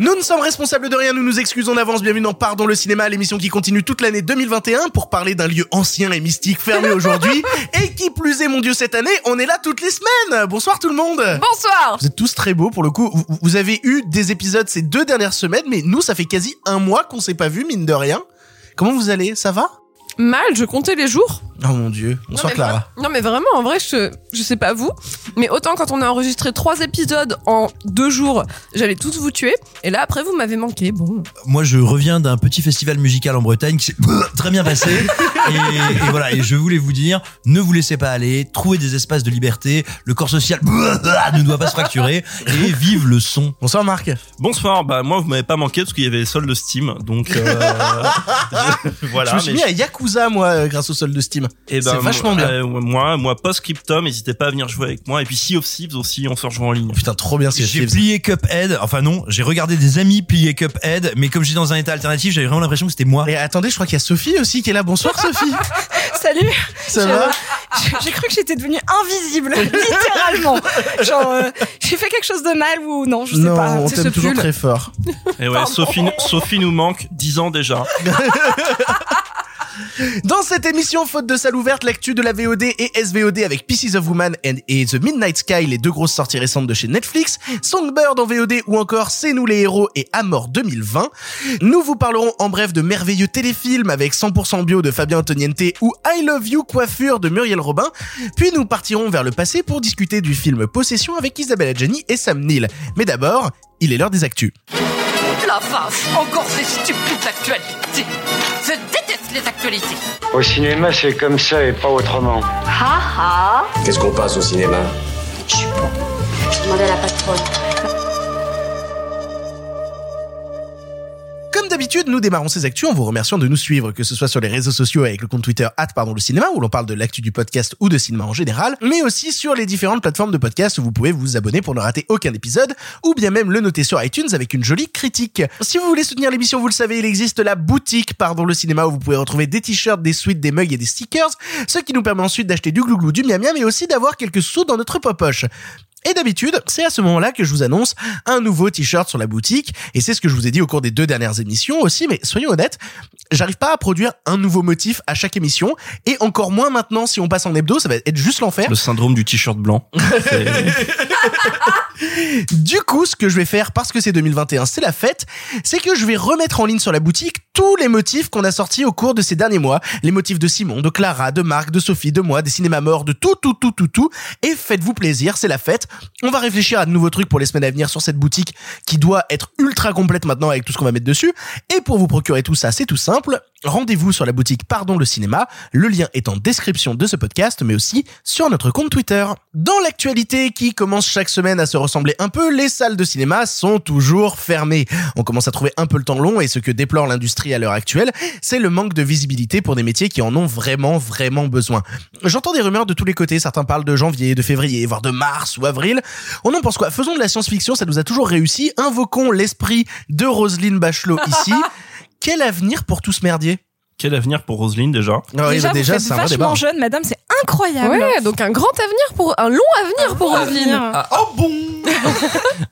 Nous ne sommes responsables de rien, nous nous excusons d'avance. Bienvenue dans Pardon le Cinéma, l'émission qui continue toute l'année 2021 pour parler d'un lieu ancien et mystique fermé aujourd'hui. Et qui plus est, mon Dieu, cette année, on est là toutes les semaines. Bonsoir tout le monde. Bonsoir. Vous êtes tous très beaux pour le coup. Vous avez eu des épisodes ces 2 dernières semaines, mais nous, ça fait quasi 1 mois qu'on s'est pas vu, mine de rien. Comment vous allez ? Ça va ? Mal, je comptais les jours. Oh mon Dieu, bonsoir Clara. Non mais vraiment, en vrai, je sais pas vous, mais autant quand on a enregistré 3 épisodes en 2 jours, j'allais tous vous tuer, et là après vous m'avez manqué, bon. Moi je reviens d'un petit festival musical en Bretagne qui s'est très bien passé, et voilà, et je voulais vous dire, ne vous laissez pas aller, trouvez des espaces de liberté, le corps social ne doit pas se fracturer, et vive le son. Bonsoir Marc. Bonsoir, bah moi vous m'avez pas manqué parce qu'il y avait les soldes de Steam, donc voilà. Je me suis mis à Yakuza moi grâce au solde de Steam. Et c'est vachement bien. Moi post-scriptum, n'hésitez pas à venir jouer avec moi, et puis Sea of Thieves aussi, on se rejoint en ligne. Putain, trop bien. J'ai plié Cuphead, enfin non, j'ai regardé des amis plier Cuphead, mais comme j'étais dans un état alternatif, j'avais vraiment l'impression que c'était moi. Et attendez, je crois qu'il y a Sophie aussi qui est là. Bonsoir Sophie. Salut. Ça va ? J'ai cru que j'étais devenue invisible, littéralement. Genre j'ai fait quelque chose de mal ou non, je sais pas. On t'aime toujours très fort. Et ouais, Sophie nous manque 10 ans déjà. Dans cette émission, faute de salle ouverte, l'actu de la VOD et SVOD avec Pieces of Woman et The Midnight Sky, les 2 grosses sorties récentes de chez Netflix, Songbird en VOD ou encore C'est nous les héros et À mort 2020. Nous vous parlerons en bref de merveilleux téléfilms avec 100% bio de Fabien Antoniente ou I Love You Coiffure de Muriel Robin. Puis nous partirons vers le passé pour discuter du film Possession avec Isabelle Adjani et Sam Neill. Mais d'abord, il est l'heure des actus. La vache, encore ces stupides actualités. Je déteste les actualités. Au cinéma, c'est comme ça et pas autrement. Ha ha. Qu'est-ce qu'on passe au cinéma ? Je sais pas. Je demandais à la patronne. Comme d'habitude, nous démarrons ces actus en vous remerciant de nous suivre, que ce soit sur les réseaux sociaux avec le compte Twitter @pardonlecinéma où l'on parle de l'actu du podcast ou de cinéma en général, mais aussi sur les différentes plateformes de podcast où vous pouvez vous abonner pour ne rater aucun épisode, ou bien même le noter sur iTunes avec une jolie critique. Si vous voulez soutenir l'émission, vous le savez, il existe la boutique Pardon le Cinéma où vous pouvez retrouver des t-shirts, des suites, des mugs et des stickers, ce qui nous permet ensuite d'acheter du glouglou, du miam miam et aussi d'avoir quelques sous dans notre poche. Et d'habitude, c'est à ce moment-là que je vous annonce un nouveau t-shirt sur la boutique, et c'est ce que je vous ai dit au cours des 2 dernières émissions aussi, mais soyons honnêtes, j'arrive pas à produire un nouveau motif à chaque émission, et encore moins maintenant, si on passe en hebdo, ça va être juste l'enfer. Le syndrome du t-shirt blanc. Du coup, ce que je vais faire, parce que c'est 2021, c'est la fête, c'est que je vais remettre en ligne sur la boutique tous les motifs qu'on a sortis au cours de ces derniers mois, les motifs de Simon, de Clara, de Marc, de Sophie, de moi, des cinémas morts, de tout, et faites-vous plaisir, c'est la fête. On va réfléchir à de nouveaux trucs pour les semaines à venir sur cette boutique qui doit être ultra complète maintenant avec tout ce qu'on va mettre dessus. Et pour vous procurer tout ça, c'est tout simple. Rendez-vous sur la boutique Pardon le Cinéma. Le lien est en description de ce podcast, mais aussi sur notre compte Twitter. Dans l'actualité qui commence chaque semaine à se ressembler un peu, les salles de cinéma sont toujours fermées. On commence à trouver un peu le temps long, et ce que déplore l'industrie à l'heure actuelle, c'est le manque de visibilité pour des métiers qui en ont vraiment besoin. J'entends des rumeurs de tous les côtés. Certains parlent de janvier, de février, voire de mars ou avril. On en pense quoi ? Faisons de la science-fiction, ça nous a toujours réussi. Invoquons l'esprit de Roselyne Bachelot ici. Quel avenir pour tout ce merdier ? Quel avenir pour Roselyne déjà ? Déjà, c'est vachement jeune, madame, c'est incroyable. Ouais, donc un grand avenir pour, un long avenir pour Roselyne. Ah, oh bon.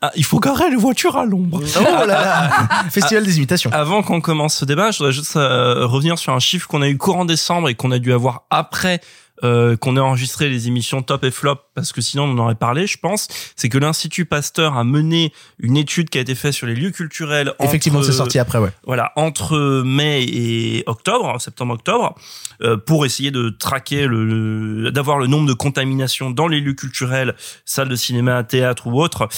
Ah, il faut garer les voitures à l'ombre. Oh là là. Festival des imitations. Avant qu'on commence ce débat, je voudrais juste revenir sur un chiffre qu'on a eu courant décembre et qu'on a dû avoir après. Qu'on a enregistré les émissions top et flop, parce que sinon on en aurait parlé, je pense. C'est que l'Institut Pasteur a mené une étude qui a été faite sur les lieux culturels. Effectivement, c'est sorti après, ouais. Voilà, entre mai et octobre, septembre-octobre, pour essayer de traquer d'avoir le nombre de contaminations dans les lieux culturels, salles de cinéma, théâtre ou autres,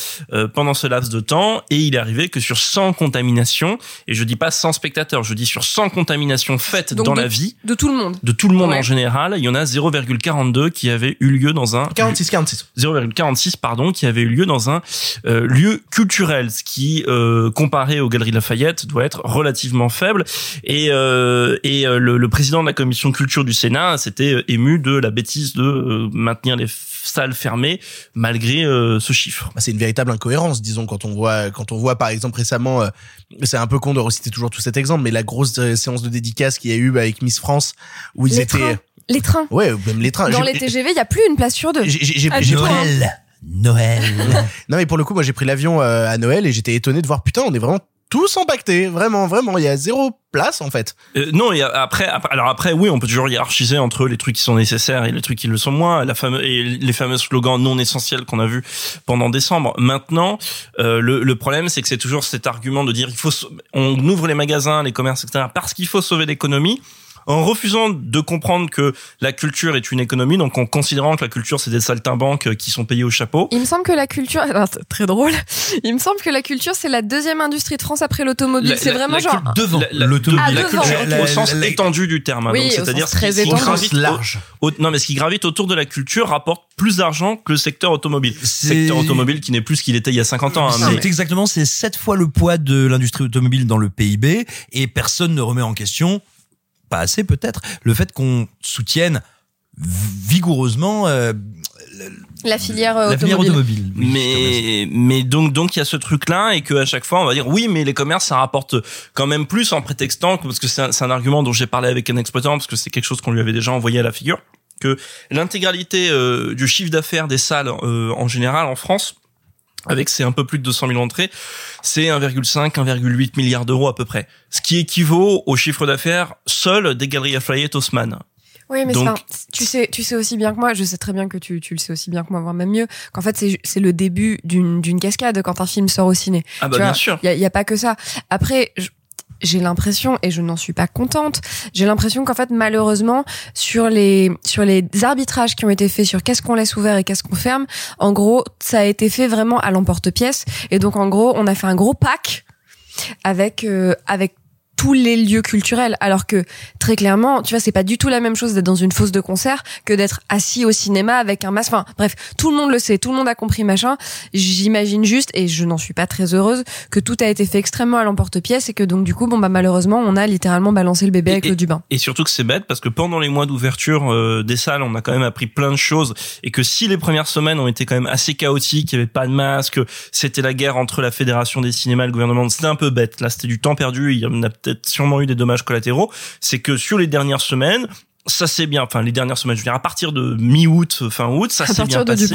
pendant ce laps de temps. Et il est arrivé que sur 100 contaminations, et je dis pas 100 spectateurs, je dis sur 100 contaminations faites donc dans la vie. De tout le monde. De tout le monde en général, il y en a 0,42 qui avait eu lieu dans un 0,46 pardon, qui avait eu lieu dans un lieu culturel, ce qui comparé aux Galeries Lafayette doit être relativement faible, et le président de la commission culture du Sénat s'était ému de la bêtise de maintenir les salles fermées malgré ce chiffre. Bah, c'est une véritable incohérence, disons, quand on voit par exemple récemment, c'est un peu con de reciter toujours tout cet exemple, mais la grosse séance de dédicace qu'il y a eu avec Miss France où ils étaient... Les trains. Ouais, même les trains. Dans les TGV, il n'y a plus une place sur deux. J'ai Noël. Non, mais pour le coup, moi, j'ai pris l'avion à Noël et j'étais étonné de voir, putain, on est vraiment tous impactés. Vraiment. Il y a zéro place, en fait. Non, et après, oui, on peut toujours hiérarchiser entre les trucs qui sont nécessaires et les trucs qui le sont moins. Et les fameux slogans non essentiels qu'on a vus pendant décembre. Maintenant, le problème, c'est que c'est toujours cet argument de dire, on ouvre les magasins, les commerces, etc., parce qu'il faut sauver l'économie. En refusant de comprendre que la culture est une économie, donc en considérant que la culture, c'est des saltimbanques qui sont payés au chapeau. Il me semble que la culture... Alors, c'est très drôle. Il me semble que la culture, c'est la deuxième industrie de France après l'automobile. C'est vraiment genre... Devant l'automobile. La culture au sens étendu du terme. Oui, donc, c'est-à-dire très étendu. Large. Non, mais ce qui gravite autour de la culture rapporte plus d'argent que le secteur automobile. Secteur automobile qui n'est plus ce qu'il était il y a 50 ans. Exactement, c'est 7 fois le poids de l'industrie automobile dans le PIB et personne ne remet en question... pas assez peut-être, le fait qu'on soutienne vigoureusement la filière automobile. Mais donc il y a ce truc là et que à chaque fois on va dire oui mais les commerces ça rapporte quand même plus en prétextant parce que c'est un argument dont j'ai parlé avec un exploitant parce que c'est quelque chose qu'on lui avait déjà envoyé à la figure que l'intégralité du chiffre d'affaires des salles en général en France avec c'est un peu plus de 200 000 entrées, c'est 1,8 milliard d'euros à peu près. Ce qui équivaut au chiffre d'affaires seul des galeries affiliées et Haussmann. Oui, mais donc, tu sais aussi bien que moi, je sais très bien que tu le sais aussi bien que moi, voire même mieux, qu'en fait, c'est le début d'une cascade quand un film sort au ciné. Ah bah, tu vois, bien sûr. Il y a pas que ça. Après, j'ai l'impression, et je n'en suis pas contente, j'ai l'impression qu'en fait, malheureusement, sur les arbitrages qui ont été faits sur qu'est-ce qu'on laisse ouvert et qu'est-ce qu'on ferme, en gros, ça a été fait vraiment à l'emporte-pièce. Et donc, en gros, on a fait un gros pack avec tous les lieux culturels. Alors que, très clairement, tu vois, c'est pas du tout la même chose d'être dans une fosse de concert que d'être assis au cinéma avec un masque. Enfin, bref, tout le monde le sait, tout le monde a compris, machin. J'imagine juste, et je n'en suis pas très heureuse, que tout a été fait extrêmement à l'emporte-pièce et que donc, du coup, malheureusement, on a littéralement balancé le bébé avec l'eau du bain. Et surtout que c'est bête parce que pendant les mois d'ouverture des salles, on a quand même appris plein de choses et que si les premières semaines ont été quand même assez chaotiques, il y avait pas de masque, c'était la guerre entre la Fédération des cinémas et le gouvernement, c'était un peu bête. Là, c'était du temps perdu, il y en a sûrement eu des dommages collatéraux, c'est que sur les dernières semaines, ça s'est bien, enfin les dernières semaines, je veux dire à partir de mi-août, fin août, ça s'est bien passé.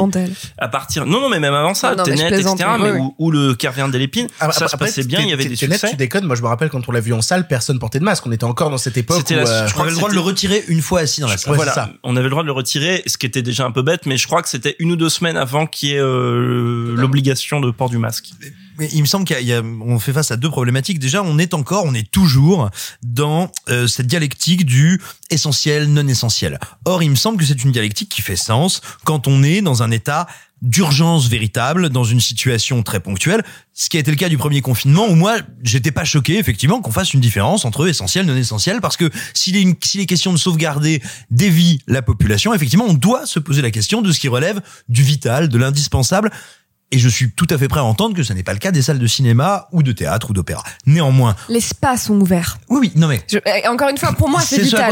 Non mais même avant ça, Ténet, etc. Mais où le Kervin de l'épine, ça se passait bien, il y avait des succès. Ténet, tu déconnes, moi je me rappelle quand on l'a vu en salle, personne portait de masque, on était encore dans cette époque où je crois qu'on avait le droit de le retirer une fois assis dans la salle. Voilà, on avait le droit de le retirer, ce qui était déjà un peu bête, mais je crois que c'était une ou deux semaines avant qu'il y ait l'obligation de port du masque. Il me semble qu'on fait face à deux problématiques. Déjà, on est toujours dans cette dialectique du essentiel, non essentiel. Or, il me semble que c'est une dialectique qui fait sens quand on est dans un état d'urgence véritable, dans une situation très ponctuelle, ce qui a été le cas du premier confinement où moi, j'étais pas choqué, effectivement, qu'on fasse une différence entre essentiel, non essentiel, parce que s'il est question de sauvegarder des vies, la population, effectivement, on doit se poser la question de ce qui relève du vital, de l'indispensable. Et je suis tout à fait prêt à entendre que ce n'est pas le cas des salles de cinéma ou de théâtre ou d'opéra. Néanmoins, les spas sont ouverts. Oui, non mais encore une fois, pour moi, c'est vital. C'est ce à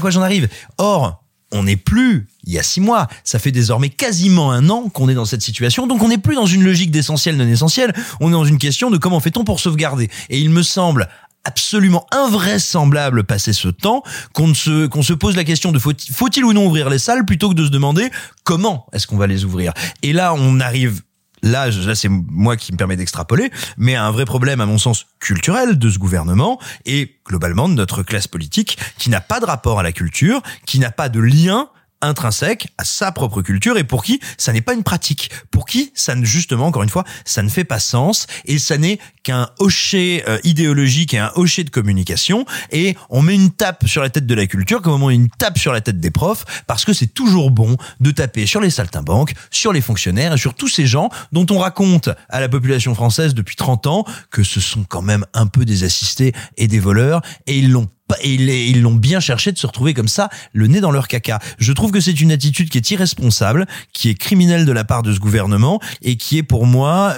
quoi j'en arrive. Or, on n'est plus. Il y a 6 mois, ça fait désormais quasiment 1 an qu'on est dans cette situation. Donc, on n'est plus dans une logique d'essentiel non essentiel. On est dans une question de comment fait-on pour sauvegarder. Et il me semble absolument invraisemblable passer ce temps qu'on se pose la question de faut-il ou non ouvrir les salles plutôt que de se demander comment est-ce qu'on va les ouvrir. Et là on arrive là c'est moi qui me permet d'extrapoler, mais à un vrai problème à mon sens culturel de ce gouvernement et globalement de notre classe politique qui n'a pas de rapport à la culture, qui n'a pas de lien intrinsèque à sa propre culture et pour qui ça n'est pas une pratique, pour qui ça ne, justement encore une fois, ça ne fait pas sens et ça n'est qu'un hochet idéologique et un hochet de communication et on met une tape sur la tête de la culture comme on met une tape sur la tête des profs parce que c'est toujours bon de taper sur les saltimbanques, sur les fonctionnaires et sur tous ces gens dont on raconte à la population française depuis 30 ans que ce sont quand même un peu des assistés et des voleurs et ils l'ont ils l'ont bien cherché de se retrouver comme ça, le nez dans leur caca. Je trouve que c'est une attitude qui est irresponsable, qui est criminelle de la part de ce gouvernement et qui est pour moi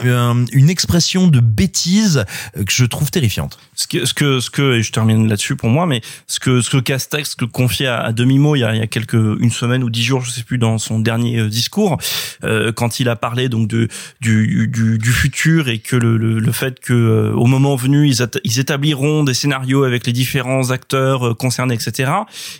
une expression de bêtise que je trouve terrifiante. Ce que et je termine là-dessus pour moi, mais ce que Castex confiait à demi-mot il y a une semaine ou 10 jours, je sais plus, dans son dernier discours, quand il a parlé donc du futur et que le fait que au moment venu ils établiront des scénarios avec les différents acteurs concernés, etc.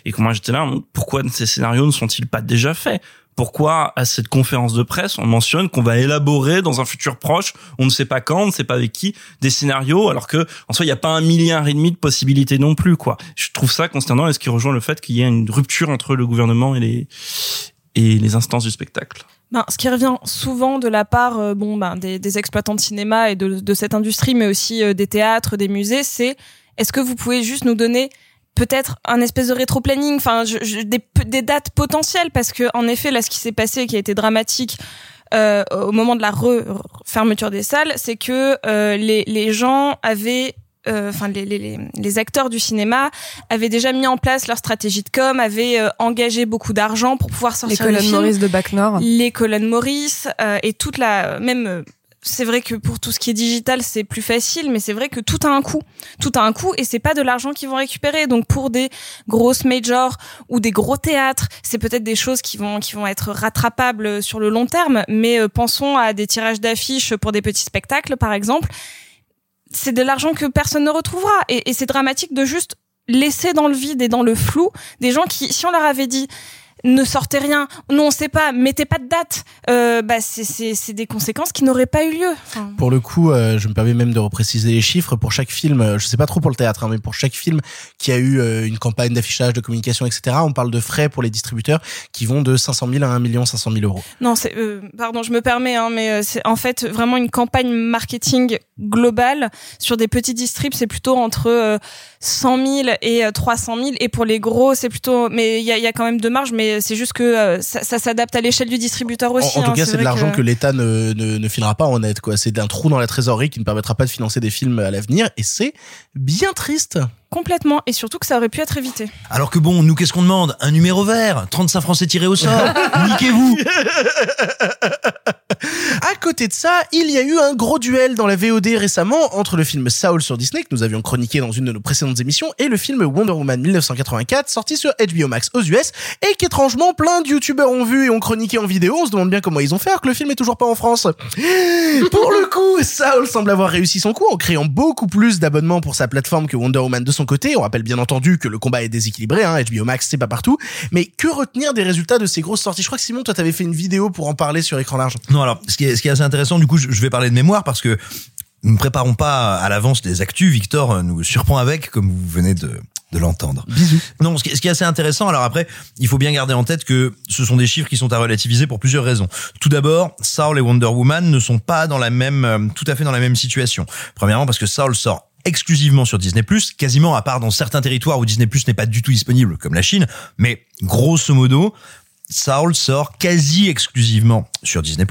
Et que moi j'étais là, pourquoi ces scénarios ne sont-ils pas déjà faits? Pourquoi à cette conférence de presse on mentionne qu'on va élaborer dans un futur proche, on ne sait pas quand, on ne sait pas avec qui, des scénarios, alors que en soi il n'y a pas 1,5 milliard de possibilités non plus, quoi. Je trouve ça consternant, et ce qui rejoint le fait qu'il y a une rupture entre le gouvernement et les instances du spectacle. Ben, ce qui revient souvent de la part des exploitants de cinéma et de cette industrie, mais aussi des théâtres, des musées, c'est est-ce que vous pouvez juste nous donner peut-être un espèce de rétro-planning, enfin des dates potentielles, parce que en effet là ce qui s'est passé et qui a été dramatique au moment de la fermeture des salles, c'est que les gens avaient les acteurs du cinéma avaient déjà mis en place leur stratégie de com, avaient engagé beaucoup d'argent pour pouvoir sortir le film. Les colonnes Maurice de Bac-Nord. Les colonnes Maurice et toute la même. C'est vrai que pour tout ce qui est digital, c'est plus facile, mais c'est vrai que tout a un coût. Tout a un coût et c'est pas de l'argent qu'ils vont récupérer. Donc pour des grosses majors ou des gros théâtres, c'est peut-être des choses qui vont être rattrapables sur le long terme, mais pensons à des tirages d'affiches pour des petits spectacles par exemple. C'est de l'argent que personne ne retrouvera et c'est dramatique de juste laisser dans le vide et dans le flou des gens qui, si on leur avait dit ne sortez rien, non on sait pas, mettez pas de date, c'est des conséquences qui n'auraient pas eu lieu. Enfin... Pour le coup, je me permets même de repréciser les chiffres pour chaque film. Je sais pas trop pour le théâtre, mais pour chaque film qui a eu une campagne d'affichage, de communication, etc. On parle de frais pour les distributeurs qui vont de 500 000 à 1 500 000 €. Non, c'est pardon, je me permets, mais c'est en fait vraiment une campagne marketing globale sur des petits distribs, c'est plutôt entre 100 000 et 300 000, et pour les gros c'est plutôt, mais il y a quand même de marge, mais c'est juste que ça s'adapte à l'échelle du distributeur aussi. En tout cas, c'est de l'argent que l'État ne filera pas en net, quoi. C'est d'un trou dans la trésorerie qui ne permettra pas de financer des films à l'avenir, et c'est bien triste. Complètement, et surtout que ça aurait pu être évité. Alors que bon, nous, qu'est-ce qu'on demande? Un numéro vert, 35 francs c'est tiré au sort, niquez-vous. À côté de ça, il y a eu un gros duel dans la VOD récemment entre le film Saul sur Disney, que nous avions chroniqué dans une de nos précédentes émissions, et le film Wonder Woman 1984, sorti sur HBO Max aux US, et qu'étrangement, plein de youtubeurs ont vu et ont chroniqué en vidéo. On se demande bien comment ils ont fait, alors que le film est toujours pas en France. Pour le coup, Saul semble avoir réussi son coup en créant beaucoup plus d'abonnements pour sa plateforme que Wonder Woman 200. Côté, on rappelle bien entendu que le combat est déséquilibré, HBO Max c'est pas partout, mais que retenir des résultats de ces grosses sorties? Je crois que Simon, toi t'avais fait une vidéo pour en parler sur Écran Large. Non, alors ce qui est assez intéressant, du coup je vais parler de mémoire parce que nous ne préparons pas à l'avance les actus, Victor nous surprend avec, comme vous venez de l'entendre. Bisous. Non, ce qui est assez intéressant, alors après, il faut bien garder en tête que ce sont des chiffres qui sont à relativiser pour plusieurs raisons. Tout d'abord, Saul et Wonder Woman ne sont pas tout à fait dans la même situation. Premièrement parce que Saul sort exclusivement sur Disney+, quasiment à part dans certains territoires où Disney+ n'est pas du tout disponible, comme la Chine, mais grosso modo, Saul sort quasi exclusivement sur Disney+.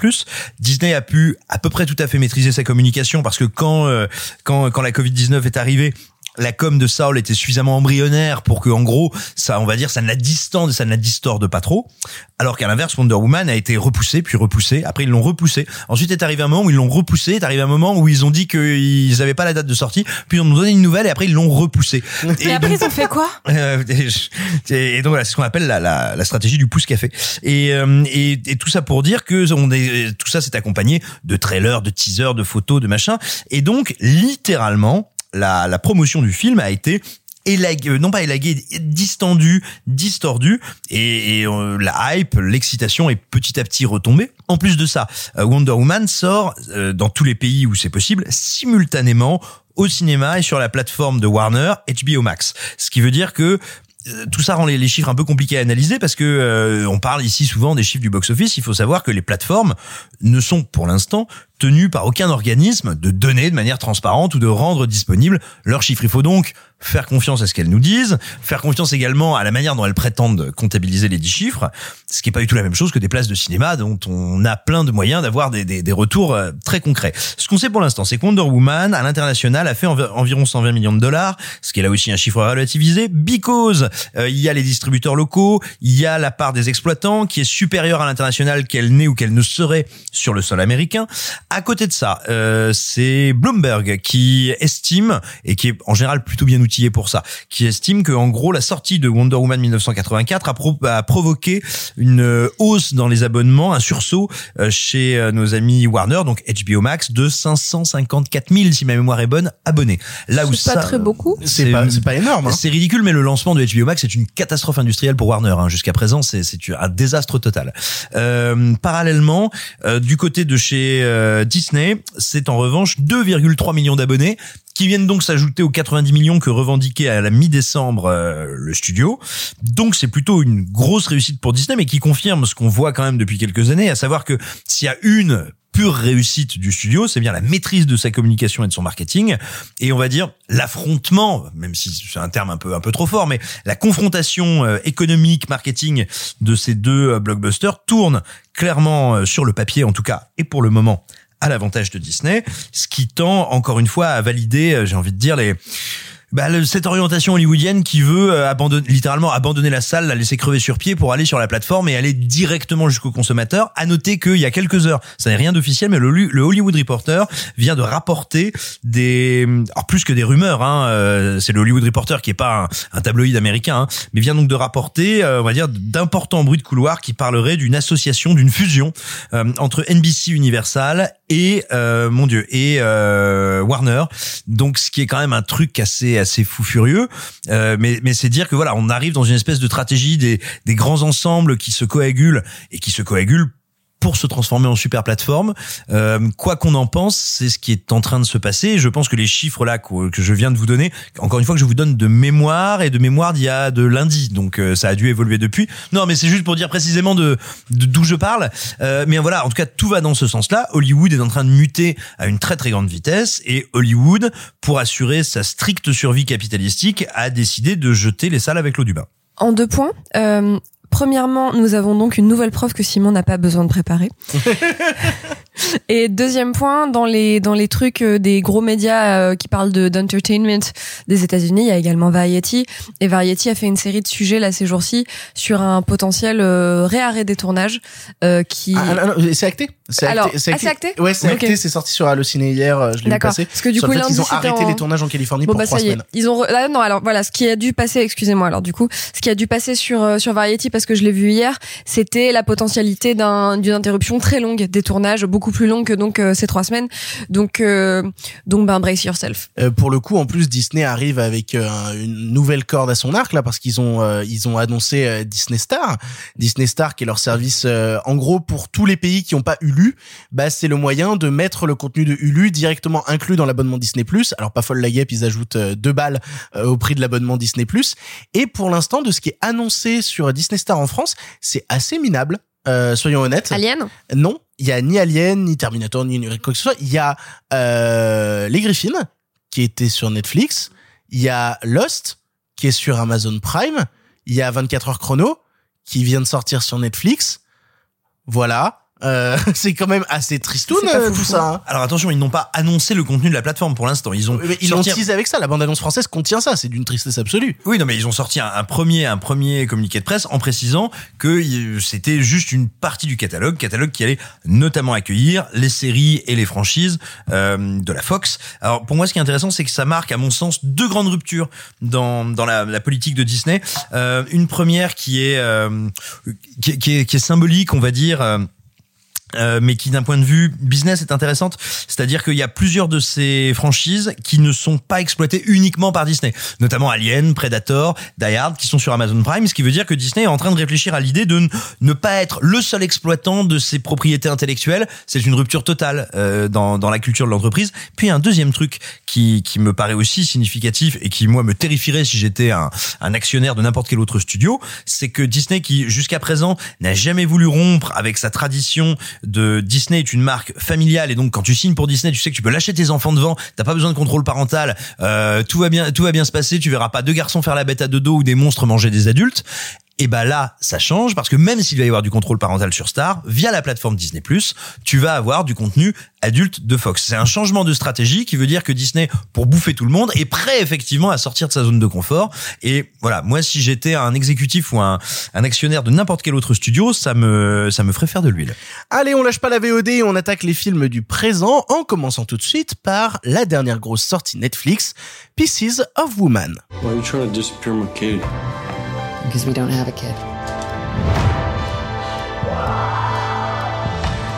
Disney a pu à peu près tout à fait maîtriser sa communication parce que quand la Covid-19 est arrivée, la com de Saul était suffisamment embryonnaire pour que, en gros, ça, on va dire, ça ne la distorde pas trop. Alors qu'à l'inverse, Wonder Woman a été repoussée, puis repoussée. Après, ils l'ont repoussée. Ensuite, est arrivé un moment où ils ont dit qu'ils n'avaient pas la date de sortie. Puis, ils ont donné une nouvelle et après, ils l'ont repoussée. Et après, ils ont fait quoi? Et donc, voilà, c'est ce qu'on appelle la stratégie du pouce-café. Et tout ça pour dire que tout ça s'est accompagné de trailers, de teasers, de photos, de machins. Et donc, littéralement, la promotion du film a été distordue et la hype, l'excitation est petit à petit retombée. En plus de ça, Wonder Woman sort dans tous les pays où c'est possible simultanément au cinéma et sur la plateforme de Warner, HBO Max. Ce qui veut dire que tout ça rend les chiffres un peu compliqués à analyser parce que on parle ici souvent des chiffres du box-office. Il faut savoir que les plateformes ne sont pour l'instant tenus par aucun organisme de donner de manière transparente ou de rendre disponibles leurs chiffres. Il faut donc faire confiance à ce qu'elles nous disent, faire confiance également à la manière dont elles prétendent comptabiliser les 10 chiffres, ce qui est pas du tout la même chose que des places de cinéma dont on a plein de moyens d'avoir des retours très concrets. Ce qu'on sait pour l'instant, c'est que Wonder Woman à l'international a fait environ 120 millions de dollars, ce qui est là aussi un chiffre relativisé, because il y a les distributeurs locaux, il y a la part des exploitants qui est supérieure à l'international qu'elle n'est ou qu'elle ne serait sur le sol américain. À côté de ça, c'est Bloomberg qui estime, et qui est en général plutôt bien outillé pour ça, qui estime que en gros la sortie de Wonder Woman 1984 a provoqué une hausse dans les abonnements, un sursaut chez nos amis Warner, donc HBO Max, de 554 000 si ma mémoire est bonne abonnés. Là où c'est pas très beaucoup, c'est pas énorme, hein. C'est ridicule, mais le lancement de HBO Max est une catastrophe industrielle pour Warner, hein. Jusqu'à présent, c'est un désastre total. Parallèlement, du côté de chez Disney, c'est en revanche 2,3 millions d'abonnés qui viennent donc s'ajouter aux 90 millions que revendiquait à la mi-décembre le studio. Donc c'est plutôt une grosse réussite pour Disney, mais qui confirme ce qu'on voit quand même depuis quelques années, à savoir que s'il y a une pure réussite du studio, c'est bien la maîtrise de sa communication et de son marketing, et on va dire l'affrontement, même si c'est un terme un peu trop fort, mais la confrontation économique, marketing de ces deux blockbusters tourne clairement sur le papier, en tout cas, et pour le moment, à l'avantage de Disney, ce qui tend encore une fois à valider, j'ai envie de dire, cette orientation hollywoodienne qui veut littéralement abandonner la salle, la laisser crever sur pied pour aller sur la plateforme et aller directement jusqu'au consommateur. À noter qu'il y a quelques heures, ça n'est rien d'officiel, mais le Hollywood Reporter vient de rapporter plus que des rumeurs, hein, c'est le Hollywood Reporter qui est pas un tabloïd américain, hein, mais vient donc de rapporter, on va dire, d'importants bruits de couloir qui parleraient d'une association, d'une fusion entre NBC Universal et Warner. Donc, ce qui est quand même un truc assez fou furieux, mais c'est dire que voilà, on arrive dans une espèce de stratégie des grands ensembles qui se coagulent pour se transformer en super plateforme. Quoi qu'on en pense, c'est ce qui est en train de se passer. Et je pense que les chiffres là que je viens de vous donner, encore une fois que je vous donne de mémoire d'il y a de lundi, donc ça a dû évoluer depuis. Non, mais c'est juste pour dire précisément de d'où je parle. Mais voilà, en tout cas, tout va dans ce sens-là. Hollywood est en train de muter à une très très grande vitesse, et Hollywood, pour assurer sa stricte survie capitalistique, a décidé de jeter les salles avec l'eau du bain. En 2 points. Premièrement, nous avons donc une nouvelle preuve que Simon n'a pas besoin de préparer. Et deuxième point, dans les trucs des gros médias qui parlent d'entertainment des États-Unis, il y a également Variety. Et Variety a fait une série de sujets là ces jours-ci sur un potentiel réarrêt des tournages qui. Ah, c'est acté. C'est acté. Ouais, c'est okay. Acté. C'est sorti sur Allociné hier. Je l'ai vu passer. Parce que du coup, ils ont arrêté les tournages en Californie pour 3 semaines. Ils ont. Ah, non, alors voilà, ce qui a dû passer. Excusez-moi. Alors du coup, ce qui a dû passer sur Variety, parce que je l'ai vu hier, c'était la potentialité d'une interruption très longue des tournages, beaucoup plus longue que donc ces 3 semaines. Donc, brace yourself. Pour le coup, en plus, Disney arrive avec une nouvelle corde à son arc là, parce qu'ils ont annoncé Disney Star, qui est leur service en gros pour tous les pays qui n'ont pas Hulu. Bah c'est le moyen de mettre le contenu de Hulu directement inclus dans l'abonnement Disney+. Alors pas folle la guêpe, ils ajoutent 2 balles au prix de l'abonnement Disney+. Et pour l'instant, de ce qui est annoncé sur Disney Star en France, c'est assez minable, soyons honnêtes. Alien ? Non, il n'y a ni Alien, ni Terminator, ni quoi que ce soit. Il y a Les Griffins, qui était sur Netflix. Il y a Lost, qui est sur Amazon Prime. Il y a 24 heures chrono, qui vient de sortir sur Netflix. Voilà. C'est quand même assez tristoun tout ça. Hein. Alors attention, ils n'ont pas annoncé le contenu de la plateforme pour l'instant. Ils ont teasé avec ça. La bande annonce française contient ça. C'est d'une tristesse absolue. Oui, non, mais ils ont sorti un premier communiqué de presse en précisant que c'était juste une partie du catalogue qui allait notamment accueillir les séries et les franchises de la Fox. Alors pour moi, ce qui est intéressant, c'est que ça marque, à mon sens, 2 grandes ruptures dans la politique de Disney. Une première qui est symbolique, on va dire. Mais qui d'un point de vue business est intéressante, c'est-à-dire qu'il y a plusieurs de ces franchises qui ne sont pas exploitées uniquement par Disney, notamment Alien, Predator, Die Hard, qui sont sur Amazon Prime, ce qui veut dire que Disney est en train de réfléchir à l'idée de ne pas être le seul exploitant de ses propriétés intellectuelles. C'est une rupture totale dans la culture de l'entreprise. Puis un deuxième truc qui me paraît aussi significatif et qui moi me terrifierait si j'étais un actionnaire de n'importe quel autre studio, c'est que Disney, qui jusqu'à présent n'a jamais voulu rompre avec sa tradition de Disney est une marque familiale, et donc quand tu signes pour Disney, tu sais que tu peux lâcher tes enfants devant, t'as pas besoin de contrôle parental, tout va bien se passer, tu verras pas deux garçons faire la bête à deux dos ou des monstres manger des adultes. Et bah là, ça change, parce que même s'il va y avoir du contrôle parental sur Star, via la plateforme Disney+, tu vas avoir du contenu adulte de Fox. C'est un changement de stratégie qui veut dire que Disney, pour bouffer tout le monde, est prêt effectivement à sortir de sa zone de confort. Et voilà, moi, si j'étais un exécutif ou un actionnaire de n'importe quel autre studio, ça me ferait faire de l'huile. Allez, on lâche pas la VOD et on attaque les films du présent, en commençant tout de suite par la dernière grosse sortie Netflix, Pieces of Woman. Why are you trying to disappear my kid? Because we don't have a kid.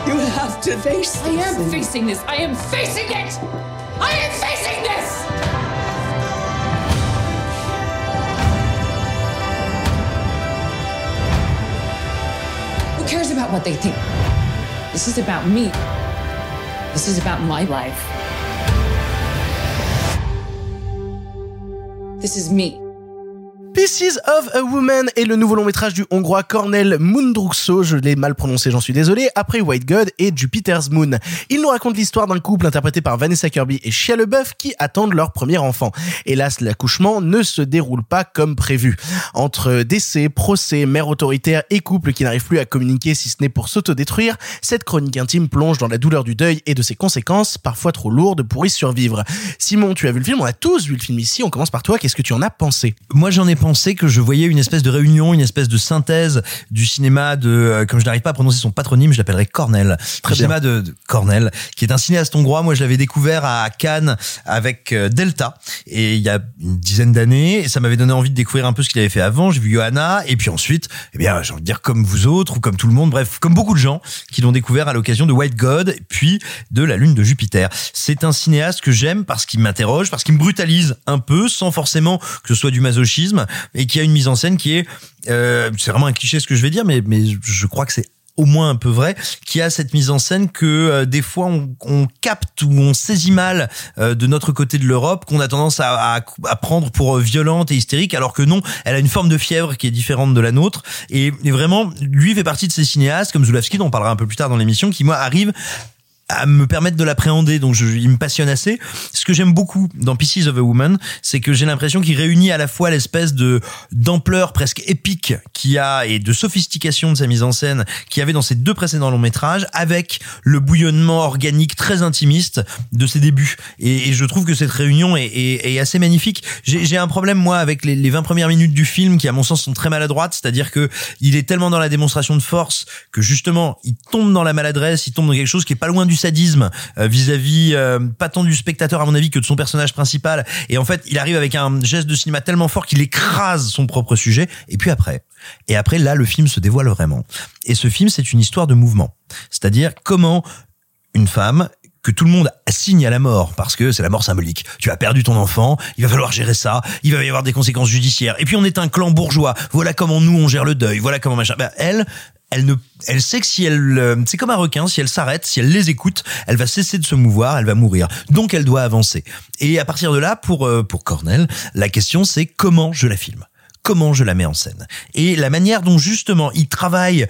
You have to face this. I am facing this. I am facing it. I am facing this. Who cares about what they think? This is about me. This is about my life. This is me. Pieces of a Woman est le nouveau long métrage du Hongrois Kornél Mundruczó, je l'ai mal prononcé, j'en suis désolé, après White God et Jupiter's Moon. Il nous raconte l'histoire d'un couple interprété par Vanessa Kirby et Shia LaBeouf qui attendent leur premier enfant. Hélas, l'accouchement ne se déroule pas comme prévu. Entre décès, procès, mère autoritaire et couple qui n'arrive plus à communiquer si ce n'est pour s'autodétruire, cette chronique intime plonge dans la douleur du deuil et de ses conséquences, parfois trop lourdes pour y survivre. Simon, tu as vu le film, on a tous vu le film ici, on commence par toi, qu'est-ce que tu en as pensé? Moi, j'en ai pensé que je voyais une espèce de réunion, une espèce de synthèse du cinéma de, comme je n'arrive pas à prononcer son patronyme, je l'appellerai Kornél. Très bien. Cinéma de Kornél, qui est un cinéaste hongrois. Moi, je l'avais découvert à Cannes avec Delta, et il y a une dizaine d'années, et ça m'avait donné envie de découvrir un peu ce qu'il avait fait avant. J'ai vu Johanna, et puis ensuite, eh bien, j'ai envie de dire comme vous autres, ou comme tout le monde, bref, comme beaucoup de gens qui l'ont découvert à l'occasion de White God, puis de La Lune de Jupiter. C'est un cinéaste que j'aime parce qu'il m'interroge, parce qu'il me brutalise un peu, sans forcément que ce soit du masochisme, et qui a une mise en scène qui est, c'est vraiment un cliché ce que je vais dire, mais je crois que c'est au moins un peu vrai, qui a cette mise en scène que des fois on capte ou on saisit mal de notre côté de l'Europe, qu'on a tendance à prendre pour violente et hystérique, alors que non, elle a une forme de fièvre qui est différente de la nôtre, et vraiment, lui fait partie de ces cinéastes, comme Zulawski, dont on parlera un peu plus tard dans l'émission, qui moi arrive à me permettre de l'appréhender, donc il me passionne assez. Ce que j'aime beaucoup dans Pieces of a Woman, c'est que j'ai l'impression qu'il réunit à la fois l'espèce de d'ampleur presque épique qu'il y a, et de sophistication de sa mise en scène qu'il y avait dans ses deux précédents longs métrages, avec le bouillonnement organique très intimiste de ses débuts. Et je trouve que cette réunion est assez magnifique. J'ai un problème, moi, avec les 20 premières minutes du film, qui à mon sens sont très maladroites, c'est-à-dire que il est tellement dans la démonstration de force que justement il tombe dans la maladresse, il tombe dans quelque chose qui est pas loin du sadisme vis-à-vis pas tant du spectateur à mon avis que de son personnage principal, et en fait il arrive avec un geste de cinéma tellement fort qu'il écrase son propre sujet, et après là le film se dévoile vraiment, et ce film c'est une histoire de mouvement, c'est-à-dire comment une femme que tout le monde assigne à la mort, parce que c'est la mort symbolique. Tu as perdu ton enfant, il va falloir gérer ça, il va y avoir des conséquences judiciaires, et puis on est un clan bourgeois, voilà comment nous on gère le deuil, voilà comment machin. Ben, elle sait que si elle, c'est comme un requin, si elle s'arrête, si elle les écoute, elle va cesser de se mouvoir, elle va mourir. Donc elle doit avancer. Et à partir de là, pour Kornél, la question c'est comment je la filme? Comment je la mets en scène? Et la manière dont justement il travaille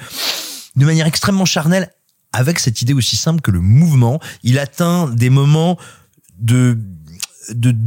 de manière extrêmement charnelle avec cette idée aussi simple que le mouvement, il atteint des moments de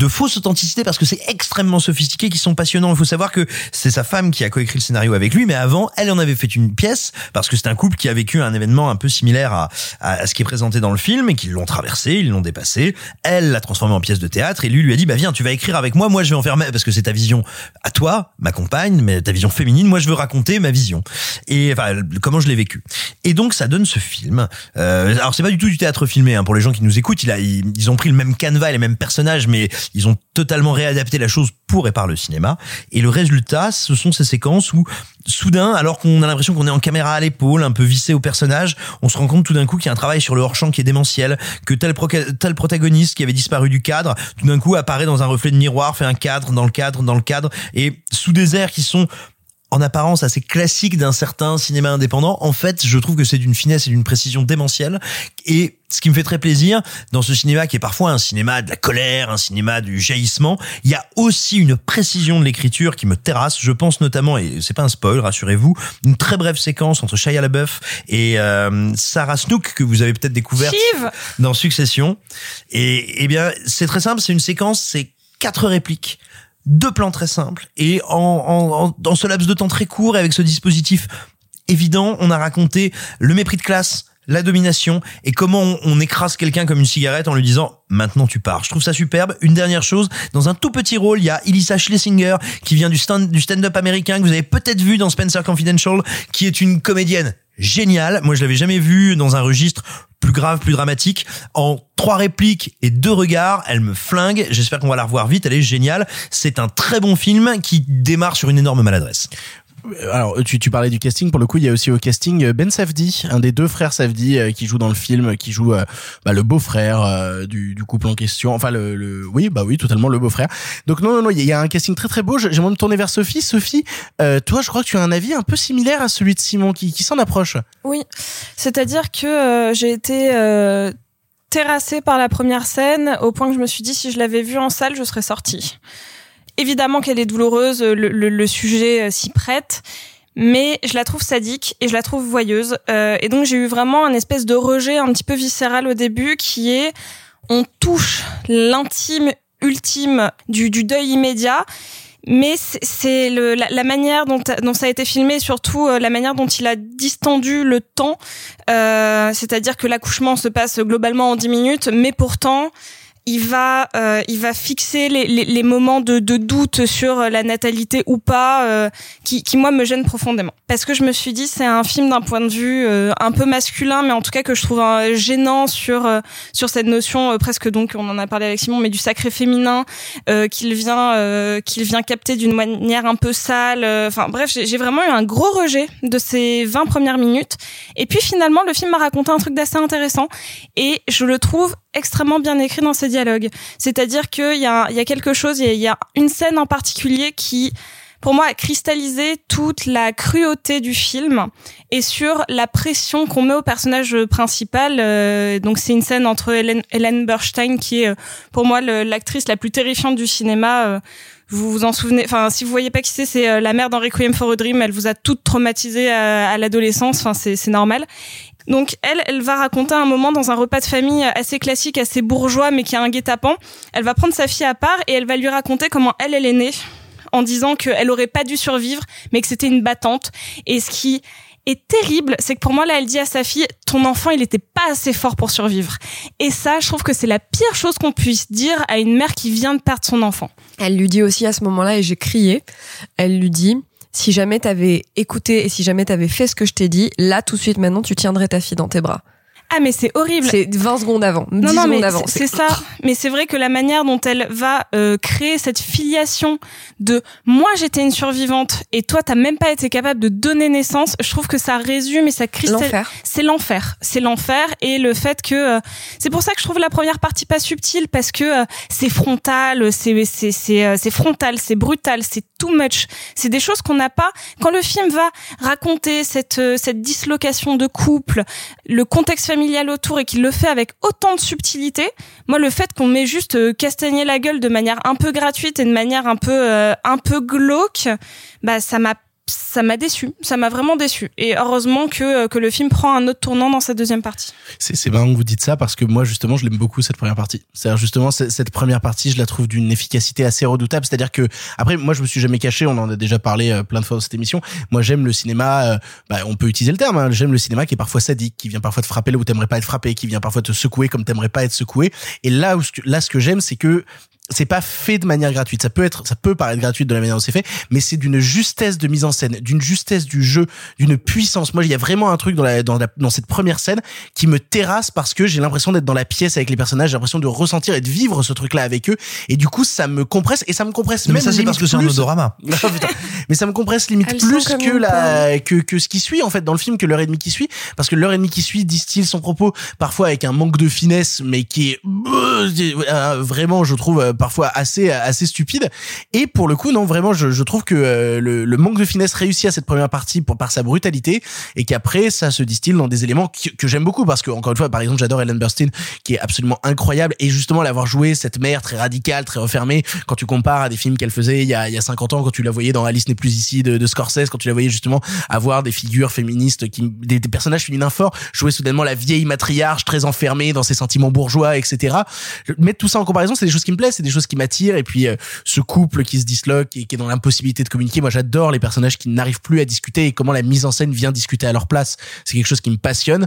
fausse authenticité, parce que c'est extrêmement sophistiqué, qui sont passionnants. Il faut savoir que c'est sa femme qui a coécrit le scénario avec lui, mais avant, elle en avait fait une pièce, parce que c'est un couple qui a vécu un événement un peu similaire à ce qui est présenté dans le film, et qu'ils l'ont traversé, ils l'ont dépassé. Elle l'a transformé en pièce de théâtre, et lui a dit, bah viens, tu vas écrire avec moi, moi je vais en faire parce que c'est ta vision à toi, ma compagne, mais ta vision féminine, moi je veux raconter ma vision. Et enfin, comment je l'ai vécu. Et donc, ça donne ce film. Alors, c'est pas du tout du théâtre filmé, hein, pour les gens qui nous écoutent, ils ont pris le même canevas et les mêmes personnages, mais ils ont totalement réadapté la chose pour et par le cinéma. Et le résultat, ce sont ces séquences où, soudain, alors qu'on a l'impression qu'on est en caméra à l'épaule, un peu vissé au personnage, on se rend compte tout d'un coup qu'il y a un travail sur le hors-champ qui est démentiel, que tel protagoniste qui avait disparu du cadre, tout d'un coup apparaît dans un reflet de miroir, fait un cadre, dans le cadre, et sous des airs qui sont en apparence assez classique d'un certain cinéma indépendant, en fait, je trouve que c'est d'une finesse et d'une précision démentielle. Et ce qui me fait très plaisir dans ce cinéma, qui est parfois un cinéma de la colère, un cinéma du jaillissement, il y a aussi une précision de l'écriture qui me terrasse. Je pense notamment, et c'est pas un spoil, rassurez-vous, une très brève séquence entre Shia LaBeouf et Sarah Snook, que vous avez peut-être découverte dans Succession. Et eh bien, c'est très simple, c'est une séquence, c'est 4 répliques. 2 plans très simples, et dans ce laps de temps très court, et avec ce dispositif évident, on a raconté le mépris de classe, la domination, et comment on écrase quelqu'un comme une cigarette en lui disant « Maintenant tu pars ». Je trouve ça superbe. Une dernière chose, dans un tout petit rôle, il y a Elissa Schlesinger, qui vient du stand-up américain, que vous avez peut-être vu dans Spencer Confidential, qui est une comédienne géniale. Moi, je l'avais jamais vue dans un registre plus grave, plus dramatique. En 3 répliques et 2 regards, elle me flingue. J'espère qu'on va la revoir vite. Elle est géniale. C'est un très bon film qui démarre sur une énorme maladresse. Alors, tu parlais du casting. Pour le coup, il y a aussi au casting Ben Safdie, un des 2 frères Safdie qui joue dans le film, qui joue le beau-frère du couple en question. Enfin, oui, totalement le beau-frère. Donc non, il y a un casting très très beau. J'aimerais me tourner vers Sophie. Sophie, toi, je crois que tu as un avis un peu similaire à celui de Simon, qui s'en approche. Oui, c'est-à-dire que j'ai été terrassée par la première scène, au point que je me suis dit, si je l'avais vue en salle, je serais sortie. Évidemment qu'elle est douloureuse, le sujet s'y prête, mais je la trouve sadique et je la trouve voyeuse. Et donc j'ai eu vraiment un espèce de rejet un petit peu viscéral au début, qui est on touche l'intime ultime du deuil immédiat, mais c'est la manière dont ça a été filmé, et surtout la manière dont il a distendu le temps. C'est-à-dire que l'accouchement se passe globalement en 10 minutes, mais pourtant... Il va fixer les moments de doute sur la natalité ou pas, qui moi me gêne profondément, parce que je me suis dit, c'est un film d'un point de vue un peu masculin, mais en tout cas que je trouve gênant sur cette notion presque, donc on en a parlé avec Simon, mais du sacré féminin qu'il vient capter d'une manière un peu sale. Enfin bref, j'ai vraiment eu un gros rejet de ces 20 premières minutes, et puis finalement le film m'a raconté un truc d'assez intéressant, et je le trouve extrêmement bien écrit dans ses dialogues. C'est-à-dire qu'il y a quelque chose, il y a une scène en particulier qui, pour moi, a cristallisé toute la cruauté du film et sur la pression qu'on met au personnage principal. Donc c'est une scène entre Ellen Burstyn, qui est pour moi l'actrice la plus terrifiante du cinéma. Vous vous en souvenez, enfin si vous voyez pas qui c'est la mère dans Requiem for a Dream. Elle vous a toutes traumatisées à l'adolescence, enfin c'est normal. Donc elle va raconter un moment dans un repas de famille assez classique, assez bourgeois, mais qui a un guet-apens. Elle va prendre sa fille à part et elle va lui raconter comment elle est née, en disant qu'elle aurait pas dû survivre, mais que c'était une battante. Et ce qui est terrible, c'est que pour moi, là, elle dit à sa fille, ton enfant, il était pas assez fort pour survivre. Et ça, je trouve que c'est la pire chose qu'on puisse dire à une mère qui vient de perdre son enfant. Elle lui dit aussi à ce moment-là, et j'ai crié, elle lui dit... Si jamais t'avais écouté et si jamais t'avais fait ce que je t'ai dit, là, tout de suite, maintenant, tu tiendrais ta fille dans tes bras. Ah, mais c'est horrible. C'est 20 secondes avant, 10 secondes avant. C'est ça. Mais c'est vrai que la manière dont elle va créer cette filiation de « moi, j'étais une survivante et toi, t'as même pas été capable de donner naissance », je trouve que ça résume et ça cristallise. L'enfer. C'est l'enfer. C'est l'enfer, et le fait que... c'est pour ça que je trouve la première partie pas subtile, parce que c'est frontal, c'est frontal, c'est brutal, c'est too much. C'est des choses qu'on n'a pas. Quand le film va raconter cette dislocation de couple, le contexte familial autour, et qu'il le fait avec autant de subtilité, moi, le fait qu'on m'ait juste castagné la gueule de manière un peu gratuite et de manière un peu glauque, bah, ça m'a déçu, ça m'a vraiment déçu. Et heureusement que le film prend un autre tournant dans sa deuxième partie. C'est marrant que vous dites ça, parce que moi, justement, je l'aime beaucoup, cette première partie. C'est-à-dire, justement, cette première partie, je la trouve d'une efficacité assez redoutable. C'est-à-dire que, après, moi, je me suis jamais caché, on en a déjà parlé plein de fois dans cette émission. Moi, j'aime le cinéma, on peut utiliser le terme, hein, j'aime le cinéma qui est parfois sadique, qui vient parfois te frapper là où t'aimerais pas être frappé, qui vient parfois te secouer comme t'aimerais pas être secoué. Et là, ce que j'aime, c'est que c'est pas fait de manière gratuite. Ça peut paraître gratuite de la manière dont c'est fait, mais c'est d'une justesse de mise en scène, d'une justesse du jeu, d'une puissance. Moi, il y a vraiment un truc dans cette première scène qui me terrasse, parce que j'ai l'impression d'être dans la pièce avec les personnages, j'ai l'impression de ressentir et de vivre ce truc-là avec eux. Et du coup, ça me compresse. Mais ça, c'est parce que c'est un odorama. Mais ça me compresse limite plus que ce qui suit, en fait, dans le film, que l'heure et demie qui suit, parce que l'heure et demie qui suit distille son propos, parfois avec un manque de finesse, mais qui est vraiment, je trouve parfois assez stupide. Et pour le coup, non, vraiment, je trouve que le manque de finesse réussit à cette première partie par sa brutalité, et qu'après, ça se distille dans des éléments que j'aime beaucoup, parce que encore une fois, par exemple, j'adore Ellen Burstyn, qui est absolument incroyable, et justement l'avoir joué cette mère très radicale, très refermée, quand tu compares à des films qu'elle faisait il y a 50 ans, quand tu la voyais dans Alice n'est plus ici de Scorsese, quand tu la voyais justement avoir des figures féministes, des personnages féminins forts, jouer soudainement la vieille matriarche très enfermée dans ses sentiments bourgeois, etc. Mettre tout ça en comparaison, c'est des choses qui me plaisent, c'est des choses qui m'attirent. Et puis ce couple qui se disloque et qui est dans l'impossibilité de communiquer, moi j'adore les personnages qui n'arrivent plus à discuter et comment la mise en scène vient discuter à leur place. C'est quelque chose qui me passionne.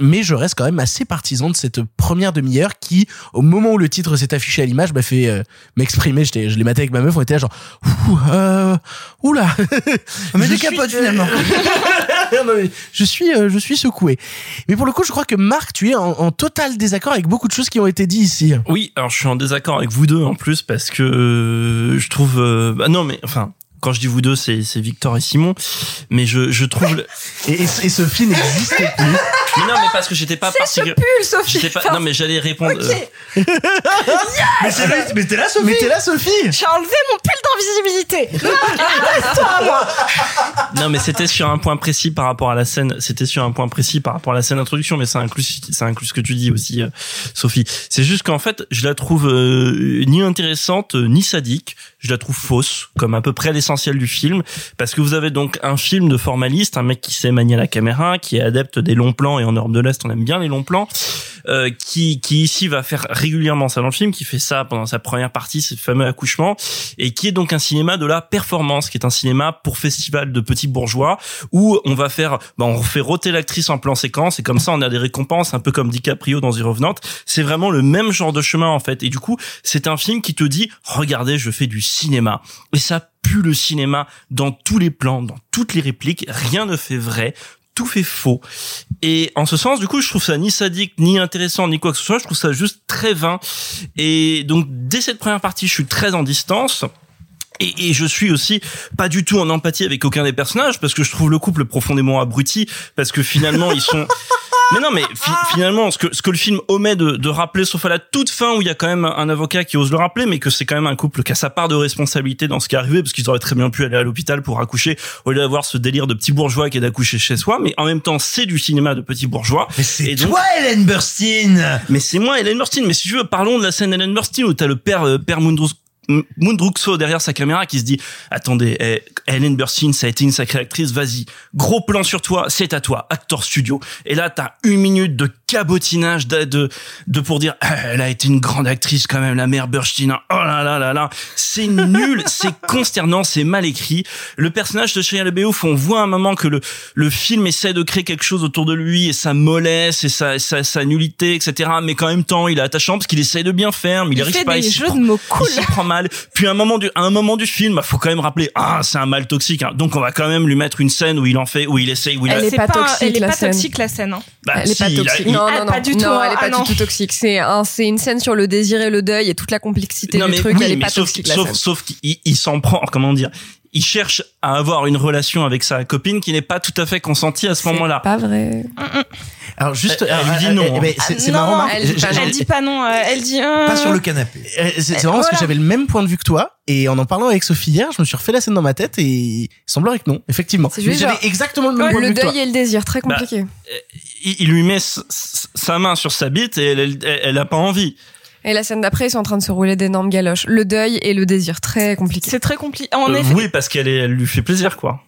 Mais je reste quand même assez partisan de cette première demi-heure qui, au moment où le titre s'est affiché à l'image, m'a fait m'exprimer. Je l'ai maté avec ma meuf, on était là genre oula, on met des capotes finalement. Non, mais je suis secoué. Mais pour le coup, je crois que Marc, tu es en total désaccord avec beaucoup de choses qui ont été dites ici. Oui, alors je suis en désaccord avec vous deux en plus, parce que je trouve quand je dis vous deux, c'est Victor et Simon, mais je trouve et Sophie n'existe plus. Mais non, mais parce que j'étais pas particulièrement. C'est ce pull, Sophie. Non, mais j'allais répondre. Okay. Yes, mais t'es là, Sophie. J'ai enlevé mon pull d'invisibilité. Non, mais c'était sur un point précis par rapport à la scène. C'était sur un point précis par rapport à la scène d'introduction, mais ça inclut ce que tu dis aussi, Sophie. C'est juste qu'en fait, je la trouve ni intéressante ni sadique. Je la trouve fausse, comme à peu près l'essentiel du film, parce que vous avez donc un film de formaliste, un mec qui sait manier la caméra, qui est adepte des longs plans, et en Europe de l'Est on aime bien les longs plans, qui ici va faire régulièrement ça dans le film, qui fait ça pendant sa première partie, ce fameux accouchement, et qui est donc un cinéma de la performance, qui est un cinéma pour festival de petits bourgeois, où on va faire, on fait roter l'actrice en plan séquence, et comme ça on a des récompenses, un peu comme DiCaprio dans The Revenant. C'est vraiment le même genre de chemin en fait, et du coup c'est un film qui te dit regardez, je fais du cinéma, et ça pue le cinéma dans tous les plans, dans toutes les répliques, rien ne fait vrai, tout fait faux. Et en ce sens, du coup, je trouve ça ni sadique, ni intéressant, ni quoi que ce soit, je trouve ça juste très vain. Et donc, dès cette première partie, je suis très en distance. Et je suis aussi pas du tout en empathie avec aucun des personnages, parce que je trouve le couple profondément abruti, parce que finalement, ils sont... Mais non, mais finalement, ce que le film omet de rappeler, sauf à la toute fin où il y a quand même un avocat qui ose le rappeler, mais que c'est quand même un couple qui a sa part de responsabilité dans ce qui est arrivé, parce qu'ils auraient très bien pu aller à l'hôpital pour accoucher, au lieu d'avoir ce délire de petit bourgeois qui est d'accoucher chez soi. Mais en même temps, c'est du cinéma de petit bourgeois. Mais c'est donc, toi, Ellen Burstyn. Mais c'est moi, Ellen Burstyn. Mais si tu veux, parlons de la scène Ellen Burstyn où t'as le père Mundruczó derrière sa caméra qui se dit attendez, Ellen Burstyn, ça a été une sacrée actrice, vas-y, gros plan sur toi, c'est à toi, acteur studio. Et là t'as une minute de cabotinage de pour dire elle a été une grande actrice quand même, la mère Burstyn, oh là là là là, c'est nul, c'est consternant, c'est mal écrit. Le personnage de Shia LaBeouf, on voit à un moment que le film essaie de créer quelque chose autour de lui et sa mollesse et sa nullité, etc. Mais qu'en même temps il est attachant parce qu'il essaie de bien faire, mais il arrive pas, il s'y prend mal. Puis à un moment du film, faut quand même rappeler c'est un mal toxique, hein. Donc on va quand même lui mettre une scène où il en fait, où il essaye, où il elle est pas toxique, elle est pas toxique la scène. Elle est pas toxique. Non, pas du tout. Non, elle est pas du tout toxique. C'est une scène sur le désir et le deuil et toute la complexité du truc. Oui, elle est pas toxique. Sauf qu'il s'en prend. Comment dire? Il cherche à avoir une relation avec sa copine qui n'est pas tout à fait consentie à ce moment-là. C'est pas vrai. Alors juste, elle lui dit non. C'est marrant. Elle dit pas non. Elle dit pas sur le canapé. C'est marrant parce que j'avais le même point de vue que toi. Et en parlant avec Sophie hier, je me suis refait la scène dans ma tête et il semblerait que non, effectivement. J'avais exactement le même point de vue que toi. Le deuil et le désir, très compliqué. Il lui met sa main sur sa bite et elle a pas envie. Et la scène d'après, ils sont en train de se rouler d'énormes galoches. Le deuil et le désir, très compliqué. C'est très compliqué. En effet. Oui, parce qu'elle lui fait plaisir, quoi.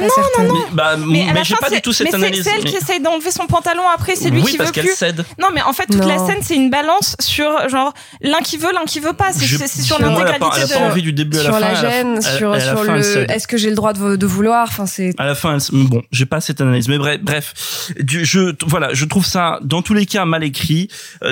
Non. Mais j'ai pas du tout cette analyse. C'est elle qui essaye d'enlever son pantalon après, c'est lui qui veut plus. Oui, parce qu'elle cède. Non, mais en fait, toute la scène, c'est une balance sur, genre, l'un qui veut pas. C'est sur l'intégralité de... Elle a pas envie du début à la fin. Sur la gêne, sur le... Est-ce que j'ai le droit de vouloir? Enfin, c'est... À la fin, bon, j'ai pas cette analyse. Mais bref. Je trouve ça, dans tous les cas, mal écrit,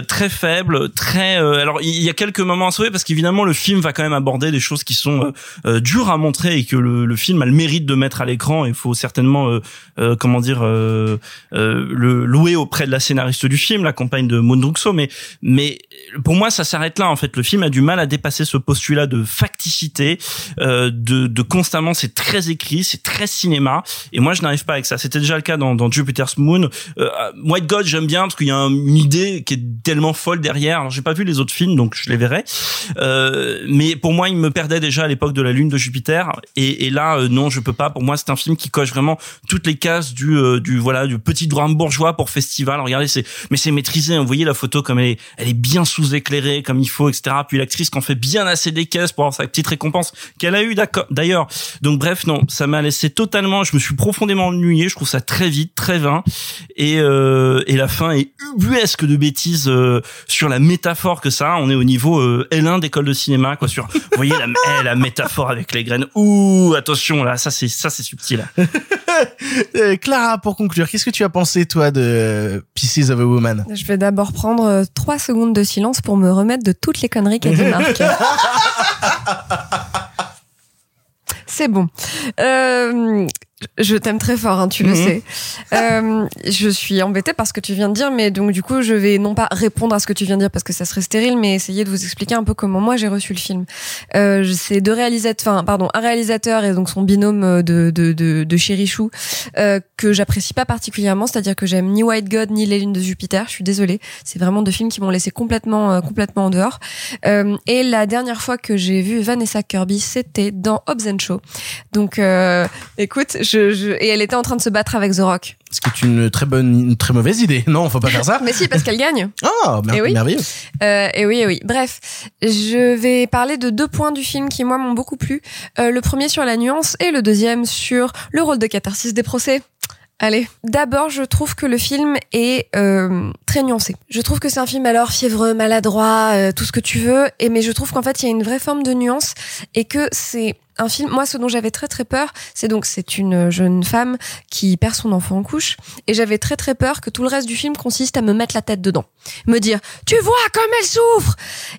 très faible, très... Alors, il y a quelques moments à sauver parce qu'évidemment, le film va quand même aborder des choses qui sont dures à montrer et que le film a le mérite de mettre à l'écran. l'écran, il faut certainement le louer auprès de la scénariste du film, la compagne de Mundruczó, mais pour moi ça s'arrête là en fait. Le film a du mal à dépasser ce postulat de facticité, de constamment c'est très écrit, c'est très cinéma, et moi je n'arrive pas avec ça. C'était déjà le cas dans Jupiter's Moon. White God, j'aime bien parce qu'il y a une idée qui est tellement folle derrière. Alors j'ai pas vu les autres films donc je les verrai, mais pour moi il me perdait déjà à l'époque de La Lune de Jupiter, et là non, je peux pas. Pour moi c'est un film qui coche vraiment toutes les cases du petit drame bourgeois pour festival. Regardez, c'est maîtrisé, hein. Vous voyez la photo comme elle est bien sous-éclairée comme il faut, etc. Puis l'actrice qui en fait bien assez des caisses pour avoir sa petite récompense qu'elle a eu d'ailleurs. Donc bref, non, ça m'a laissé totalement, je me suis profondément ennuyé, je trouve ça très vite, très vain, et la fin est ubuesque de bêtises sur la métaphore que ça a. On est au niveau L1 d'école de cinéma quoi, sur vous voyez la métaphore avec les graines. Ouh, attention là, ça c'est subtil. Clara, pour conclure, qu'est-ce que tu as pensé toi de Pieces of a Woman? Je vais d'abord prendre 3 secondes de silence pour me remettre de toutes les conneries qu'a dit Marc. C'est bon. Je t'aime très fort, hein, tu le sais. Je suis embêtée par ce que tu viens de dire, mais donc du coup, je vais non pas répondre à ce que tu viens de dire parce que ça serait stérile, mais essayer de vous expliquer un peu comment moi j'ai reçu le film. C'est un réalisateur et donc son binôme de Chérichou que j'apprécie pas particulièrement, c'est-à-dire que j'aime ni White God ni Les Lunes de Jupiter. Je suis désolée, c'est vraiment deux films qui m'ont laissé complètement en dehors. Et la dernière fois que j'ai vu Vanessa Kirby, c'était dans Hobbs and Shaw. Donc, écoute. Et elle était en train de se battre avec The Rock. Ce qui est une très mauvaise idée. Non, faut pas faire ça. Mais si, parce qu'elle gagne. Oh, merveilleux. Et oui. Bref, je vais parler de 2 points du film qui, moi, m'ont beaucoup plu. Le premier sur la nuance et le deuxième sur le rôle de catharsis des procès. Allez. D'abord, je trouve que le film est très nuancé. Je trouve que c'est un film alors fiévreux, maladroit, tout ce que tu veux, mais je trouve qu'en fait, il y a une vraie forme de nuance et que c'est un film. Moi, ce dont j'avais très très peur, c'est une jeune femme qui perd son enfant en couche, et j'avais très très peur que tout le reste du film consiste à me mettre la tête dedans, me dire tu vois comme elle souffre.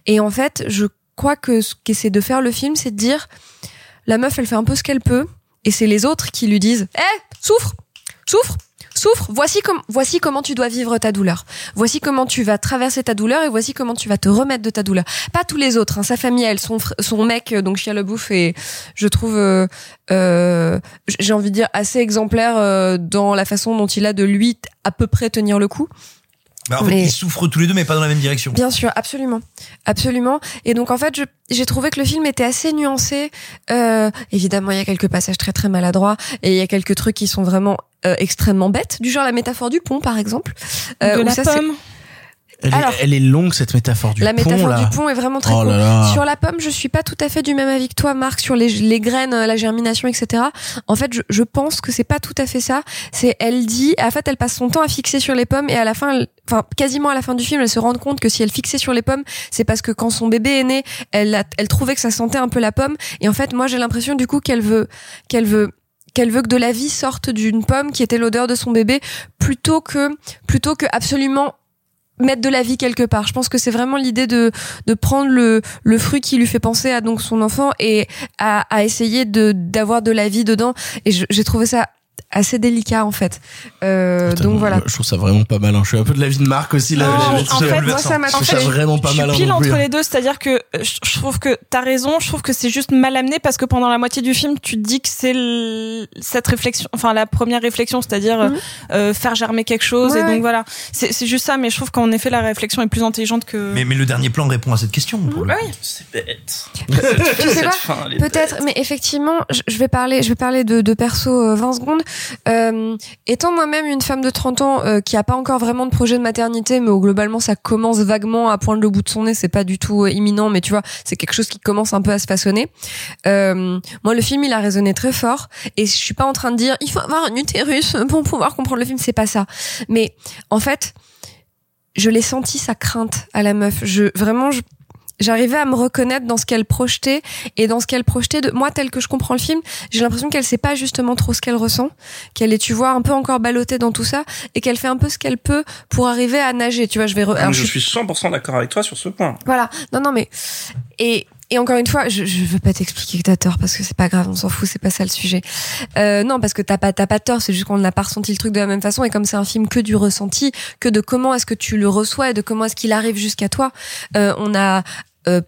Et en fait, je crois que ce qu'essaie de faire le film, c'est de dire la meuf, elle fait un peu ce qu'elle peut, et c'est les autres qui lui disent souffre, voici comment tu dois vivre ta douleur. Voici comment tu vas traverser ta douleur et voici comment tu vas te remettre de ta douleur. Pas tous les autres, hein. Sa famille, elle, son mec, donc Shia LaBeouf, et je trouve, j'ai envie de dire, assez exemplaire dans la façon dont il a de lui à peu près tenir le coup. Bah en fait, ils souffrent tous les deux, mais pas dans la même direction. Bien sûr, absolument. Absolument. Et donc, en fait, j'ai trouvé que le film était assez nuancé. Évidemment, il y a quelques passages très, très maladroits. Et il y a quelques trucs qui sont vraiment extrêmement bêtes. Du genre la métaphore du pont, par exemple. Pomme. Elle est longue, cette métaphore du pont. La métaphore du pont est vraiment très longue. Sur la pomme, je suis pas tout à fait du même avis que toi, Marc, sur les graines, la germination, etc. En fait, je pense que c'est pas tout à fait ça. Elle passe son temps à fixer sur les pommes, et à la fin, quasiment à la fin du film, elle se rend compte que si elle fixait sur les pommes, c'est parce que quand son bébé est né, elle trouvait que ça sentait un peu la pomme. Et en fait, moi, j'ai l'impression, du coup, qu'elle veut que de la vie sorte d'une pomme qui était l'odeur de son bébé, plutôt que absolument mettre de la vie quelque part. Je pense que c'est vraiment l'idée de prendre le fruit qui lui fait penser à donc son enfant et à essayer d'avoir de la vie dedans. Et j'ai trouvé ça assez délicat en fait. Donc voilà. Je trouve ça vraiment pas mal. Hein. Je suis un peu de l'avis de Marc aussi là. Je trouve ça vraiment pas mal. Je suis pile entre les deux, c'est-à-dire que je trouve que t'as raison. Je trouve que c'est juste mal amené parce que pendant la moitié du film, tu te dis que c'est cette réflexion, enfin la première réflexion, c'est-à-dire faire germer quelque chose. Ouais, et donc voilà, c'est juste ça. Mais je trouve qu'en effet, la réflexion est plus intelligente que. Mais le dernier plan répond à cette question. Oui. C'est bête. Tu sais pas. Peut-être. Mais effectivement, je vais parler de perso 20 secondes. Étant moi-même une femme de 30 ans qui a pas encore vraiment de projet de maternité, mais où globalement ça commence vaguement à poindre le bout de son nez, c'est pas du tout imminent, mais tu vois, c'est quelque chose qui commence un peu à se façonner. Moi, le film, il a résonné très fort, et je suis pas en train de dire il faut avoir un utérus pour pouvoir comprendre le film, c'est pas ça. Mais en fait, je l'ai senti sa crainte à la meuf. J'arrivais à me reconnaître dans ce qu'elle projetait et dans ce qu'elle projetait de moi tel que je comprends le film. J'ai l'impression qu'elle sait pas justement trop ce qu'elle ressent, qu'elle est, tu vois, un peu encore ballottée dans tout ça et qu'elle fait un peu ce qu'elle peut pour arriver à nager. Tu vois, je suis 100% d'accord avec toi sur ce point. Voilà. Non, mais et Et encore une fois, je veux pas t'expliquer que t'as tort parce que c'est pas grave, on s'en fout, c'est pas ça le sujet. Non, parce que t'as pas tort, c'est juste qu'on n'a pas ressenti le truc de la même façon. Et comme c'est un film que du ressenti, que de comment est-ce que tu le reçois et de comment est-ce qu'il arrive jusqu'à toi, on a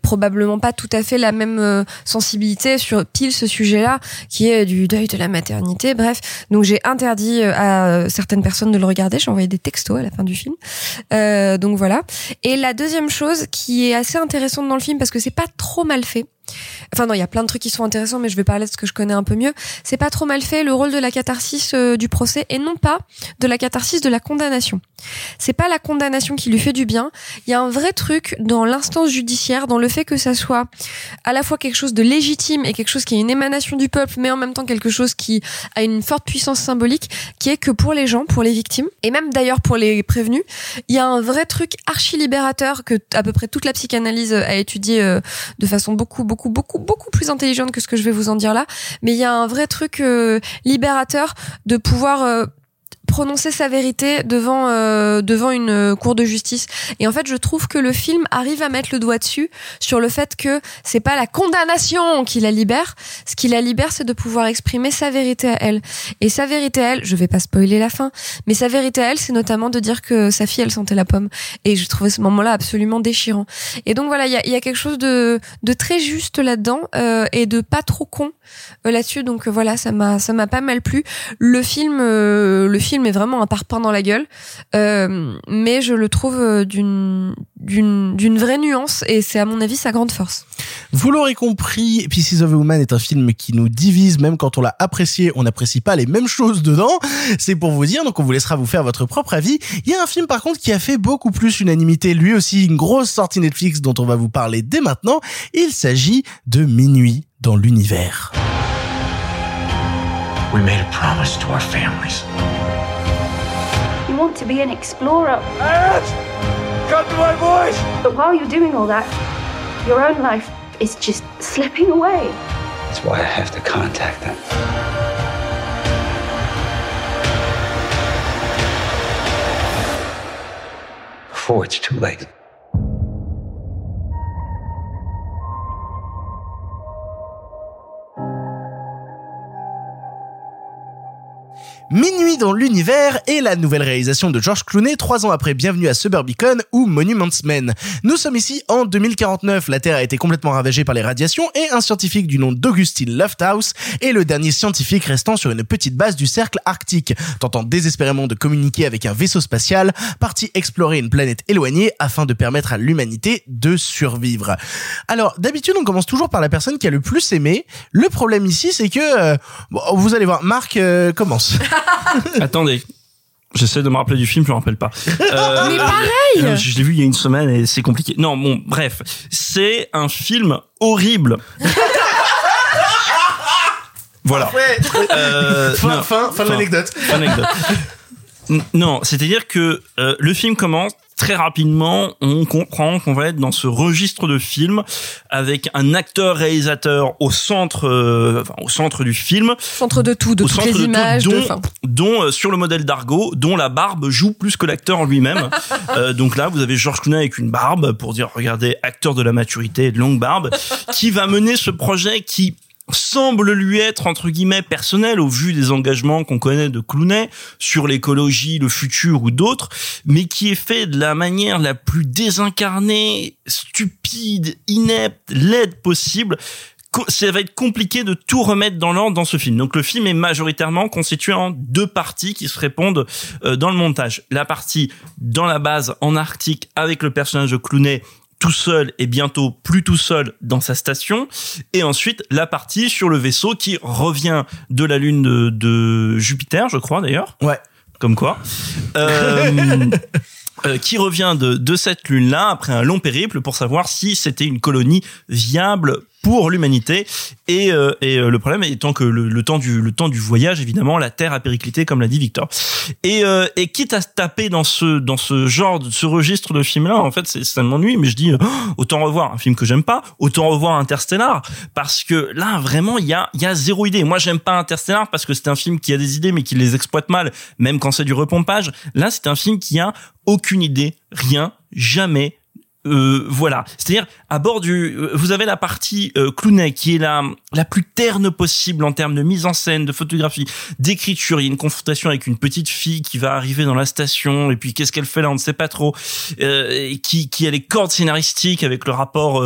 probablement pas tout à fait la même sensibilité sur pile ce sujet-là, qui est du deuil de la maternité, bref. Donc j'ai interdit à certaines personnes de le regarder, j'ai envoyé des textos à la fin du film. Donc voilà. Et la deuxième chose qui est assez intéressante dans le film, parce que c'est pas trop mal fait, enfin non, il y a plein de trucs qui sont intéressants, mais je vais parler de ce que je connais un peu mieux. C'est pas trop mal fait, le rôle de la catharsis du procès, et non pas de la catharsis de la condamnation. C'est pas la condamnation qui lui fait du bien. Il y a un vrai truc dans l'instance judiciaire, dans le fait que ça soit à la fois quelque chose de légitime et quelque chose qui est une émanation du peuple, mais en même temps quelque chose qui a une forte puissance symbolique, qui est que pour les gens, pour les victimes, et même d'ailleurs pour les prévenus, il y a un vrai truc archi-libérateur que à peu près toute la psychanalyse a étudié de façon beaucoup plus intelligente que ce que je vais vous en dire là, mais il y a un vrai truc libérateur de pouvoir prononcer sa vérité devant une cour de justice. Et en fait, je trouve que le film arrive à mettre le doigt dessus, sur le fait que c'est pas la condamnation qui la libère. Ce qui la libère, c'est de pouvoir exprimer sa vérité à elle. Et sa vérité à elle, je vais pas spoiler la fin, mais sa vérité à elle, c'est notamment de dire que sa fille, elle sentait la pomme. Et je trouvais ce moment-là absolument déchirant. Et donc voilà, il y a quelque chose de très juste là-dedans, et de pas trop con là-dessus. Donc voilà, ça m'a pas mal plu. Le film mais vraiment un parpaing dans la gueule, mais je le trouve d'une vraie nuance, et c'est à mon avis sa grande force. Vous l'aurez compris, Pieces of Woman est un film qui nous divise, même quand on l'a apprécié, on n'apprécie pas les mêmes choses dedans, c'est pour vous dire, donc on vous laissera vous faire votre propre avis. Il y a un film par contre qui a fait beaucoup plus unanimité, lui aussi une grosse sortie Netflix dont on va vous parler dès maintenant, il s'agit de Minuit dans l'univers. We made a promise to our families. You want to be an explorer. Cut to my voice! But while you're doing all that, your own life is just slipping away. That's why I have to contact them. Before it's too late. Minuit dans l'univers est la nouvelle réalisation de George Clooney 3 ans après Bienvenue à Suburbicon ou Monuments Men. Nous sommes ici en 2049, la Terre a été complètement ravagée par les radiations et un scientifique du nom d'Augustine Lofthouse est le dernier scientifique restant sur une petite base du cercle arctique, tentant désespérément de communiquer avec un vaisseau spatial parti explorer une planète éloignée afin de permettre à l'humanité de survivre. Alors d'habitude on commence toujours par la personne qui a le plus aimé, le problème ici c'est que, vous allez voir, Marc commence. Attendez, j'essaie de me rappeler du film, je me rappelle pas. Mais pareil, je l'ai vu il y a une semaine et c'est compliqué. Non, bon, bref, c'est un film horrible. Voilà. Fin de l'anecdote. Non, c'est-à-dire que le film commence très rapidement, on comprend qu'on va être dans ce registre de film avec un acteur-réalisateur au centre du film, centre de tout, de toutes les images, dont sur le modèle d'Argo, dont la barbe joue plus que l'acteur lui-même. Donc là, vous avez George Clooney avec une barbe pour dire regardez, acteur de la maturité et de longue barbe, qui va mener ce projet qui semble lui être, entre guillemets, personnel au vu des engagements qu'on connaît de Clooney sur l'écologie, le futur ou d'autres, mais qui est fait de la manière la plus désincarnée, stupide, inepte, laide possible. Ça va être compliqué de tout remettre dans l'ordre dans ce film. Donc le film est majoritairement constitué en deux parties qui se répondent dans le montage. La partie dans la base en Arctique avec le personnage de Clooney tout seul et bientôt plus tout seul dans sa station, et ensuite la partie sur le vaisseau qui revient de la lune de Jupiter, je crois d'ailleurs. Ouais. Comme quoi. Qui revient de cette lune-là après un long périple pour savoir si c'était une colonie viable pour l'humanité, et le problème étant que le temps du voyage, évidemment, la Terre a périclité, comme l'a dit Victor, et quitte à se taper dans ce genre de ce registre de film là, en fait ça m'ennuie, mais je dis autant revoir un film que j'aime pas, autant revoir Interstellar, parce que là vraiment il y a zéro idée. Moi j'aime pas Interstellar parce que c'est un film qui a des idées mais qui les exploite mal, même quand c'est du repompage. Là c'est un film qui a aucune idée, rien, jamais, Voilà, c'est-à-dire à bord du, vous avez la partie Clooney qui est la plus terne possible en termes de mise en scène, de photographie, d'écriture. Il y a une confrontation avec une petite fille qui va arriver dans la station et puis qu'est-ce qu'elle fait là, on ne sait pas trop. Qui a les cordes scénaristiques avec le rapport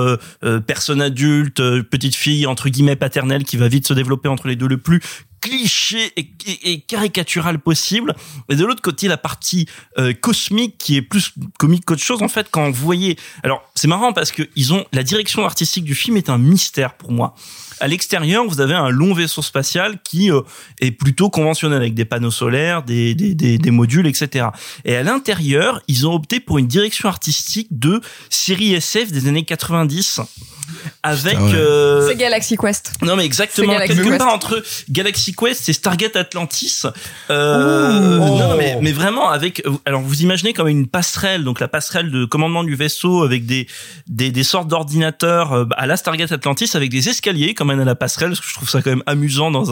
personne adulte, petite fille entre guillemets paternelle qui va vite se développer entre les deux, le plus cliché et caricatural possible. Et de l'autre côté, la partie cosmique qui est plus comique qu'autre chose, en fait, quand vous voyez... Alors, c'est marrant parce que la direction artistique du film est un mystère pour moi. À l'extérieur, vous avez un long vaisseau spatial qui est plutôt conventionnel, avec des panneaux solaires, des modules, etc. Et à l'intérieur, ils ont opté pour une direction artistique de série SF des années 90. Avec c'est Galaxy Quest. Non mais exactement, quelque part entre Galaxy Quest et Stargate Atlantis. Non mais vraiment avec, alors vous imaginez comme une passerelle, donc la passerelle de commandement du vaisseau avec des sortes d'ordinateurs à la Stargate Atlantis, avec des escaliers comme à la passerelle, parce que je trouve ça quand même amusant dans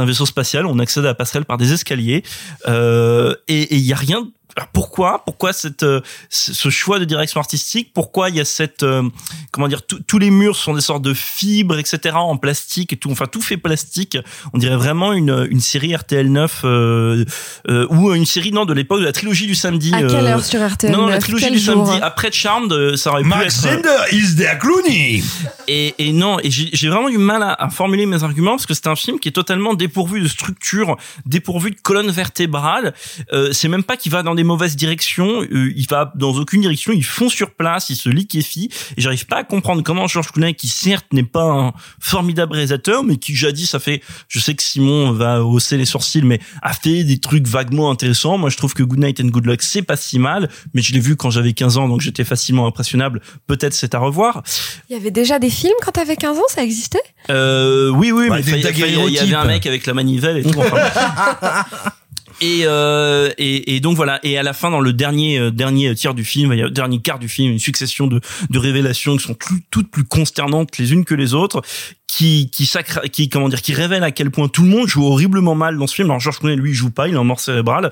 un vaisseau spatial, on accède à la passerelle par des escaliers et il y a rien de... Alors pourquoi ce choix de direction artistique? Pourquoi il y a tous les murs sont des sortes de fibres, etc., en plastique et tout, enfin tout fait plastique. On dirait vraiment une série RTL9 ou une série de l'époque de la trilogie du samedi. À quelle heure sur RTL9? Non, la trilogie du samedi après Charmed, ça aurait pu Max être. Max is there Clooney. Et non, et j'ai vraiment du mal à formuler mes arguments parce que c'est un film qui est totalement dépourvu de structure, dépourvu de colonne vertébrale. C'est même pas qu'il va dans des mauvaises directions, il va dans aucune direction, il fond sur place, il se liquéfie, et j'arrive pas à comprendre comment George Clooney, qui certes n'est pas un formidable réalisateur, mais qui jadis a fait, je sais que Simon va hausser les sourcils, mais a fait des trucs vaguement intéressants. Moi je trouve que Good Night and Good Luck c'est pas si mal, mais je l'ai vu quand j'avais 15 ans, donc j'étais facilement impressionnable, peut-être c'est à revoir. Il y avait déjà des films quand t'avais 15 ans, ça existait? Oui, bah, mais il y avait un mec avec la manivelle et tout, enfin. Et donc voilà, et à la fin, dans le dernier tiers du film, il y a le dernier quart du film, une succession de révélations qui sont toutes plus consternantes les unes que les autres, qui révèlent à quel point tout le monde joue horriblement mal dans ce film. Alors George Clooney, lui, il joue pas, il est en mort cérébrale.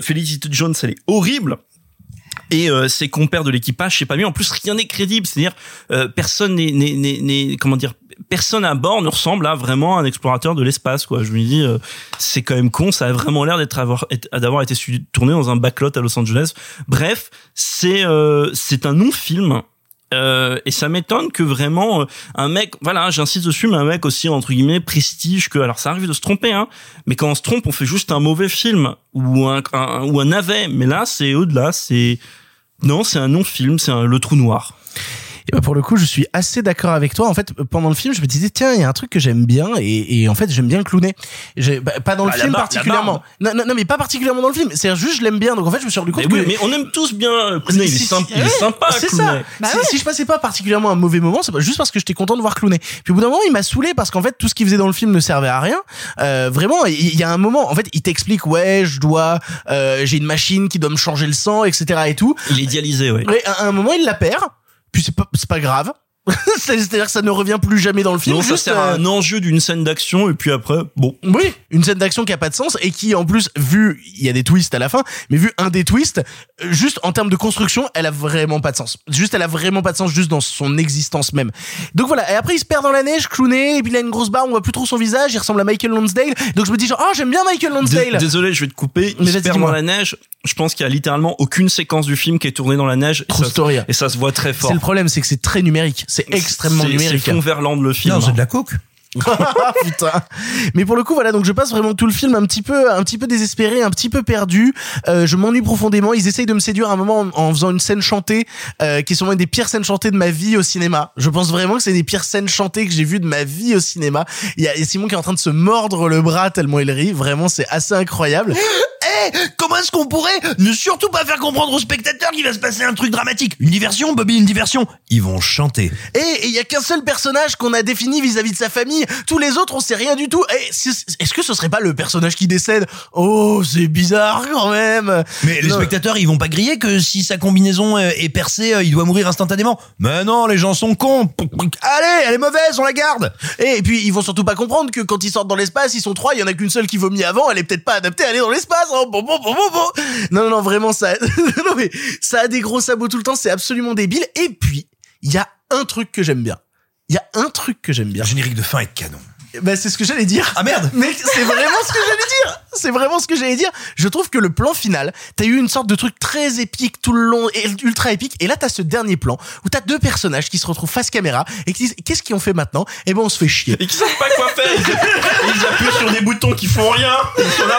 Felicity Jones, elle est horrible. Et ses compères de l'équipage, c'est pas mieux. En plus, rien n'est crédible, c'est-à-dire personne n'est personne à bord ne ressemble à vraiment un explorateur de l'espace, quoi. Je me dis, c'est quand même con. Ça a vraiment l'air d'avoir été tourné dans un backlot à Los Angeles. Bref, c'est un non-film. Et ça m'étonne que vraiment un mec, voilà, j'insiste dessus, mais un mec aussi entre guillemets prestige que, alors ça arrive de se tromper, hein, mais quand on se trompe, on fait juste un mauvais film ou un navet. Mais là, c'est au-delà, c'est un non-film, c'est le trou noir. Et bah pour le coup, je suis assez d'accord avec toi. En fait, pendant le film, je me disais, tiens, il y a un truc que j'aime bien, et en fait, j'aime bien Clooney. Pas dans le film particulièrement. Non, mais pas particulièrement dans le film. C'est juste, je l'aime bien. Donc en fait, je me suis rendu compte mais on aime tous bien Clooney. Il est sympa, Clooney. C'est ça. Bah ouais. Si je passais pas particulièrement un mauvais moment, c'est juste parce que j'étais content de voir Clooney. Puis au bout d'un moment, il m'a saoulé parce qu'en fait, tout ce qu'il faisait dans le film ne servait à rien. Vraiment, il y a un moment, en fait, il t'explique, ouais, j'ai une machine qui doit me changer le sang, etc. et tout. Il est dialysé, ouais. Mais à un moment, il la perd. Puis c'est pas grave. C'est-à-dire que ça ne revient plus jamais dans le film. Non, juste ça sert à un enjeu d'une scène d'action et puis après, bon. Oui, une scène d'action qui a pas de sens et qui, en plus, il y a des twists à la fin, mais vu un des twists, juste en termes de construction, elle a vraiment pas de sens. Elle a vraiment pas de sens juste dans son existence même. Donc voilà. Et après, il se perd dans la neige, Clooney, et puis il a une grosse barbe, on voit plus trop son visage, il ressemble à Michael Lonsdale. Donc je me dis j'aime bien Michael Lonsdale. Désolé, je vais te couper. Mais il se perd dans la neige. Je pense qu'il y a littéralement aucune séquence du film qui est tournée dans la neige. Et ça se voit très fort. C'est le problème, c'est que c'est très numérique. C'est extrêmement numérique. C'est Verland, le film. Non, c'est de la coke. Putain. Mais pour le coup, voilà, donc je passe vraiment tout le film un petit peu désespéré, un petit peu perdu. Je m'ennuie profondément. Ils essayent de me séduire à un moment en faisant une scène chantée, qui est sûrement une des pires scènes chantées de ma vie au cinéma. Je pense vraiment que c'est des pires scènes chantées que j'ai vues de ma vie au cinéma. Il y a Simon qui est en train de se mordre le bras tellement il rit. Vraiment, c'est assez incroyable. Hey, comment est-ce qu'on pourrait ne surtout pas faire comprendre aux spectateurs qu'il va se passer un truc dramatique? Une diversion, Bobby, une diversion. Ils vont chanter. Et il y a qu'un seul personnage qu'on a défini vis-à-vis de sa famille. Tous les autres, on sait rien du tout. Est-ce que ce serait pas le personnage qui décède? Oh, c'est bizarre quand même. Mais les spectateurs, ils vont pas griller que si sa combinaison est percée, il doit mourir instantanément. Mais non, les gens sont cons. Allez, elle est mauvaise, on la garde. Et puis, ils vont surtout pas comprendre que quand ils sortent dans l'espace, ils sont trois, il y en a qu'une seule qui vomit avant, elle est peut-être pas adaptée à aller dans l'espace. Non, vraiment, ça, non, mais ça a des gros sabots tout le temps, c'est absolument débile. Et puis, il y a un truc que j'aime bien. Le générique de fin est canon. Ben, c'est ce que j'allais dire. Ah merde! Mais c'est vraiment ce que j'allais dire! Je trouve que le plan final, t'as eu une sorte de truc très épique tout le long, et ultra épique, et là t'as ce dernier plan où t'as deux personnages qui se retrouvent face caméra et qui disent qu'est-ce qu'ils ont fait maintenant? Eh ben on se fait chier. Et qui savent pas quoi faire! Ils appuient sur des boutons qui font rien! Ils sont là.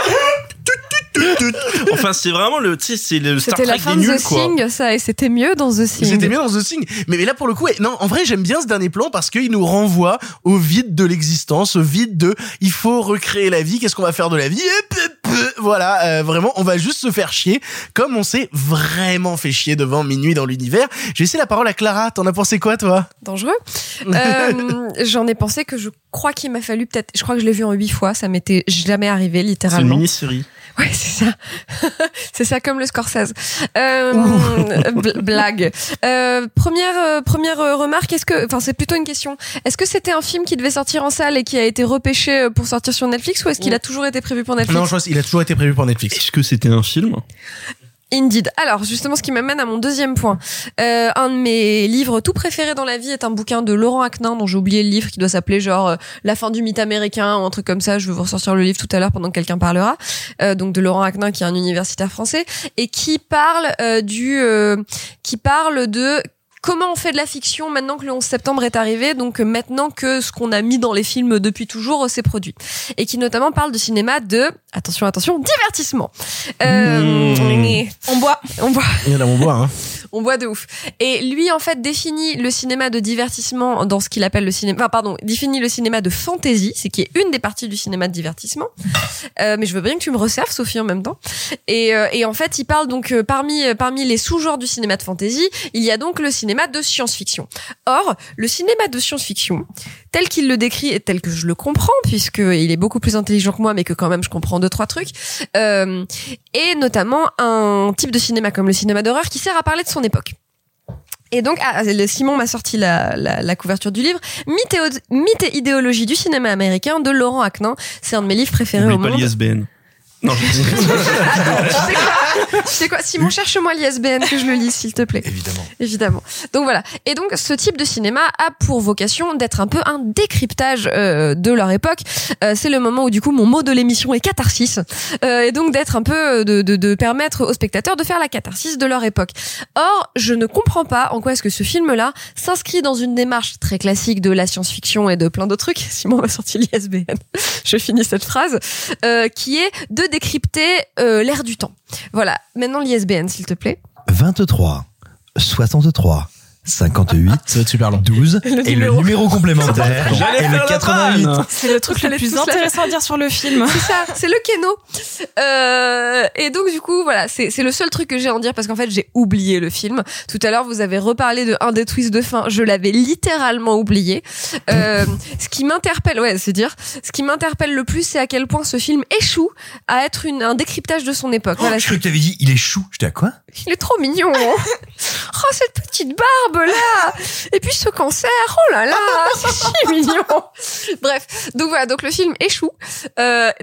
Enfin, c'est vraiment le, tu sais, c'est le Star Trek des nuls, quoi. C'était la fin de The Thing, ça, et c'était mieux dans The Thing. Mais là, pour le coup, non, en vrai, j'aime bien ce dernier plan parce qu'il nous renvoie au vide de l'existence, au vide de, il faut recréer la vie, qu'est-ce qu'on va faire de la vie? Voilà, vraiment, on va juste se faire chier, comme on s'est vraiment fait chier devant Minuit dans l'univers. J'ai laissé la parole à Clara, t'en as pensé quoi, toi? Dangereux. J'en ai pensé que je crois qu'il m'a fallu peut-être, je crois que je l'ai vu en 8 fois, ça m'était jamais arrivé, littéralement. C'est une mini-série. Ouais, c'est ça. C'est ça, comme le Scorsese. Blague. Première remarque, est-ce que, enfin, c'est plutôt une question. Est-ce que c'était un film qui devait sortir en salle et qui a été repêché pour sortir sur Netflix, ou est-ce qu'il a toujours été prévu pour Netflix? Non, je pense qu'il a toujours été prévu pour Netflix. Est-ce que c'était un film? Indeed. Alors, justement, ce qui m'amène à mon deuxième point. Un de mes livres tout préférés dans la vie est un bouquin de Laurent Aknin dont j'ai oublié le livre, qui doit s'appeler genre La fin du mythe américain ou un truc comme ça. Je vais vous ressortir le livre tout à l'heure pendant que quelqu'un parlera. Donc de Laurent Aknin, qui est un universitaire français et qui parle de comment on fait de la fiction maintenant que le 11 septembre est arrivé, donc maintenant que ce qu'on a mis dans les films depuis toujours s'est produit. Et qui notamment parle de cinéma de, attention, divertissement. On boit. Il y en a, on boit, hein. On boit de ouf. Et lui, en fait, définit le cinéma de divertissement dans ce qu'il appelle définit le cinéma de fantasy, c'est qui est une des parties du cinéma de divertissement. Mais je veux bien que tu me resserves, Sophie, en même temps. Et en fait, il parle donc, parmi les sous-genres du cinéma de fantasy, il y a donc le cinéma de science-fiction. Or, le cinéma de science-fiction, tel qu'il le décrit et tel que je le comprends, puisqu'il est beaucoup plus intelligent que moi, mais que quand même je comprends 2-3 trucs, et notamment un type de cinéma comme le cinéma d'horreur qui sert à parler de son époque. Et donc, Simon m'a sorti la couverture du livre « Mythe et idéologie du cinéma américain » de Laurent Aknin. C'est un de mes livres préférés au monde. Oublie pas l'ISBN. Non, je dis. Tu sais quoi, Simon, cherche-moi l'ISBN que je le lis, s'il te plaît. Évidemment. Donc voilà. Et donc, ce type de cinéma a pour vocation d'être un peu un décryptage de leur époque. C'est le moment où, du coup, mon mot de l'émission est catharsis. Et donc, d'être un peu, de permettre aux spectateurs de faire la catharsis de leur époque. Or, je ne comprends pas en quoi est-ce que ce film-là s'inscrit dans une démarche très classique de la science-fiction et de plein d'autres trucs. Simon m'a sorti l'ISBN. Je finis cette phrase. Qui est de décrypter l'ère du temps. Voilà, maintenant l'ISBN, s'il te plaît. 23, 63, 58, super long. 12, et le numéro complémentaire, et le 88. C'est le truc le plus intéressant à dire sur le film. C'est ça, c'est le kéno. Et donc, du coup, voilà, c'est le seul truc que j'ai à en dire, parce qu'en fait, j'ai oublié le film. Tout à l'heure, vous avez reparlé de un des twists de fin. Je l'avais littéralement oublié. Ce qui m'interpelle le plus, c'est à quel point ce film échoue à être un décryptage de son époque. Voilà, je croyais que t'avais dit, il échoue. J'étais à quoi? Il est trop mignon, hein. Oh, cette petite barbe! Là. Et puis ce cancer, oh là là, c'est si mignon. Bref, donc voilà, donc le film échoue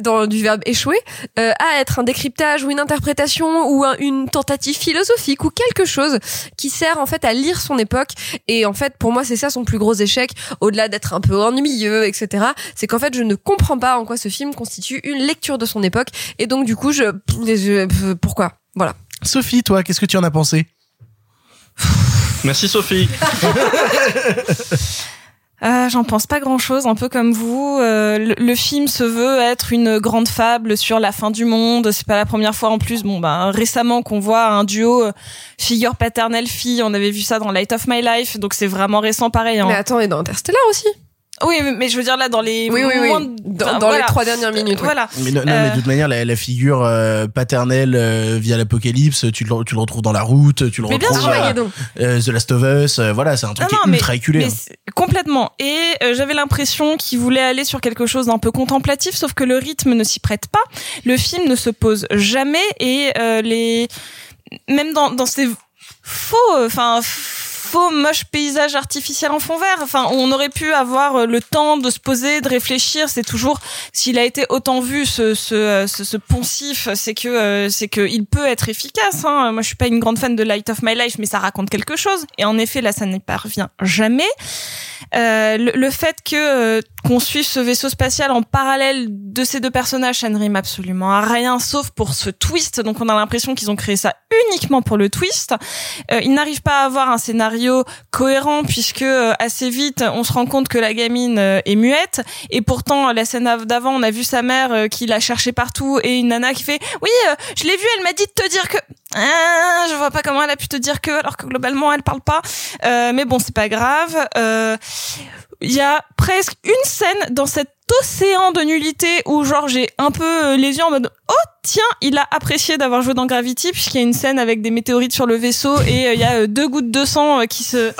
dans du verbe échouer à être un décryptage ou une interprétation ou une tentative philosophique ou quelque chose qui sert en fait à lire son époque. Et en fait, pour moi, c'est ça son plus gros échec, au-delà d'être un peu ennuyeux, etc. C'est qu'en fait, je ne comprends pas en quoi ce film constitue une lecture de son époque. Et donc du coup, pourquoi ? Voilà. Sophie, toi, qu'est-ce que tu en as pensé ? Merci Sophie. J'en pense pas grand-chose, un peu comme vous. Le film se veut être une grande fable sur la fin du monde. C'est pas la première fois en plus. Bon, bah récemment qu'on voit un duo figure paternelle-fille. On avait vu ça dans Light of My Life, donc c'est vraiment récent, pareil. Hein. Mais attends, et dans Interstellar aussi. Oui, mais je veux dire là dans les moments les 3 dernières minutes. Voilà. Mais non, mais de toute manière la figure paternelle via l'apocalypse, tu le retrouves dans La Route, tu le mais retrouves dans The Last of Us, voilà, c'est un truc qui est ultra éculé. Hein. Complètement. Et j'avais l'impression qu'il voulait aller sur quelque chose d'un peu contemplatif, sauf que le rythme ne s'y prête pas. Le film ne se pose jamais et même dans ces faux faux moche paysage artificiel en fond vert. Enfin, on aurait pu avoir le temps de se poser, de réfléchir. C'est toujours, s'il a été autant vu ce poncif, c'est que il peut être efficace, hein. Moi, je suis pas une grande fan de Light of My Life, mais ça raconte quelque chose. Et en effet, là, ça n'y parvient jamais. Le fait qu'on suive ce vaisseau spatial en parallèle de ces deux personnages, ça ne rime absolument à rien, sauf pour ce twist. Donc, on a l'impression qu'ils ont créé ça uniquement pour le twist. Ils n'arrivent pas à avoir un scénario cohérent, puisque assez vite, on se rend compte que la gamine est muette. Et pourtant, la scène d'avant, on a vu sa mère qui l'a cherchée partout, et une nana qui fait « Oui, je l'ai vue, elle m'a dit de te dire que... » Ah, je vois pas comment elle a pu te dire que, alors que globalement elle parle pas. Mais bon, c'est pas grave. Il y a presque une scène dans cet océan de nullité où genre j'ai un peu les yeux en mode « Oh, tiens, il a apprécié d'avoir joué dans Gravity », puisqu'il y a une scène avec des météorites sur le vaisseau et il y a deux gouttes de sang qui se...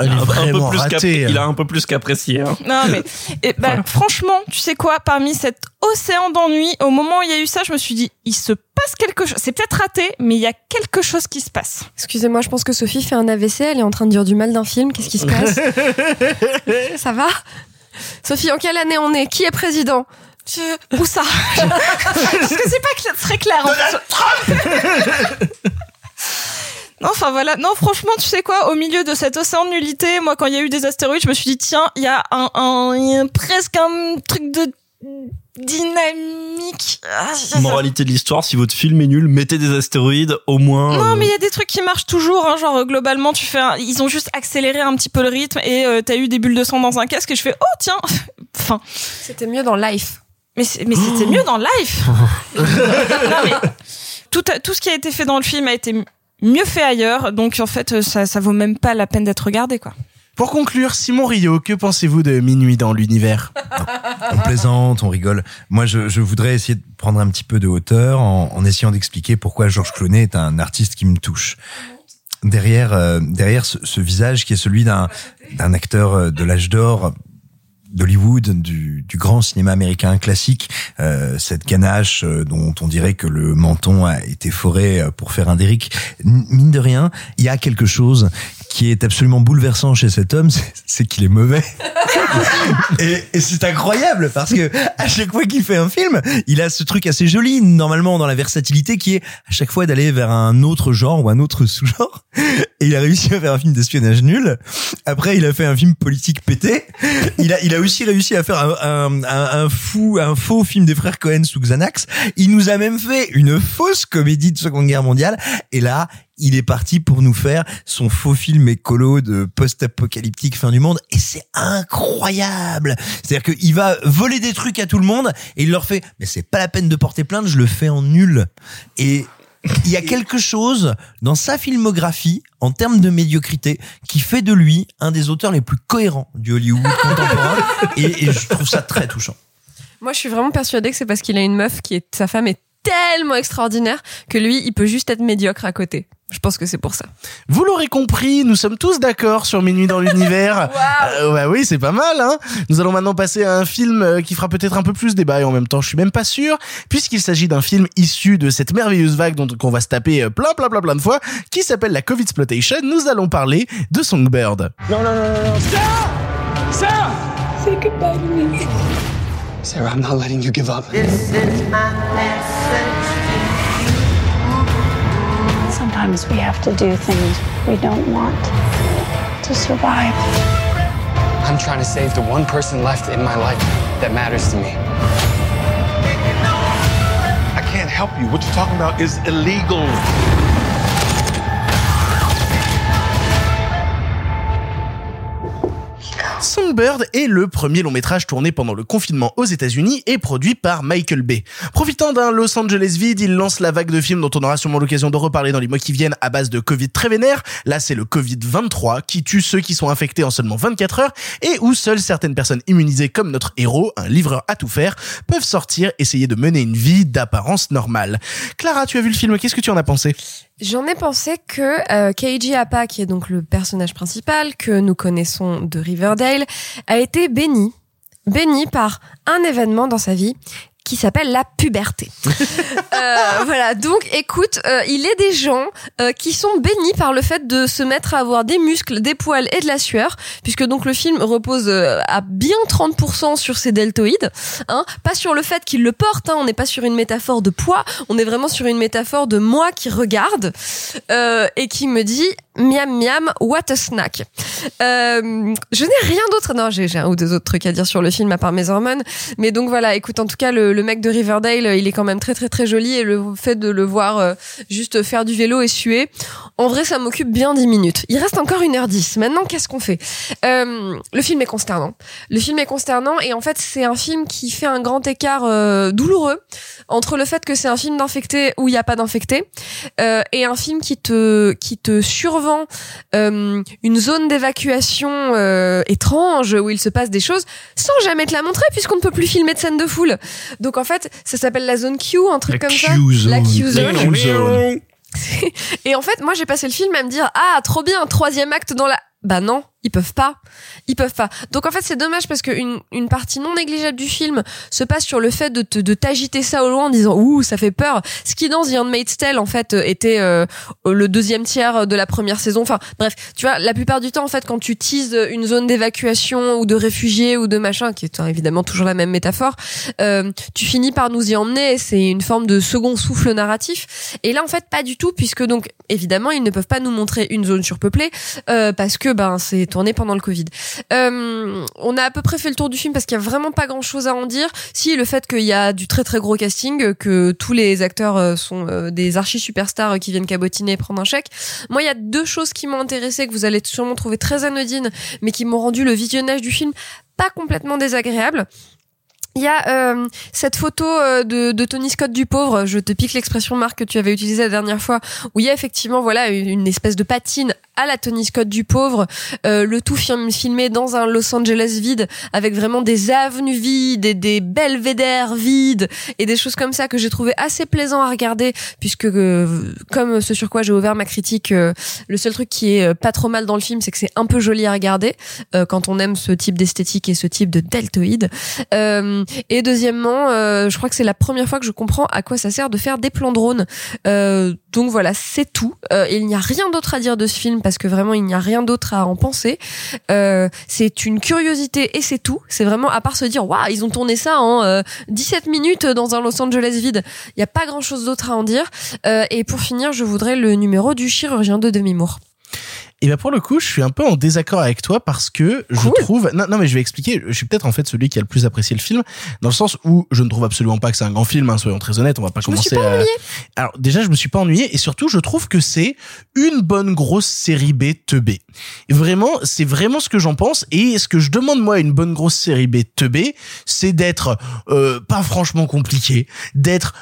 Il a un peu plus qu'apprécié. Hein. Non, mais ouais. Franchement, tu sais quoi, parmi cet océan d'ennui, au moment où il y a eu ça, je me suis dit « Il se passe quelque chose. C'est peut-être raté, mais il y a quelque chose qui se passe. » Excusez-moi, je pense que Sophie fait un AVC, elle est en train de dire du mal d'un film. Qu'est-ce qui se passe? Ça va? Sophie, en quelle année on est? Qui est président? Où ça? Parce que c'est pas très clair. Non, enfin voilà. Non, franchement, tu sais quoi? Au milieu de cet océan de nullité, moi, quand il y a eu des astéroïdes, je me suis dit, tiens, il y a presque un truc de dynamique. Moralité de l'histoire, si votre film est nul, mettez des astéroïdes, au moins. Non, mais il y a des trucs qui marchent toujours, hein, genre globalement tu fais ils ont juste accéléré un petit peu le rythme et t'as eu des bulles de sang dans un casque et je fais oh tiens, enfin, c'était mieux dans Life. Mais c'était mieux dans Life. Non, mais tout ce qui a été fait dans le film a été mieux fait ailleurs, donc en fait ça vaut même pas la peine d'être regardé, quoi. Pour conclure, Simon Rio, que pensez-vous de Minuit dans l'univers ? On plaisante, on rigole. Moi, je voudrais essayer de prendre un petit peu de hauteur en essayant d'expliquer pourquoi George Clooney est un artiste qui me touche. Derrière ce visage qui est celui d'un acteur de l'âge d'or d'Hollywood, du grand cinéma américain classique, cette ganache dont on dirait que le menton a été foré pour faire un Derrick. Mine de rien, il y a quelque chose qui est absolument bouleversant chez cet homme, c'est qu'il est mauvais. et c'est incroyable parce que à chaque fois qu'il fait un film, il a ce truc assez joli, normalement, dans la versatilité, qui est à chaque fois d'aller vers un autre genre ou un autre sous-genre. Et il a réussi à faire un film d'espionnage nul. Après, il a fait un film politique pété. Il a aussi réussi à faire un faux film des frères Cohen sous Xanax. Il nous a même fait une fausse comédie de Seconde Guerre mondiale. Et là, il est parti pour nous faire son faux film écolo de post-apocalyptique fin du monde. Et c'est incroyable. C'est-à-dire qu'il va voler des trucs à tout le monde et il leur fait « Mais c'est pas la peine de porter plainte, je le fais en nul. » Et il y a quelque chose dans sa filmographie, en termes de médiocrité, qui fait de lui un des auteurs les plus cohérents du Hollywood contemporain. Et je trouve ça très touchant. Moi, je suis vraiment persuadée que c'est parce qu'il a une meuf sa femme est tellement extraordinaire que lui, il peut juste être médiocre à côté. Je pense que c'est pour ça. Vous l'aurez compris, nous sommes tous d'accord sur Minuit dans l'univers. Wow. Bah oui, c'est pas mal, hein. Nous allons maintenant passer à un film qui fera peut-être un peu plus débat et en même temps, je suis même pas sûr, puisqu'il s'agit d'un film issu de cette merveilleuse vague qu'on va se taper plein de fois, qui s'appelle la Covidsploitation. Nous allons parler de Songbird. Non. Sarah! Say goodbye to me. Sarah, I'm not letting you give up. This is my message. Sometimes we have to do things we don't want to survive. I'm trying to save the one person left in my life that matters to me. I can't help you. What you're talking about is illegal. Songbird est le premier long métrage tourné pendant le confinement aux États-Unis et produit par Michael Bay. Profitant d'un Los Angeles vide, il lance la vague de films dont on aura sûrement l'occasion de reparler dans les mois qui viennent à base de Covid très vénère. Là, c'est le Covid-23 qui tue ceux qui sont infectés en seulement 24 heures et où seules certaines personnes immunisées comme notre héros, un livreur à tout faire, peuvent sortir, essayer de mener une vie d'apparence normale. Clara, tu as vu le film, qu'est-ce que tu en as pensé ? J'en ai pensé que Keiji Appa, qui est donc le personnage principal que nous connaissons de Riverdale, a été béni par un événement dans sa vie qui s'appelle la puberté. Voilà, donc écoute, il est des gens qui sont bénis par le fait de se mettre à avoir des muscles, des poils et de la sueur, puisque donc le film repose à bien 30% sur ses deltoïdes, hein, pas sur le fait qu'il le porte, hein, on n'est pas sur une métaphore de poids, on est vraiment sur une métaphore de moi qui regarde et qui me dit miam miam, what a snack. Je n'ai rien d'autre, non, j'ai un ou deux autres trucs à dire sur le film à part mes hormones, mais donc voilà, écoute, en tout cas le mec de Riverdale, il est quand même très très très joli, et le fait de le voir juste faire du vélo et suer, en vrai ça m'occupe bien 10 minutes. Il reste encore 1h10, maintenant qu'est-ce qu'on fait? Le film est consternant. Le film est consternant, et en fait c'est un film qui fait un grand écart douloureux entre le fait que c'est un film d'infecté où il n'y a pas d'infecté, et un film qui te survend une zone d'évacuation étrange où il se passe des choses sans jamais te la montrer, puisqu'on ne peut plus filmer de scène de foule. Donc en fait, ça s'appelle la zone Q, un truc comme ça. La Q zone. Et en fait, moi j'ai passé le film à me dire, ah trop bien, troisième acte dans la... Bah non, ils peuvent pas. Donc en fait, c'est dommage, parce que une partie non négligeable du film se passe sur le fait de t'agiter ça au loin en disant ouh, ça fait peur. Ce qui dans The Handmaid's Tale en fait était le deuxième tiers de la première saison. Enfin bref, tu vois, la plupart du temps en fait quand tu teases une zone d'évacuation ou de réfugiés ou de machin, qui est évidemment toujours la même métaphore, tu finis par nous y emmener. C'est une forme de second souffle narratif. Et là en fait pas du tout, puisque donc évidemment ils ne peuvent pas nous montrer une zone surpeuplée parce que ben c'est tourné pendant le Covid. On a à peu près fait le tour du film parce qu'il y a vraiment pas grand chose à en dire. Si, le fait qu'il y a du très très gros casting, que tous les acteurs sont des archi superstars qui viennent cabotiner et prendre un chèque. Moi, il y a deux choses qui m'ont intéressée, que vous allez sûrement trouver très anodines, mais qui m'ont rendu le visionnage du film pas complètement désagréable. Il y a cette photo de Tony Scott du pauvre, je te pique l'expression Marc que tu avais utilisée la dernière fois, où il y a effectivement voilà une espèce de patine à la Tony Scott du pauvre, le tout filmé dans un Los Angeles vide, avec vraiment des avenues vides et des belvédères vides et des choses comme ça que j'ai trouvé assez plaisant à regarder, puisque comme ce sur quoi j'ai ouvert ma critique, le seul truc qui est pas trop mal dans le film, c'est que c'est un peu joli à regarder quand on aime ce type d'esthétique et ce type de deltoïde. Et deuxièmement, je crois que c'est la première fois que je comprends à quoi ça sert de faire des plans drone. Donc voilà, c'est tout. Il n'y a rien d'autre à dire de ce film, parce que vraiment, il n'y a rien d'autre à en penser. C'est une curiosité et c'est tout. C'est vraiment, à part se dire, waouh, ils ont tourné ça en 17 minutes dans un Los Angeles vide. Il n'y a pas grand-chose d'autre à en dire. Et pour finir, je voudrais le numéro du chirurgien de Demi Moore. Et ben pour le coup, je suis un peu en désaccord avec toi, parce que je trouve... Non, mais je vais expliquer. Je suis peut-être en fait celui qui a le plus apprécié le film, dans le sens où je ne trouve absolument pas que c'est un grand film, hein, soyons très honnêtes, on va pas commencer à... Alors déjà, je me suis pas ennuyé, et surtout, je trouve que c'est une bonne grosse série B teubée. Vraiment, c'est vraiment ce que j'en pense, et ce que je demande moi à une bonne grosse série B teubée, c'est d'être pas franchement compliqué, d'être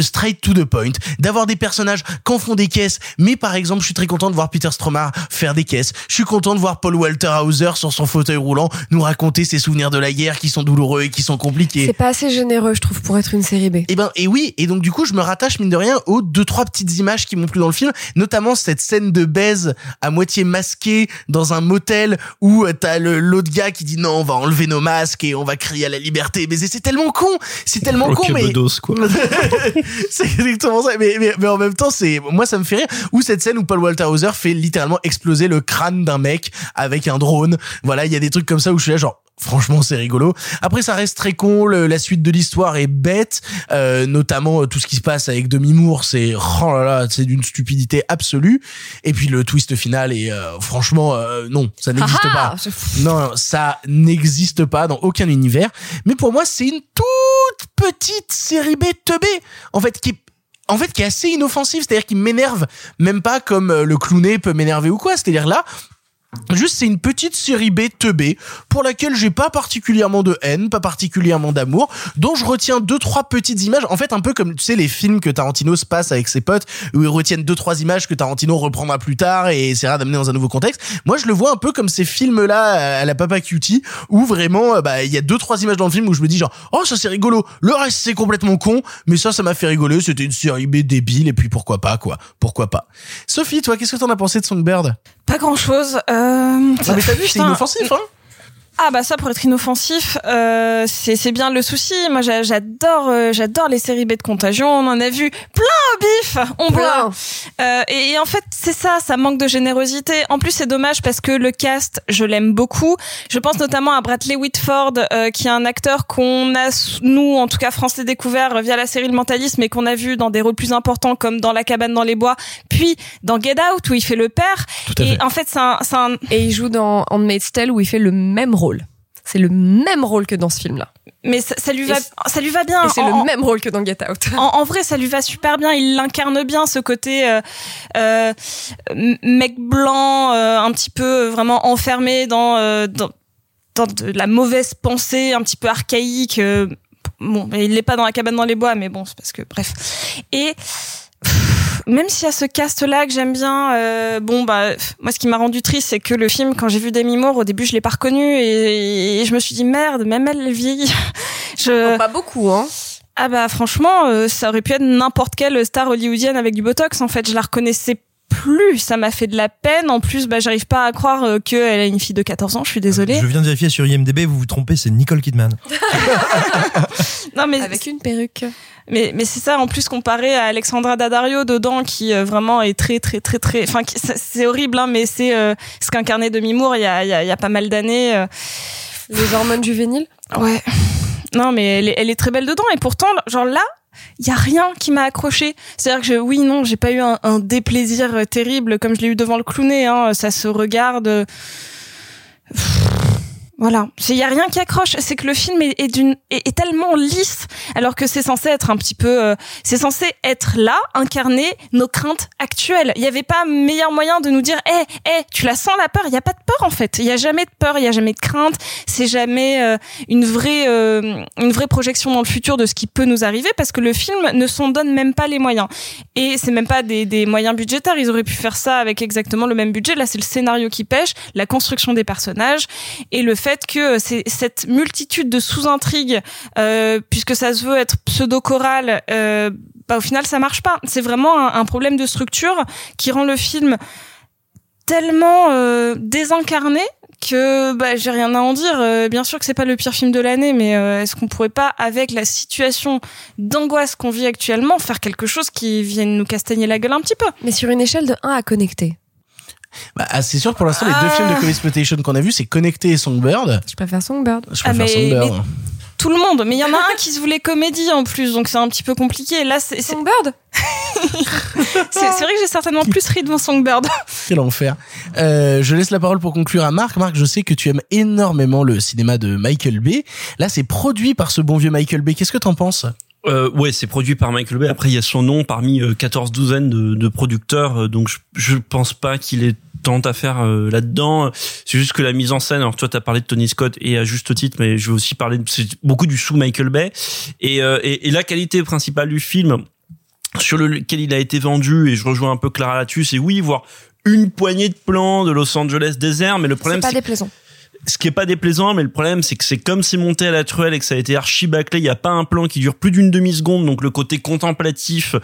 straight to the point, d'avoir des personnages qu'en font des caisses, mais par exemple, je suis très content de voir Peter Stormare faire des caisses. Je suis content de voir Paul Walter Hauser sur son fauteuil roulant nous raconter ses souvenirs de la guerre qui sont douloureux et qui sont compliqués. C'est pas assez généreux, je trouve, pour être une série B. Et oui, et donc du coup, je me rattache mine de rien aux 2-3 petites images qui m'ont plu dans le film, notamment cette scène de baise à moitié masquée dans un motel où t'as l'autre gars qui dit non, on va enlever nos masques et on va crier à la liberté. Mais c'est tellement con, mais Bedos, quoi. C'est exactement ça. Mais en même temps, c'est moi ça me fait rire. Ou cette scène où Paul Walter Hauser fait littéralement exploser le crâne d'un mec avec un drone. Voilà, il y a des trucs comme ça où je suis là genre franchement c'est rigolo. Après ça reste très con, la suite de l'histoire est bête, notamment tout ce qui se passe avec Demi Moore, c'est c'est d'une stupidité absolue, et puis le twist final est franchement non, ça n'existe pas. Non, ça n'existe pas dans aucun univers, mais pour moi c'est une toute petite série B teubée en fait qui est assez inoffensive, c'est-à-dire qui m'énerve même pas comme le Clooney peut m'énerver ou quoi, c'est-à-dire là, juste c'est une petite série B teubée pour laquelle j'ai pas particulièrement de haine, pas particulièrement d'amour, dont je retiens 2-3 petites images, en fait un peu comme tu sais les films que Tarantino se passe avec ses potes où ils retiennent 2-3 images que Tarantino reprendra plus tard et essaiera d'amener dans un nouveau contexte. Moi je le vois un peu comme ces films là à la Papa Cutie où vraiment il y a 2-3 images dans le film où je me dis genre oh ça c'est rigolo, le reste c'est complètement con, mais ça m'a fait rigoler, c'était une série B débile et puis pourquoi pas. Sophie, toi qu'est-ce que t'en as pensé de Songbird? Pas grand chose. Non mais t'as vu, c'est inoffensif hein. Ah bah ça, pour être inoffensif, c'est bien le souci. Moi j'adore les séries B de Contagion, on en a vu plein au bif, on boit. Et en fait c'est ça manque de générosité. En plus c'est dommage parce que le cast, je l'aime beaucoup. Je pense notamment à Bradley Whitford qui est un acteur qu'on a, nous en tout cas français, découvert via la série Le Mentaliste, mais qu'on a vu dans des rôles plus importants comme dans La Cabane dans les Bois, puis dans Get Out où il fait le père. En fait c'est un... Et il joue dans Handmaid's Tale où il fait le même rôle. C'est le même rôle que dans ce film-là. Mais ça lui va bien. Et c'est le même rôle que dans Get Out. En vrai, ça lui va super bien. Il l'incarne bien, ce côté mec blanc, un petit peu vraiment enfermé dans de la mauvaise pensée, un petit peu archaïque. Bon, il l'est pas dans La Cabane dans les Bois, mais bon, c'est parce que bref. Et même s'il y a ce cast-là que j'aime bien, moi, ce qui m'a rendu triste, c'est que le film, quand j'ai vu Demi Moore, au début, je l'ai pas reconnu et je me suis dit, merde, même elle vieillit. Non, pas beaucoup, hein. Ah bah, franchement, ça aurait pu être n'importe quelle star hollywoodienne avec du botox, en fait. Je la reconnaissais plus, ça m'a fait de la peine. En plus, j'arrive pas à croire qu'elle a une fille de 14 ans, je suis désolée. Je viens de vérifier sur IMDb, vous vous trompez, c'est Nicole Kidman. Non, mais avec une perruque. Mais c'est ça, en plus, comparé à Alexandra Daddario dedans, qui vraiment est très, enfin, c'est horrible, hein, mais c'est ce qu'incarnait Demi Moore il y a pas mal d'années. Les hormones juvéniles. Ouais. Non, mais elle est très belle dedans, et pourtant, genre là, il y a rien qui m'a accroché. C'est-à-dire que j'ai pas eu un déplaisir terrible comme je l'ai eu devant le Clooney, hein. Ça se regarde. Voilà. Il y a rien qui accroche. C'est que le film est tellement lisse, alors que c'est censé être un petit peu, c'est censé être là, incarner nos craintes actuelles. Il y avait pas meilleur moyen de nous dire, tu la sens, la peur. Il y a pas de peur, en fait. Il y a jamais de peur. Il y a jamais de crainte. C'est jamais une vraie projection dans le futur de ce qui peut nous arriver, parce que le film ne s'en donne même pas les moyens. Et c'est même pas des moyens budgétaires. Ils auraient pu faire ça avec exactement le même budget. Là, c'est le scénario qui pêche, la construction des personnages et le fait que c'est cette multitude de sous-intrigues, puisque ça se veut être pseudo-choral, au final ça marche pas. C'est vraiment un problème de structure qui rend le film tellement désincarné que j'ai rien à en dire. Bien sûr que c'est pas le pire film de l'année, mais est-ce qu'on pourrait pas, avec la situation d'angoisse qu'on vit actuellement, faire quelque chose qui vienne nous castagner la gueule un petit peu, mais sur une échelle de 1 à connecter? C'est sûr, pour l'instant, les deux films de Coexploitation qu'on a vus, c'est Connecté et Songbird. Je préfère Songbird. Mais tout le monde. Mais il y en a un qui se voulait comédie en plus, donc c'est un petit peu compliqué. Là, c'est Songbird. C'est vrai que j'ai certainement plus ri devant Songbird. Quel enfer. Je laisse la parole pour conclure à Marc. Marc, je sais que tu aimes énormément le cinéma de Michael Bay. Là, c'est produit par ce bon vieux Michael Bay. Qu'est-ce que t'en penses ? Ouais, c'est produit par Michael Bay. Après, il y a son nom parmi 14 douzaines de producteurs, donc je pense pas qu'il ait tant à faire là-dedans. C'est juste que la mise en scène, alors toi t'as parlé de Tony Scott et à juste titre, mais je vais aussi parler beaucoup du sous Michael Bay et la qualité principale du film sur lequel il a été vendu, et je rejoins un peu Clara là-dessus, c'est oui, voir une poignée de plans de Los Angeles désert, mais le problème c'est pas déplaisant. Ce qui est pas déplaisant, mais le problème, c'est que c'est comme c'est monté à la truelle et que ça a été archi bâclé. Il y a pas un plan qui dure plus d'une demi-seconde, donc le côté contemplatif,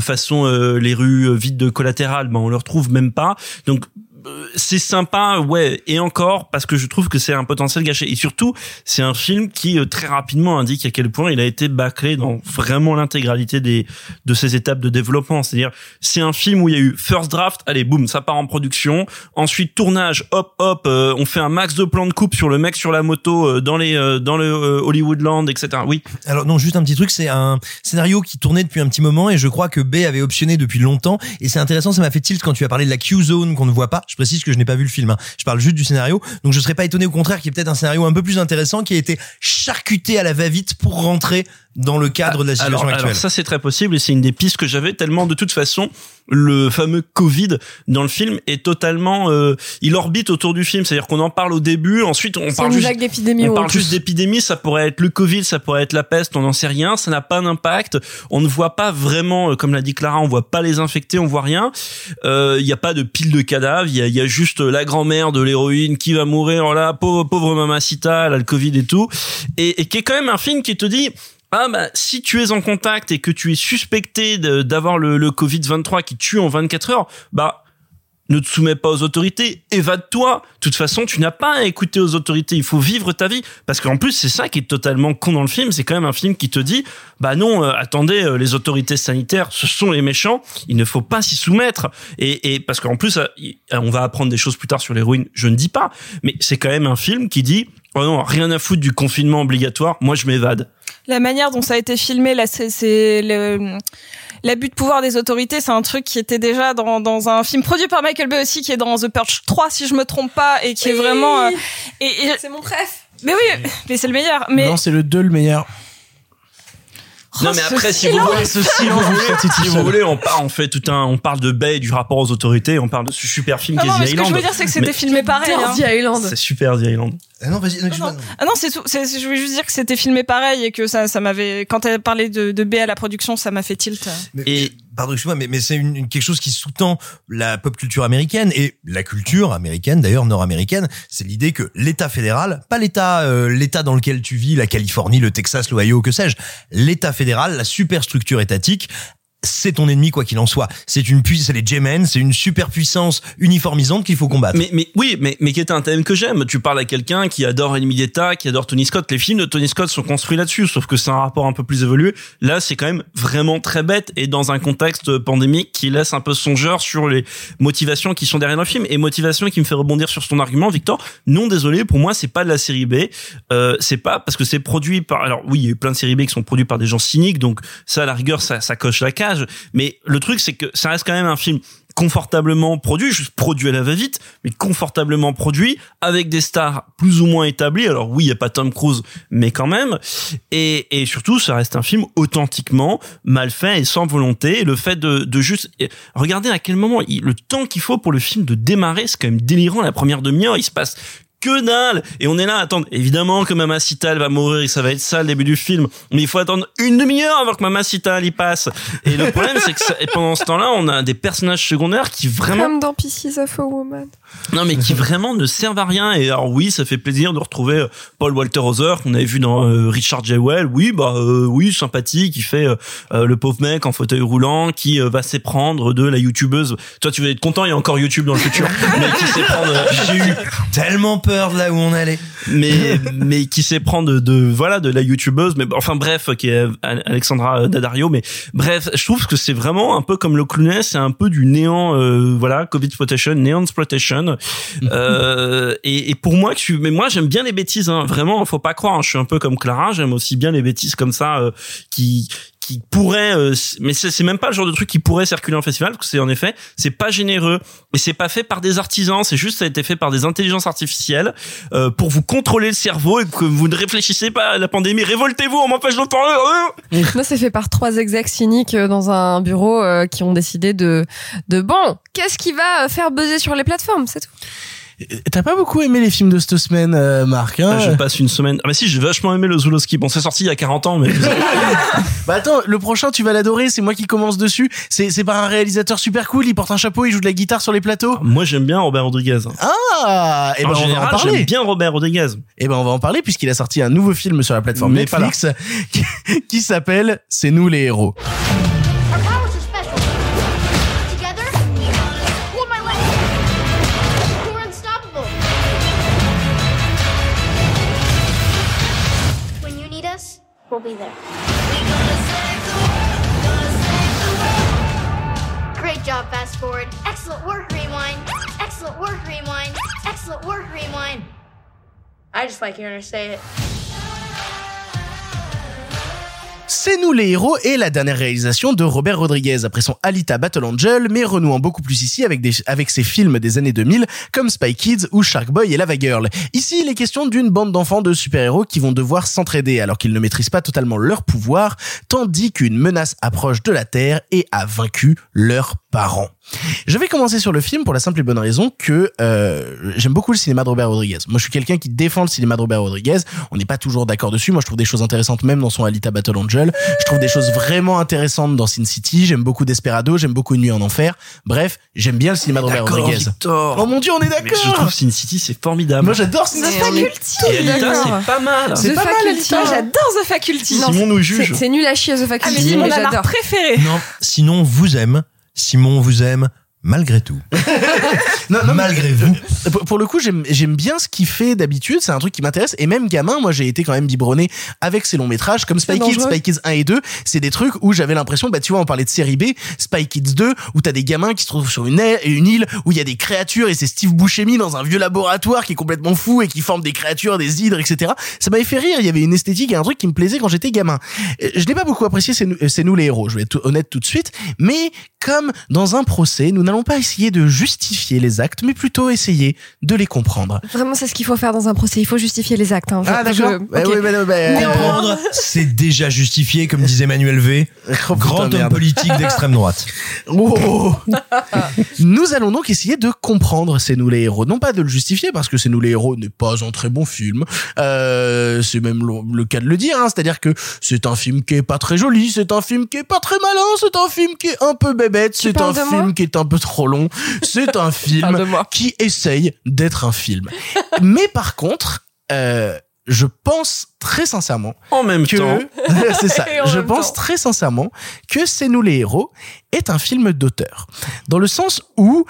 façon les rues vides de Collatéral, on le retrouve même pas. Donc c'est sympa, ouais, et encore, parce que je trouve que c'est un potentiel gâché. Et surtout, c'est un film qui très rapidement indique à quel point il a été bâclé dans vraiment l'intégralité de ses étapes de développement. C'est-à-dire, c'est un film où il y a eu first draft, allez, boum, ça part en production. Ensuite, tournage, hop, on fait un max de plans de coupe sur le mec sur la moto dans le Hollywoodland, etc. Oui. Alors non, juste un petit truc, c'est un scénario qui tournait depuis un petit moment et je crois que Bay avait optionné depuis longtemps. Et c'est intéressant, ça m'a fait tilt quand tu as parlé de la Q-zone qu'on ne voit pas. Je précise que je n'ai pas vu le film, hein. Je parle juste du scénario, donc je serais pas étonné au contraire qu'il y ait peut-être un scénario un peu plus intéressant qui a été charcuté à la va-vite pour rentrer dans le cadre de la situation actuelle. Alors ça, c'est très possible et c'est une des pistes que j'avais, tellement de toute façon le fameux Covid dans le film est totalement il orbite autour du film, c'est-à-dire qu'on en parle au début, ensuite on parle juste d'épidémie, ça pourrait être le Covid, ça pourrait être la peste, on n'en sait rien, ça n'a pas d'impact, on ne voit pas vraiment, comme l'a dit Clara, on voit pas les infectés, on voit rien, il y a pas de pile de cadavres, il y a juste la grand-mère de l'héroïne qui va mourir, oh là, pauvre mamacita, elle a le Covid et tout, et qui est quand même un film qui te dit si tu es en contact et que tu es suspecté d'avoir le Covid-23 qui tue en 24 heures, Ne te soumets pas aux autorités, évade-toi. De toute façon, tu n'as pas à écouter aux autorités. Il faut vivre ta vie. Parce qu'en plus, c'est ça qui est totalement con dans le film. C'est quand même un film qui te dit, bah non, attendez, les autorités sanitaires, ce sont les méchants. Il ne faut pas s'y soumettre. Et parce qu'en plus, on va apprendre des choses plus tard sur l'héroïne. Je ne dis pas. Mais c'est quand même un film qui dit, oh non, rien à foutre du confinement obligatoire. Moi, je m'évade. La manière dont ça a été filmé, là, c'est l'abus de pouvoir des autorités, c'est un truc qui était déjà dans un film produit par Michael Bay aussi, qui est dans The Purge 3, si je me trompe pas, et qui oui, est vraiment... c'est mon préf. Mais oui, mais c'est le meilleur. Mais... Non, c'est le 2 le meilleur. Non, mais après, si vous voulez, on fait tout on parle de Bay, du rapport aux autorités, on parle de ce super film qui est The Island. Ce que je veux dire, c'est que c'était filmé pareil. Hein. The Island. C'est super The Island. Ah non, vas-y. Je voulais juste dire que c'était filmé pareil et que ça m'avait, quand elle parlait de Bay à la production, ça m'a fait tilt. Pardon, excuse-moi, mais c'est quelque chose qui sous-tend la pop culture américaine et la culture américaine, d'ailleurs nord-américaine, c'est l'idée que l'État fédéral, pas l'État dans lequel tu vis, la Californie, le Texas, l'Ohio, que sais-je, l'État fédéral, la superstructure étatique, c'est ton ennemi quoi qu'il en soit. C'est les G-Men, c'est une superpuissance uniformisante qu'il faut combattre. Mais qui est un thème que j'aime. Tu parles à quelqu'un qui adore Ennemi d'État, qui adore Tony Scott. Les films de Tony Scott sont construits là-dessus, sauf que c'est un rapport un peu plus évolué. Là, c'est quand même vraiment très bête et dans un contexte pandémique qui laisse un peu songeur sur les motivations qui sont derrière le film. Et motivation qui me fait rebondir sur ton argument, Victor. Non, désolé, pour moi, c'est pas de la série B. C'est pas parce que c'est produit par... Alors oui, il y a eu plein de séries B qui sont produites par des gens cyniques, donc ça, à la rigueur, ça coche la case. Mais le truc, c'est que ça reste quand même un film confortablement produit, juste produit à la va-vite, mais confortablement produit avec des stars plus ou moins établies. Alors oui, il n'y a pas Tom Cruise, mais quand même. Et surtout, ça reste un film authentiquement mal fait et sans volonté. Et le fait de juste... Regardez à quel moment, le temps qu'il faut pour le film de démarrer, c'est quand même délirant. La première demi-heure, il se passe... que dalle! Et on est là à attendre. Évidemment que Mama Cital va mourir et ça va être ça le début du film. Mais il faut attendre une demi-heure avant que Mama Cital y passe. Et le problème, c'est que pendant ce temps-là, on a des personnages secondaires qui vraiment... Comme dans Pieces of Woman. Non, mais qui vraiment ne servent à rien. Et alors oui, ça fait plaisir de retrouver Paul Walter Hauser, qu'on avait vu dans Richard Jewell. Oui, sympathique. Il fait le pauvre mec en fauteuil roulant qui va s'éprendre de la youtubeuse. Toi, tu vas être content, il y a encore YouTube dans le futur. Mais qui s'éprend j'ai eu tellement peur de là où on allait, mais qui sait prendre de la youtubeuse, mais enfin bref, qui est Alexandra Daddario, mais bref, je trouve que c'est vraiment un peu comme le Clooney, c'est un peu du néant, Covid-sploitation, néant-sploitation, et pour moi, mais moi j'aime bien les bêtises, hein, vraiment, faut pas croire, hein, je suis un peu comme Clara, j'aime aussi bien les bêtises comme ça, qui pourrait, mais c'est même pas le genre de truc qui pourrait circuler en festival, parce que c'est en effet, c'est pas généreux, et c'est pas fait par des artisans, c'est juste ça a été fait par des intelligences artificielles pour vous contrôler le cerveau et que vous ne réfléchissez pas à la pandémie. Révoltez-vous, on m'empêche d'en parler. Moi, c'est fait par trois execs cyniques dans un bureau qui ont décidé de bon, qu'est-ce qui va faire buzzer sur les plateformes, c'est tout. T'as pas beaucoup aimé les films de cette semaine, Marc, hein? Je passe une semaine. Ah, bah si, j'ai vachement aimé le Zulowski. Bon, c'est sorti il y a 40 ans, mais. Bah attends, le prochain, tu vas l'adorer. C'est moi qui commence dessus. C'est par un réalisateur super cool. Il porte un chapeau, il joue de la guitare sur les plateaux. Moi, j'aime bien Robert Rodriguez. Ah! Et ben, on va en parler. J'aime bien Robert Rodriguez. Et ben, on va en parler puisqu'il a sorti un nouveau film sur la plateforme Netflix qui s'appelle C'est nous les héros. We'll be there. Great job, fast forward. Excellent work, rewind. Excellent work, rewind. Excellent work, rewind. I just like hearing her say it. C'est nous les héros et la dernière réalisation de Robert Rodriguez après son Alita Battle Angel, mais renouant beaucoup plus ici avec ses films des années 2000 comme Spy Kids ou Sharkboy et Lavagirl. Ici, il est question d'une bande d'enfants de super-héros qui vont devoir s'entraider alors qu'ils ne maîtrisent pas totalement leur pouvoir, tandis qu'une menace approche de la Terre et a vaincu leurs parents. Je vais commencer sur le film pour la simple et bonne raison que j'aime beaucoup le cinéma de Robert Rodriguez. Moi, je suis quelqu'un qui défend le cinéma de Robert Rodriguez. On n'est pas toujours d'accord dessus. Moi, je trouve des choses intéressantes même dans son Alita Battle Angel. Je trouve des choses vraiment intéressantes dans Sin City. J'aime beaucoup Desperado. J'aime beaucoup Une Nuit en Enfer. Bref, j'aime bien le cinéma de Robert Rodriguez. Victor. Oh mon Dieu, on est d'accord. Mais je trouve Sin City, c'est formidable. Moi, j'adore Sin City. Et Alita, c'est pas mal. C'est The pas Faculty. Mal, Alita. J'adore The Faculty. Non, Simon nous juge. C'est nul à chier The Faculty. Ah, mais Simon, j'adore. Préféré. Non, sinon, vous aime. Simon vous aime, malgré tout. non, malgré vous. Pour le coup, j'aime bien ce qu'il fait d'habitude. C'est un truc qui m'intéresse. Et même gamin, moi, j'ai été quand même biberonné avec ses longs métrages, comme Spy Kids, Spy Kids 1 et 2. C'est des trucs où j'avais l'impression, bah, tu vois, on parlait de série B, Spy Kids 2, où t'as des gamins qui se trouvent sur une île, où il y a des créatures, et c'est Steve Buscemi dans un vieux laboratoire qui est complètement fou et qui forme des créatures, des hydres, etc. Ça m'avait fait rire. Il y avait une esthétique et un truc qui me plaisait quand j'étais gamin. Je n'ai pas beaucoup apprécié C'est nous les héros. Je vais être honnête tout de suite. Mais comme dans un procès, nous n'allons pas essayer de justifier les actes, mais plutôt essayer de les comprendre. Vraiment, c'est ce qu'il faut faire dans un procès. Il faut justifier les actes. Hein. Enfin, ah, d'accord. Comprendre, c'est déjà justifié, comme disait Manuel V, grand homme politique d'extrême droite. Oh. Nous allons donc essayer de comprendre C'est nous les héros. Non pas de le justifier, parce que C'est nous les héros n'est pas un très bon film. C'est même le cas de le dire. Hein. C'est-à-dire que c'est un film qui est pas très joli, c'est un film qui est pas très malin, c'est un film qui est un peu bébête, c'est un film qui est un peu trop long, c'est un film qui essaye d'être un film. Mais par contre, je pense très sincèrement très sincèrement que C'est nous les héros est un film d'auteur. Dans le sens où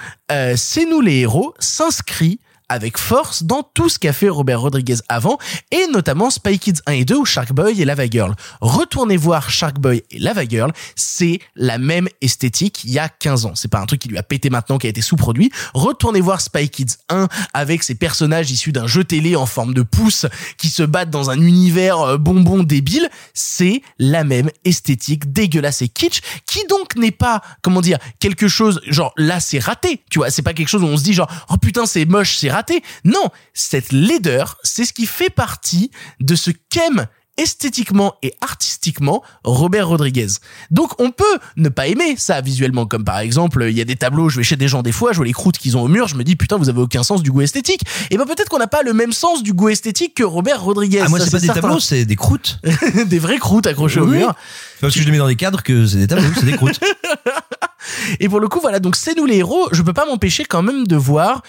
C'est nous les héros s'inscrit avec force dans tout ce qu'a fait Robert Rodriguez avant, et notamment Spy Kids 1 et 2 ou Sharkboy et Lavagirl. Retournez voir Sharkboy et Lavagirl, c'est la même esthétique il y a 15 ans. C'est pas un truc qui lui a pété maintenant, qui a été sous-produit. Retournez voir Spy Kids 1 avec ses personnages issus d'un jeu télé en forme de pouce qui se battent dans un univers bonbon débile. C'est la même esthétique dégueulasse et kitsch, qui donc n'est pas, comment dire, quelque chose genre là c'est raté, tu vois, c'est pas quelque chose où on se dit genre oh putain c'est moche, c'est raté. Non, cette laideur, c'est ce qui fait partie de ce qu'aime esthétiquement et artistiquement Robert Rodriguez. Donc on peut ne pas aimer ça visuellement, comme par exemple il y a des tableaux, je vais chez des gens des fois, je vois les croûtes qu'ils ont au mur, je me dis putain vous avez aucun sens du goût esthétique. Et ben peut-être qu'on n'a pas le même sens du goût esthétique que Robert Rodriguez. Ah moi ça, c'est pas des tableaux, c'est des croûtes. Des vraies croûtes accrochées au mur. Parce que je les mets dans des cadres que c'est des tableaux, c'est des croûtes. Et pour le coup, voilà, donc C'est nous les héros, je peux pas m'empêcher quand même de voir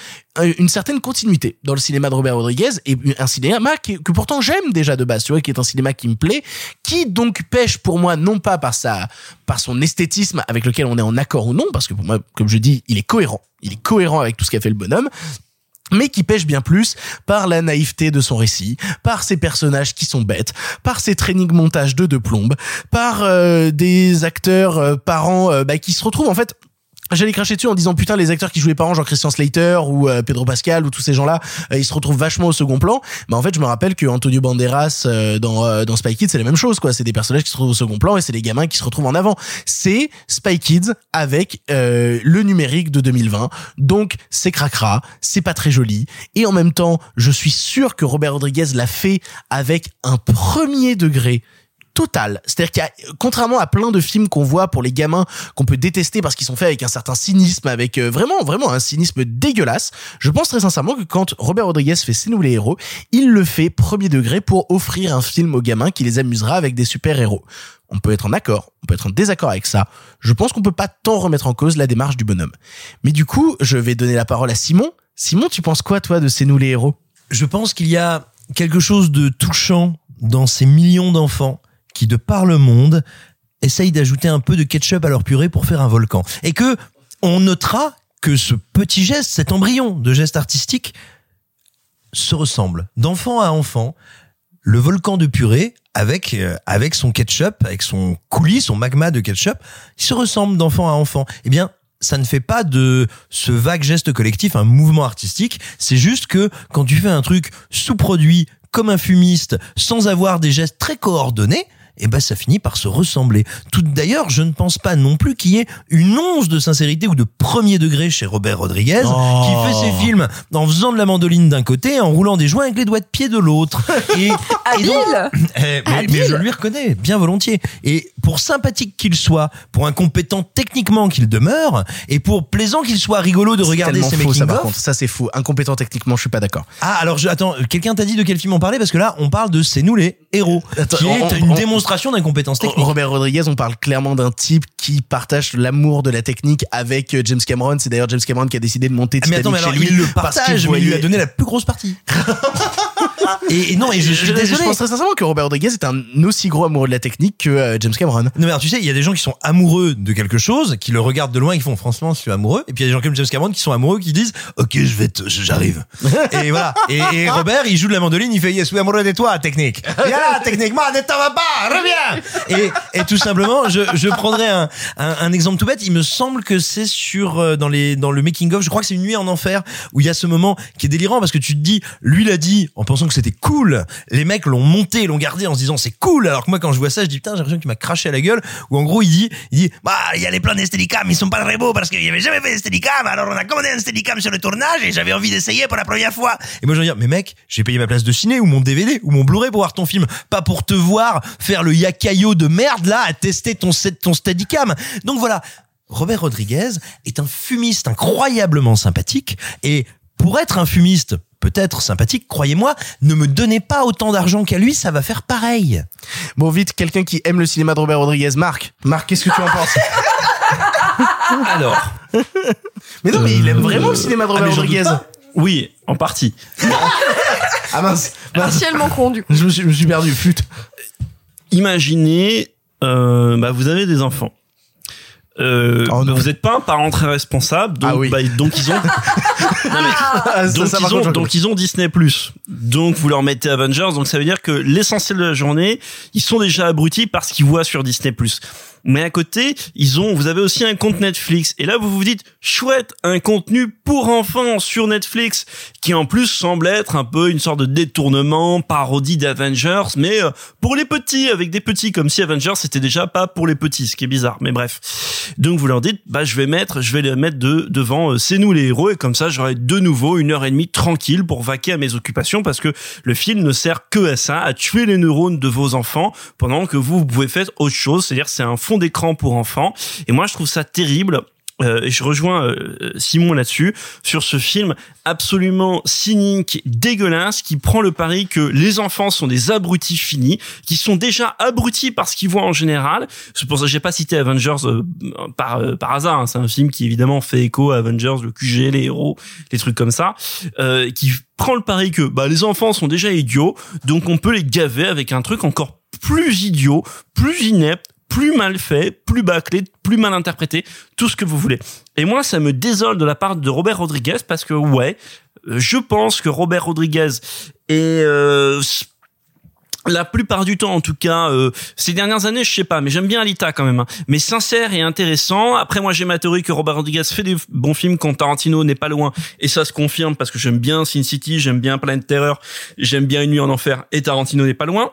une certaine continuité dans le cinéma de Robert Rodriguez, et un cinéma que pourtant j'aime déjà de base, tu vois, qui est un cinéma qui me plaît, qui donc pêche pour moi non pas par son esthétisme avec lequel on est en accord ou non, parce que pour moi, comme je dis, il est cohérent avec tout ce qu'a fait le bonhomme, mais qui pêche bien plus par la naïveté de son récit, par ses personnages qui sont bêtes, par ses training montages de deux plombes, par des acteurs parents qui se retrouvent en fait. J'allais cracher dessus en disant putain les acteurs qui jouent les parents, genre Christian Slater ou Pedro Pascal ou tous ces gens-là, ils se retrouvent vachement au second plan. Bah en fait je me rappelle que Antonio Banderas dans Spy Kids c'est la même chose quoi, c'est des personnages qui se retrouvent au second plan et c'est les gamins qui se retrouvent en avant. C'est Spy Kids avec le numérique de 2020, donc c'est cracra, c'est pas très joli et en même temps je suis sûr que Robert Rodriguez l'a fait avec un premier degré total. C'est-à-dire qu'il y a, contrairement à plein de films qu'on voit pour les gamins, qu'on peut détester parce qu'ils sont faits avec un certain cynisme, avec vraiment un cynisme dégueulasse, je pense très sincèrement que quand Robert Rodriguez fait C'est nous les héros, il le fait premier degré pour offrir un film aux gamins qui les amusera avec des super-héros. On peut être en accord, on peut être en désaccord avec ça. Je pense qu'on peut pas tant remettre en cause la démarche du bonhomme. Mais du coup, je vais donner la parole à Simon. Simon, tu penses quoi, toi, de C'est nous les héros ? Je pense qu'il y a quelque chose de touchant dans ces millions d'enfants qui, de par le monde, essayent d'ajouter un peu de ketchup à leur purée pour faire un volcan. Et que on notera que ce petit geste, cet embryon de geste artistique, se ressemble. D'enfant à enfant, le volcan de purée, avec son ketchup, avec son coulis, son magma de ketchup, il se ressemble d'enfant à enfant. Eh bien, ça ne fait pas de ce vague geste collectif un mouvement artistique. C'est juste que quand tu fais un truc sous-produit, comme un fumiste, sans avoir des gestes très coordonnés, et ben ça finit par se ressembler. Tout d'ailleurs, je ne pense pas non plus qu'il y ait une once de sincérité ou de premier degré chez Robert Rodriguez, qui fait ses films en faisant de la mandoline d'un côté, en roulant des joints avec les doigts de pied de l'autre. Mais je lui reconnais bien volontiers. Et pour sympathique qu'il soit, pour incompétent techniquement qu'il demeure, et pour plaisant qu'il soit, rigolo de regarder ses making-of. Ça par contre, ça c'est fou. Incompétent techniquement, je suis pas d'accord. Ah alors attends, quelqu'un t'a dit de quel film on parlait, parce que là on parle de C'est nous les héros, qui est une démonstration d'incompétence technique. Robert Rodriguez, on parle clairement d'un type qui partage l'amour de la technique avec James Cameron. C'est d'ailleurs James Cameron qui a décidé de monter Titanic chez lui. Il le partage, mais il lui a donné la plus grosse partie. Et non, et je suis désolé. Je pense très sincèrement que Robert Rodriguez est un aussi gros amoureux de la technique que James Cameron. Non, mais alors, tu sais, il y a des gens qui sont amoureux de quelque chose, qui le regardent de loin et qui font franchement, je suis amoureux. Et puis il y a des gens comme James Cameron qui sont amoureux, qui disent, ok, j'arrive. Et voilà. Et Robert, il joue de la mandoline, il fait, je suis amoureux de toi, technique. Viens là, techniquement, ne t'en vas pas, reviens. Et tout simplement, je prendrai un exemple tout bête. Il me semble que c'est sur, dans le making of, je crois que c'est Une Nuit en Enfer, où il y a ce moment qui est délirant parce que tu te dis, lui l'a dit en pensant que c'était cool. Les mecs l'ont monté, l'ont gardé en se disant c'est cool. Alors que moi, quand je vois ça, je dis putain, j'ai l'impression que tu m'as craché à la gueule. Ou en gros, il dit, bah, il y a les plans des Steadicam, ils sont pas très beaux parce qu'il y avait jamais fait des Steadicam. Alors on a commandé un Steadicam sur le tournage et j'avais envie d'essayer pour la première fois. Et moi, je vais dire, mais mec, j'ai payé ma place de ciné ou mon DVD ou mon Blu-ray pour voir ton film, pas pour te voir faire le yakayo de merde là à tester ton Steadicam. Donc voilà. Robert Rodriguez est un fumiste incroyablement sympathique et pour être un fumiste peut-être sympathique, croyez-moi, ne me donnez pas autant d'argent qu'à lui, ça va faire pareil. Bon, vite, quelqu'un qui aime le cinéma de Robert Rodriguez, Marc, qu'est-ce que tu en penses? Alors. Mais non, mais il aime vraiment le cinéma de Robert Rodriguez. Oui, en partie. Ah mince. Partiellement con, du coup. Je me suis perdu, pute. Imaginez, vous avez des enfants. Vous êtes pas un parent très responsable, donc, donc ils ont, ils ont Disney+. Donc vous leur mettez Avengers, donc ça veut dire que l'essentiel de la journée, ils sont déjà abrutis par ce qu'ils voient sur Disney+. Mais à côté, vous avez aussi un compte Netflix. Et là, vous vous dites, chouette, un contenu pour enfants sur Netflix, qui en plus semble être un peu une sorte de détournement, parodie d'Avengers, mais pour les petits, avec des petits, comme si Avengers c'était déjà pas pour les petits, ce qui est bizarre, mais bref. Donc vous leur dites, je vais les mettre devant C'est nous les héros, et comme ça, j'aurai de nouveau 1h30 tranquille pour vaquer à mes occupations, parce que le film ne sert que à ça, à tuer les neurones de vos enfants, pendant que vous pouvez faire autre chose, c'est-à-dire c'est un fond d'écran pour enfants. Et moi, je trouve ça terrible. Et je rejoins Simon là-dessus, sur ce film absolument cynique, dégueulasse, qui prend le pari que les enfants sont des abrutis finis, qui sont déjà abrutis par ce qu'ils voient en général. C'est pour ça que j'ai pas cité Avengers par hasard, hein. C'est un film qui évidemment fait écho à Avengers, le QG, les héros, les trucs comme ça, qui prend le pari que les enfants sont déjà idiots, donc on peut les gaver avec un truc encore plus idiot, plus inepte, plus mal fait, plus bâclé, plus mal interprété, tout ce que vous voulez. Et moi, ça me désole de la part de Robert Rodriguez parce que, je pense que Robert Rodriguez est... la plupart du temps, en tout cas, ces dernières années, je sais pas, mais j'aime bien Alita quand même, hein. Mais sincère et intéressant. Après, moi, j'ai ma théorie que Robert Rodriguez fait des bons films quand Tarantino n'est pas loin. Et ça se confirme parce que j'aime bien Sin City, j'aime bien Planet Terror, j'aime bien Une Nuit en Enfer et Tarantino n'est pas loin.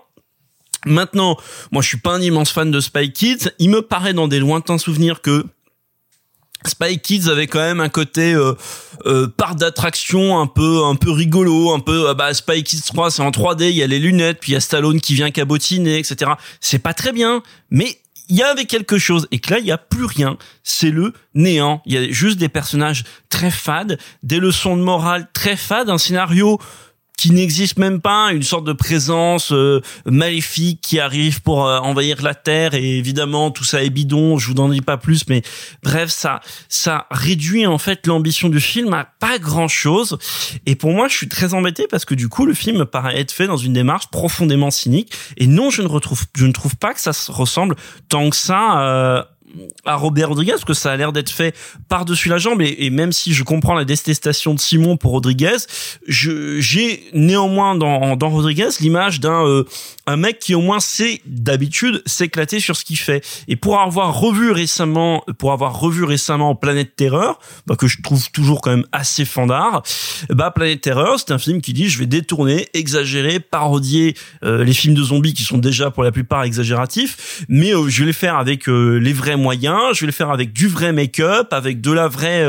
Maintenant, moi, je suis pas un immense fan de Spy Kids. Il me paraît dans des lointains souvenirs que Spy Kids avait quand même un côté part d'attraction un peu rigolo, Spy Kids 3, c'est en 3D, il y a les lunettes, puis il y a Stallone qui vient cabotiner, etc. C'est pas très bien, mais il y avait quelque chose, et que là, il n'y a plus rien. C'est le néant. Il y a juste des personnages très fades, des leçons de morale très fades, un scénario qui n'existe même pas, une sorte de présence maléfique qui arrive pour envahir la Terre, et évidemment tout ça est bidon, je vous en dis pas plus, mais bref, ça réduit en fait l'ambition du film à pas grand chose, et pour moi je suis très embêté parce que du coup le film paraît être fait dans une démarche profondément cynique, et non, je ne trouve pas que ça se ressemble tant que ça à Robert Rodriguez, parce que ça a l'air d'être fait par-dessus la jambe, et même si je comprends la détestation de Simon pour Rodriguez, j'ai néanmoins dans Rodriguez l'image d'un mec qui au moins sait d'habitude s'éclater sur ce qu'il fait. Et pour avoir revu récemment Planète Terreur, que je trouve toujours quand même assez fandard, Planète Terreur, c'est un film qui dit je vais détourner, exagérer, parodier les films de zombies qui sont déjà pour la plupart exagératifs, mais je vais les faire avec les vrais moyens, je vais le faire avec du vrai make-up, avec de la vraie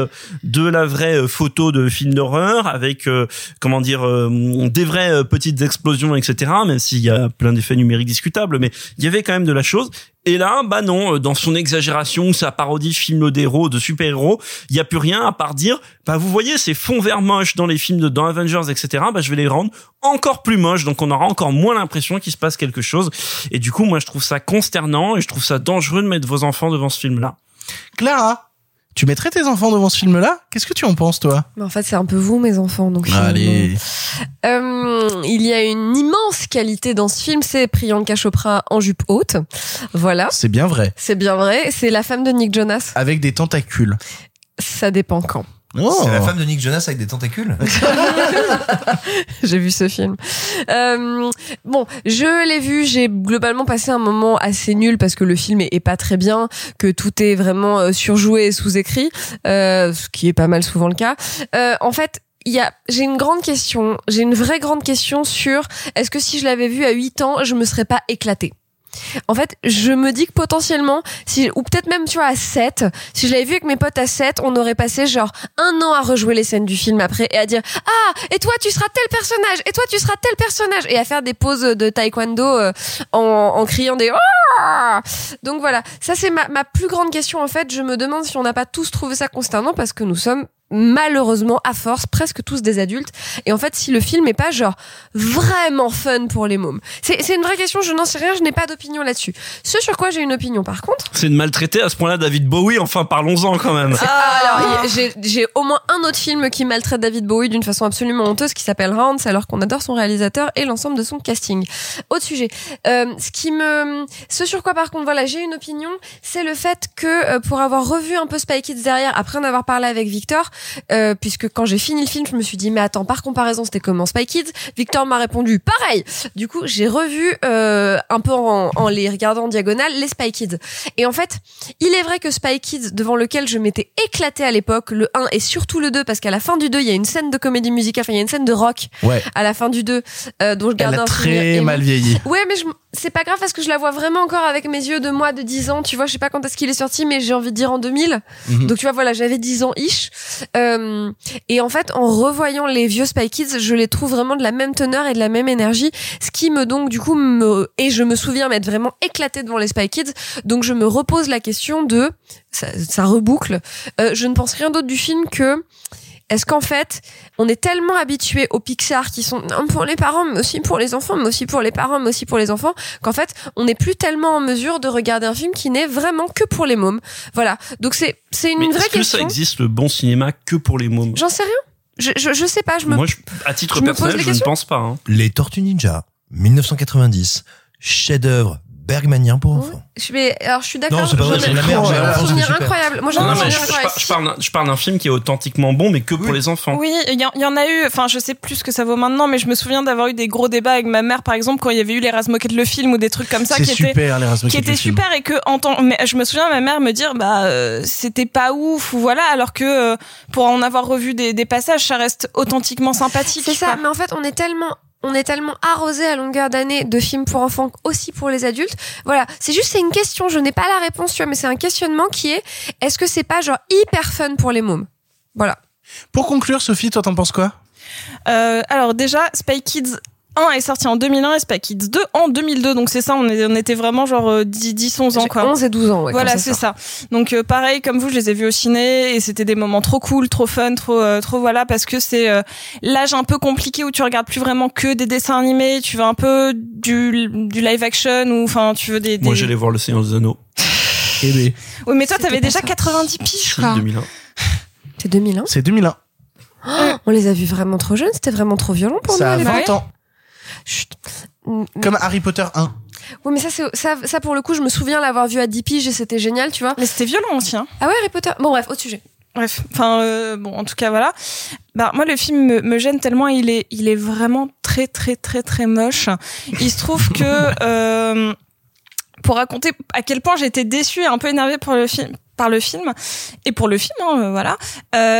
photo de film d'horreur, avec des vraies petites explosions, etc. Même s'il y a plein d'effets numériques discutables, mais il y avait quand même de la chose. Et là, non, dans son exagération, sa parodie de film d'héros, de super-héros, il y a plus rien à part dire, vous voyez ces fonds verts moches dans les films dans Avengers, etc. Je vais les rendre encore plus moches, donc on aura encore moins l'impression qu'il se passe quelque chose. Et du coup, moi, je trouve ça consternant et je trouve ça dangereux de mettre vos enfants devant ce film-là. Clara, Tu mettrais tes enfants devant ce film-là ? Qu'est-ce que tu en penses, toi ? En fait, c'est un peu vous, mes enfants. Donc, allez. Il y a une immense qualité dans ce film, c'est Priyanka Chopra en jupe haute. Voilà. C'est bien vrai. C'est bien vrai. C'est la femme de Nick Jonas. Avec des tentacules. Ça dépend quand. Oh. C'est la femme de Nick Jonas avec des tentacules. J'ai vu ce film. Bon, je l'ai vu. J'ai globalement passé un moment assez nul parce que le film est pas très bien, que tout est vraiment surjoué et sous-écrit, ce qui est pas mal souvent le cas. En fait, j'ai une grande question. J'ai une vraie grande question sur est-ce que si je l'avais vu à 8 ans, je me serais pas éclatée. En fait, je me dis que potentiellement, ou peut-être même, tu vois, à 7, si je l'avais vu avec mes potes à 7, on aurait passé genre un an à rejouer les scènes du film après et à dire « Ah, et toi, tu seras tel personnage, et toi, tu seras tel personnage !» et à faire des poses de taekwondo en criant des « Ah !» Donc voilà, ça c'est ma plus grande question en fait. Je me demande si on n'a pas tous trouvé ça consternant parce que nous sommes malheureusement à force presque tous des adultes et en fait si le film est pas genre vraiment fun pour les mômes, c'est une vraie question, je n'en sais rien, je n'ai pas d'opinion là-dessus. Ce sur quoi j'ai une opinion par contre, c'est de maltraiter à ce point-là David Bowie, enfin parlons-en quand même. Alors j'ai au moins un autre film qui maltraite David Bowie d'une façon absolument honteuse qui s'appelle Rants alors qu'on adore son réalisateur et l'ensemble de son casting. Autre sujet, ce sur quoi par contre voilà j'ai une opinion, c'est le fait que pour avoir revu un peu Spy Kids derrière après en avoir parlé avec Victor, puisque quand j'ai fini le film je me suis dit mais attends par comparaison c'était comment Spy Kids, Victor m'a répondu pareil, du coup j'ai revu un peu en les regardant en diagonale les Spy Kids et en fait il est vrai que Spy Kids devant lequel je m'étais éclatée à l'époque, le 1 et surtout le 2 parce qu'à la fin du 2 il y a une scène de comédie musicale, enfin il y a une scène de rock à la fin du 2 dont je garde un souvenir. Elle a très mal vieilli. Ouais mais c'est pas grave parce que je la vois vraiment encore avec mes yeux de moi de 10 ans, tu vois, je sais pas quand est-ce qu'il est sorti mais j'ai envie de dire en 2000 donc tu vois voilà j'avais 10 ans ish. Et en fait en revoyant les vieux Spy Kids je les trouve vraiment de la même teneur et de la même énergie ce qui me donc du coup et je me souviens m'être vraiment éclatée devant les Spy Kids donc je me repose la question de ça reboucle, je ne pense rien d'autre du film que est-ce qu'en fait on est tellement habitué aux Pixar qui sont pour les parents mais aussi pour les enfants mais aussi pour les parents mais aussi pour les enfants qu'en fait on n'est plus tellement en mesure de regarder un film qui n'est vraiment que pour les mômes. Voilà donc c'est une vraie question. Est-ce que ça existe le bon cinéma que pour les mômes ? J'en sais rien, je sais pas, à titre personnel je ne pense pas hein. Les Tortues Ninja 1990, chef-d'œuvre bergmanien pour enfants. Je suis d'accord. Non, c'est pas vrai, c'est la merde. J'ai un souvenir incroyable. Moi, j'en ai un souvenir incroyable. Je parle d'un film qui est authentiquement bon, mais que pour les enfants. Oui, il y en a eu, enfin, je sais plus ce que ça vaut maintenant, mais je me souviens d'avoir eu des gros débats avec ma mère, par exemple, quand il y avait eu les Razmoket le film ou des trucs comme ça qui étaient super et que, mais je me souviens, ma mère me dire, c'était pas ouf ou voilà, alors que, pour en avoir revu des passages, ça reste authentiquement sympathique. C'est ça, mais en fait, on est tellement arrosé à longueur d'année de films pour enfants aussi pour les adultes. Voilà. C'est une question. Je n'ai pas la réponse, tu vois, mais c'est un questionnement qui est, est-ce que c'est pas genre hyper fun pour les mômes? Voilà. Pour conclure, Sophie, toi, t'en penses quoi? Alors déjà, Spy Kids 1 est sorti en 2001 et Spy Kids 2 en 2002. Donc c'est ça, on était vraiment genre 10-11 ans, quoi. 11 et 12 ans, ouais. Voilà, c'est ça. Donc pareil, comme vous, je les ai vus au ciné et c'était des moments trop cool, trop fun, trop voilà, parce que c'est l'âge un peu compliqué où tu regardes plus vraiment que des dessins animés, tu veux un peu du live action ou enfin tu veux des... Moi j'allais voir Le Seigneur des Anneaux. Oui mais toi t'avais déjà 90 piges, quoi. 2001. C'est 2001 ? C'est 2001. Oh, on les a vus vraiment trop jeunes, c'était vraiment trop violent pour nous. Ça a 20 ans. Chut. Comme Harry Potter 1. Oui, mais ça, ça pour le coup, je me souviens l'avoir vu à 10 piges et c'était génial, tu vois. Mais c'était violent aussi, hein. Ah ouais, Harry Potter. Bon, bref, autre sujet. Bref. Enfin, en tout cas, voilà. Moi, le film me gêne tellement, il est vraiment très, très, très, très moche. Il se trouve que, pour raconter à quel point j'étais déçue et un peu énervée par le film, hein, voilà.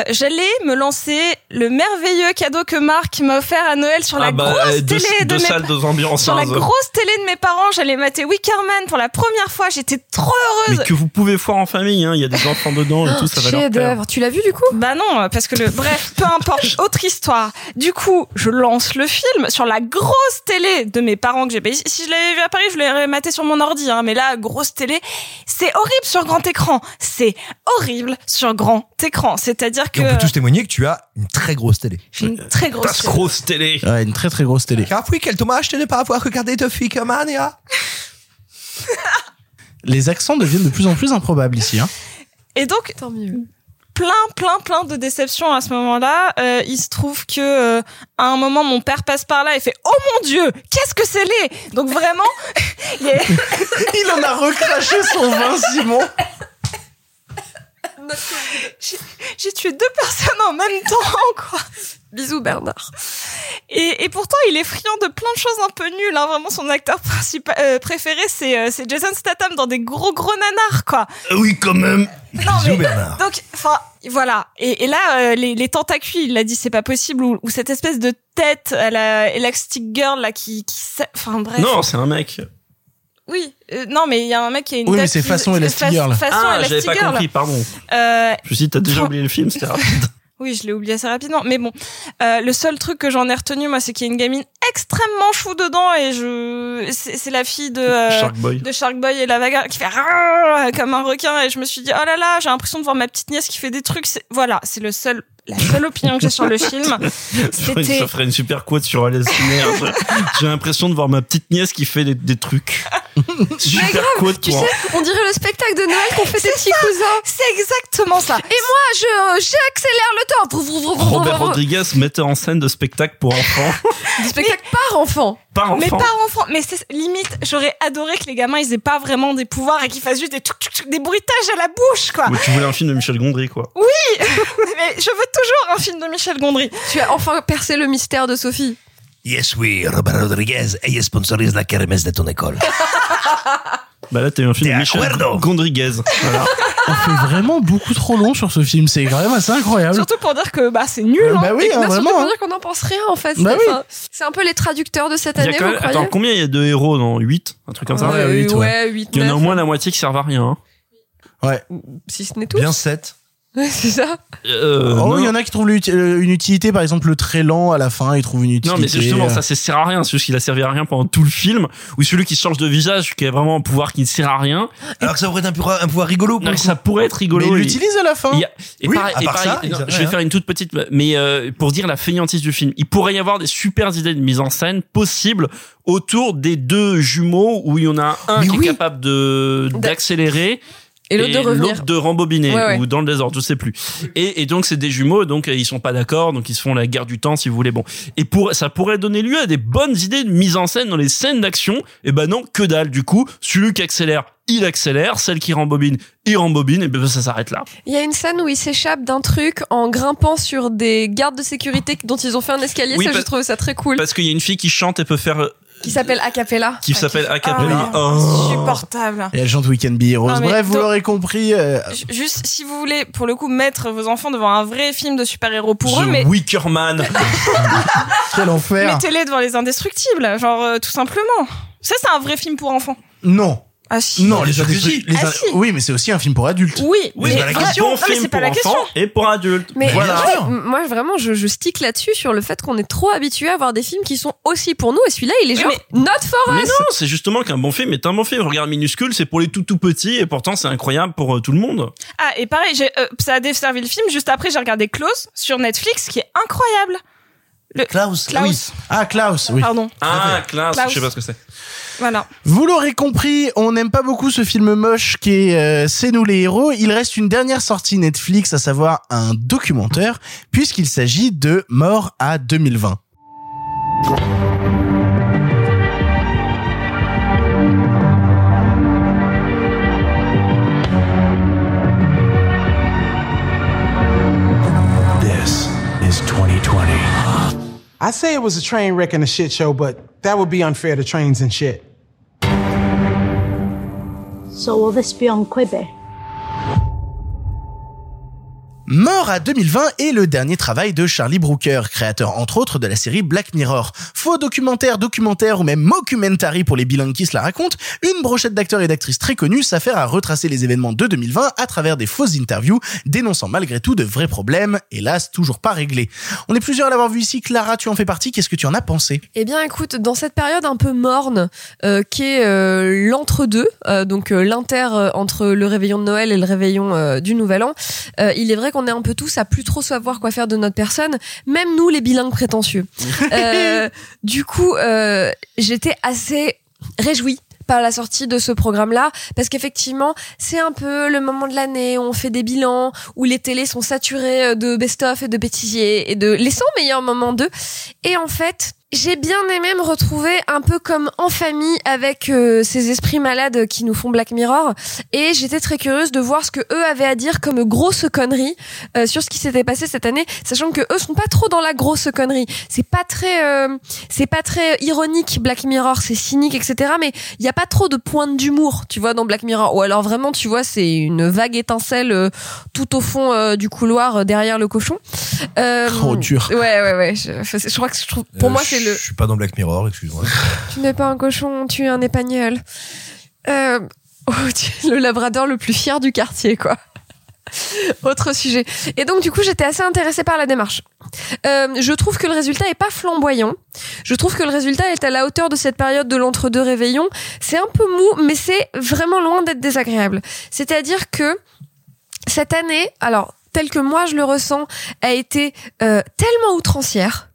J'allais me lancer le merveilleux cadeau que Marc m'a offert à Noël sur la grosse télé de mes parents. J'allais mater Wickerman pour la première fois. J'étais trop heureuse. Mais que vous pouvez voir en famille, hein. Il y a des enfants dedans et tout, ça va leur plaire. Tu l'as vu du coup ? Bah non, parce que bref, peu importe, autre histoire. Du coup, je lance le film sur la grosse télé de mes parents que j'ai payé. Si je l'avais vu à Paris, je l'aurais maté sur mon ordi, hein. Mais là, grosse télé, c'est horrible sur grand écran. C'est horrible sur grand écran. C'est-à-dire que... Et on peut tous témoigner que tu as une très grosse télé. J'ai une très grosse télé. Ouais, une très très grosse télé. Car oui, quel dommage de ne pas avoir regardé The Faculty. Les accents deviennent de plus en plus improbables ici, hein. Et donc, tant mieux. plein de déceptions à ce moment-là. Il se trouve que à un moment mon père passe par là et fait oh mon Dieu, qu'est-ce que c'est laid. Donc vraiment il en a recraché son vin. Simon, j'ai tué deux personnes en même temps, quoi. Bisous Bernard. Et pourtant il est friand de plein de choses un peu nulles, hein. Vraiment son acteur principal préféré c'est Jason Statham dans des gros nanars, quoi. Oui quand même. Non, mais, donc enfin voilà, et là les tentacules, il l'a dit, c'est pas possible, ou cette espèce de tête à la Elastic Girl là qui enfin bref. Non, c'est un mec. Oui, non mais il y a un mec qui a une tête. Oui, mais c'est façon Elastic Girl. Ah, j'avais pas compris, pardon. Je me suis dit t'as déjà oublié le film, c'était rapide. Oui, je l'ai oublié assez rapidement, mais bon, le seul truc que j'en ai retenu moi, c'est qu'il y a une gamine extrêmement chou dedans et c'est la fille de Sharkboy et Lavagirl qui fait comme un requin et je me suis dit oh là là, j'ai l'impression de voir ma petite nièce qui fait des trucs. Voilà, c'est la seule opinion que j'ai sur le film. Ça ferait une super quote sur Alice Mère. J'ai l'impression de voir ma petite nièce qui fait des trucs. Super grave, quote, tu sais, on dirait le spectacle de Noël qu'on fait des petits cousins. C'est exactement ça. Et moi, j'accélère le temps. Robert Rodriguez, metteur en scène de spectacle pour enfants. De spectacle par enfant. Mais par enfant. Mais c'est limite, j'aurais adoré que les gamins, ils aient pas vraiment des pouvoirs et qu'ils fassent juste des bruitages à la bouche, quoi. Mais tu voulais un film de Michel Gondry, quoi. Oui, mais je veux toujours un film de Michel Gondry. Tu as enfin percé le mystère de Sophie. Yes, oui, Robert Rodriguez, et sponsorise la kermesse de ton école. Bah là, t'as eu un film de Michel Gondriguez. Voilà. On fait vraiment beaucoup trop long sur ce film, c'est quand même assez incroyable. Surtout pour dire que bah, c'est nul. Bah oui, hein, vraiment. Surtout pour dire qu'on n'en pense rien, en fait. Bah oui. C'est un peu les traducteurs de cette année, vous croyez ? Attends, combien il y a de héros dans 8 ? Un truc comme ça ? Ouais, 8, ouais. 8, il y en a au moins la moitié qui servent à rien. Hein. Ouais. Si ce n'est tout. Bien 7. Ouais, c'est ça. Il y en a qui trouvent une utilité, par exemple le très lent à la fin, ils trouvent une utilité. Non, mais c'est justement ça, ça sert à rien, c'est juste qu'il a servi à rien pendant tout le film. Ou celui qui change de visage, qui a vraiment un pouvoir qui ne sert à rien. Alors que ça pourrait être un pouvoir rigolo. Non, ça pourrait être rigolo. Mais il l'utilise à la fin. Je vais faire une toute petite, mais pour dire la fainéantise du film, il pourrait y avoir des super idées de mise en scène possibles autour des deux jumeaux où il y en a un qui est capable d'accélérer. Et l'autre de rembobiner, ouais. Ou dans le désordre, je sais plus. Et donc c'est des jumeaux, donc ils sont pas d'accord, donc ils se font la guerre du temps, si vous voulez. Bon, et ça pourrait donner lieu à des bonnes idées de mise en scène dans les scènes d'action. Et ben non, que dalle. Du coup, celui qui accélère, il accélère, celle qui rembobine, il rembobine, et ben ça s'arrête là. Il y a une scène où il s'échappe d'un truc en grimpant sur des gardes de sécurité dont ils ont fait un escalier. Oui, ça, je trouve ça très cool. Parce qu'il y a une fille qui chante et peut faire. Qui s'appelle A Cappella. Insupportable. Et elle chante We Can Be Heroes. Bref, vous l'aurez compris. Juste, si vous voulez, pour le coup, mettre vos enfants devant un vrai film de super-héros pour eux. Wicker Man. Quel enfer. Mettez-les devant Les Indestructibles, genre, tout simplement. Ça, c'est un vrai film pour enfants. Non. Ah si. Non, les Indestructibles. Oui, mais c'est aussi un film pour adultes. Oui, mais la question, c'est pas la question. Pour enfants et pour adultes. Mais voilà. Moi, vraiment, je stick là-dessus sur le fait qu'on est trop habitué à voir des films qui sont aussi pour nous. Et celui-là, il est genre not for us. Mais non, c'est justement qu'un bon film est un bon film. Regarde Minuscule, c'est pour les tout petits et pourtant c'est incroyable pour tout le monde. Ah, et pareil, ça a desservi le film. Juste après, j'ai regardé Klaus sur Netflix, qui est incroyable. Klaus. Oui. Ah, Klaus, oui. Pardon. Ah, Klaus, je sais pas ce que c'est. Voilà. Vous l'aurez compris, on n'aime pas beaucoup ce film moche qui est C'est nous les héros. Il reste une dernière sortie Netflix, à savoir un documentaire, puisqu'il s'agit de Mort à 2020. This is 2020. I say it was a train wreck and a shit show, but that would be unfair to trains and shit. So will this be on Quibi? Mort à 2020 est le dernier travail de Charlie Brooker, créateur entre autres de la série Black Mirror. Faux documentaire ou même mockumentary pour les bilingues qui se la racontent, une brochette d'acteurs et d'actrices très connus s'affaire à retracer les événements de 2020 à travers des fausses interviews, dénonçant malgré tout de vrais problèmes, hélas toujours pas réglés. On est plusieurs à l'avoir vu ici, Clara tu en fais partie, qu'est-ce que tu en as pensé ? Eh bien écoute, dans cette période un peu morne, qu'est l'entre-deux, donc l'inter entre le réveillon de Noël et le réveillon du Nouvel An, il est vrai qu'on est un peu tous à plus trop savoir quoi faire de notre personne, même nous les bilingues prétentieux. Du coup, j'étais assez réjouie par la sortie de ce programme-là, parce qu'effectivement, c'est un peu le moment de l'année où on fait des bilans, où les télés sont saturées de best-of et de bêtisiers et de les 100 meilleurs moments d'eux. Et en fait, j'ai bien aimé me retrouver un peu comme en famille avec ces esprits malades qui nous font Black Mirror, et j'étais très curieuse de voir ce que eux avaient à dire comme grosse connerie sur ce qui s'était passé cette année, sachant que eux sont pas trop dans la grosse connerie. C'est pas très ironique Black Mirror, c'est cynique, etc. Mais il y a pas trop de pointe d'humour, tu vois, dans Black Mirror. Ou alors vraiment, tu vois, c'est une vague étincelle tout au fond du couloir derrière le cochon. Trop dur. Ouais. Je crois que pour moi c'est le... Je suis pas dans Black Mirror, excuse-moi. Tu n'es pas un cochon, tu es un épagneul. Tu es le labrador le plus fier du quartier, quoi. Autre sujet. Et donc, du coup, j'étais assez intéressée par la démarche. Je trouve que le résultat est pas flamboyant. Je trouve que le résultat est à la hauteur de cette période de l'entre-deux réveillons. C'est un peu mou, mais c'est vraiment loin d'être désagréable. C'est-à-dire que cette année, alors, telle que moi je le ressens, a été tellement outrancière.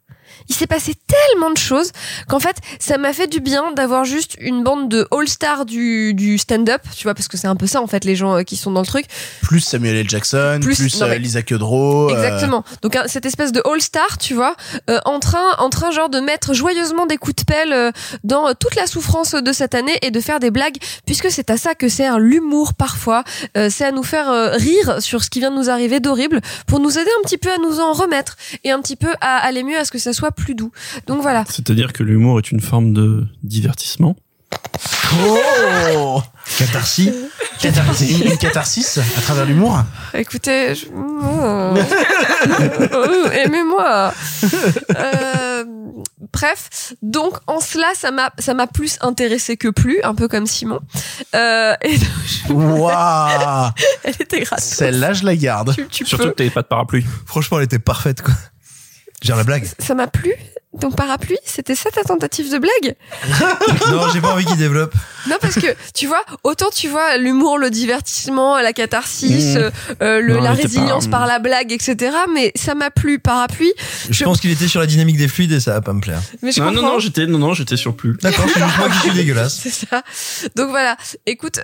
Il s'est passé tellement de choses qu'en fait, ça m'a fait du bien d'avoir juste une bande de all-stars du stand-up, tu vois, parce que c'est un peu ça, en fait, les gens qui sont dans le truc. Plus Samuel L. Jackson, plus Lisa Kudrow. Exactement. Donc, cette espèce de all-star, tu vois, en train genre de mettre joyeusement des coups de pelle dans toute la souffrance de cette année et de faire des blagues, puisque c'est à ça que sert l'humour parfois. C'est à nous faire rire sur ce qui vient de nous arriver d'horrible pour nous aider un petit peu à nous en remettre et un petit peu à aller mieux, à ce que ça soit plus doux. Donc voilà. C'est-à-dire que l'humour est une forme de divertissement. Oh, catharsis, une catharsis à travers l'humour. Écoutez, aimez-moi. Bref, donc en cela, ça m'a plus intéressée que plus, un peu comme Simon. Waouh. Elle était gratos. Celle-là, je la garde. Surtout que t'avais pas de parapluie. Franchement, elle était parfaite, quoi. J'ai la blague. Ça m'a plu. Ton parapluie, c'était ça ta tentative de blague? Non, j'ai pas envie qu'il développe. Non, parce que tu vois, autant tu vois l'humour, le divertissement, la catharsis, la résilience par la blague, etc. Mais ça m'a plu, parapluie. Je pense qu'il était sur la dynamique des fluides et ça va pas me plaire. Mais j'étais sur plus. D'accord, c'est juste moi qui suis dégueulasse. C'est ça. Donc voilà. Écoute,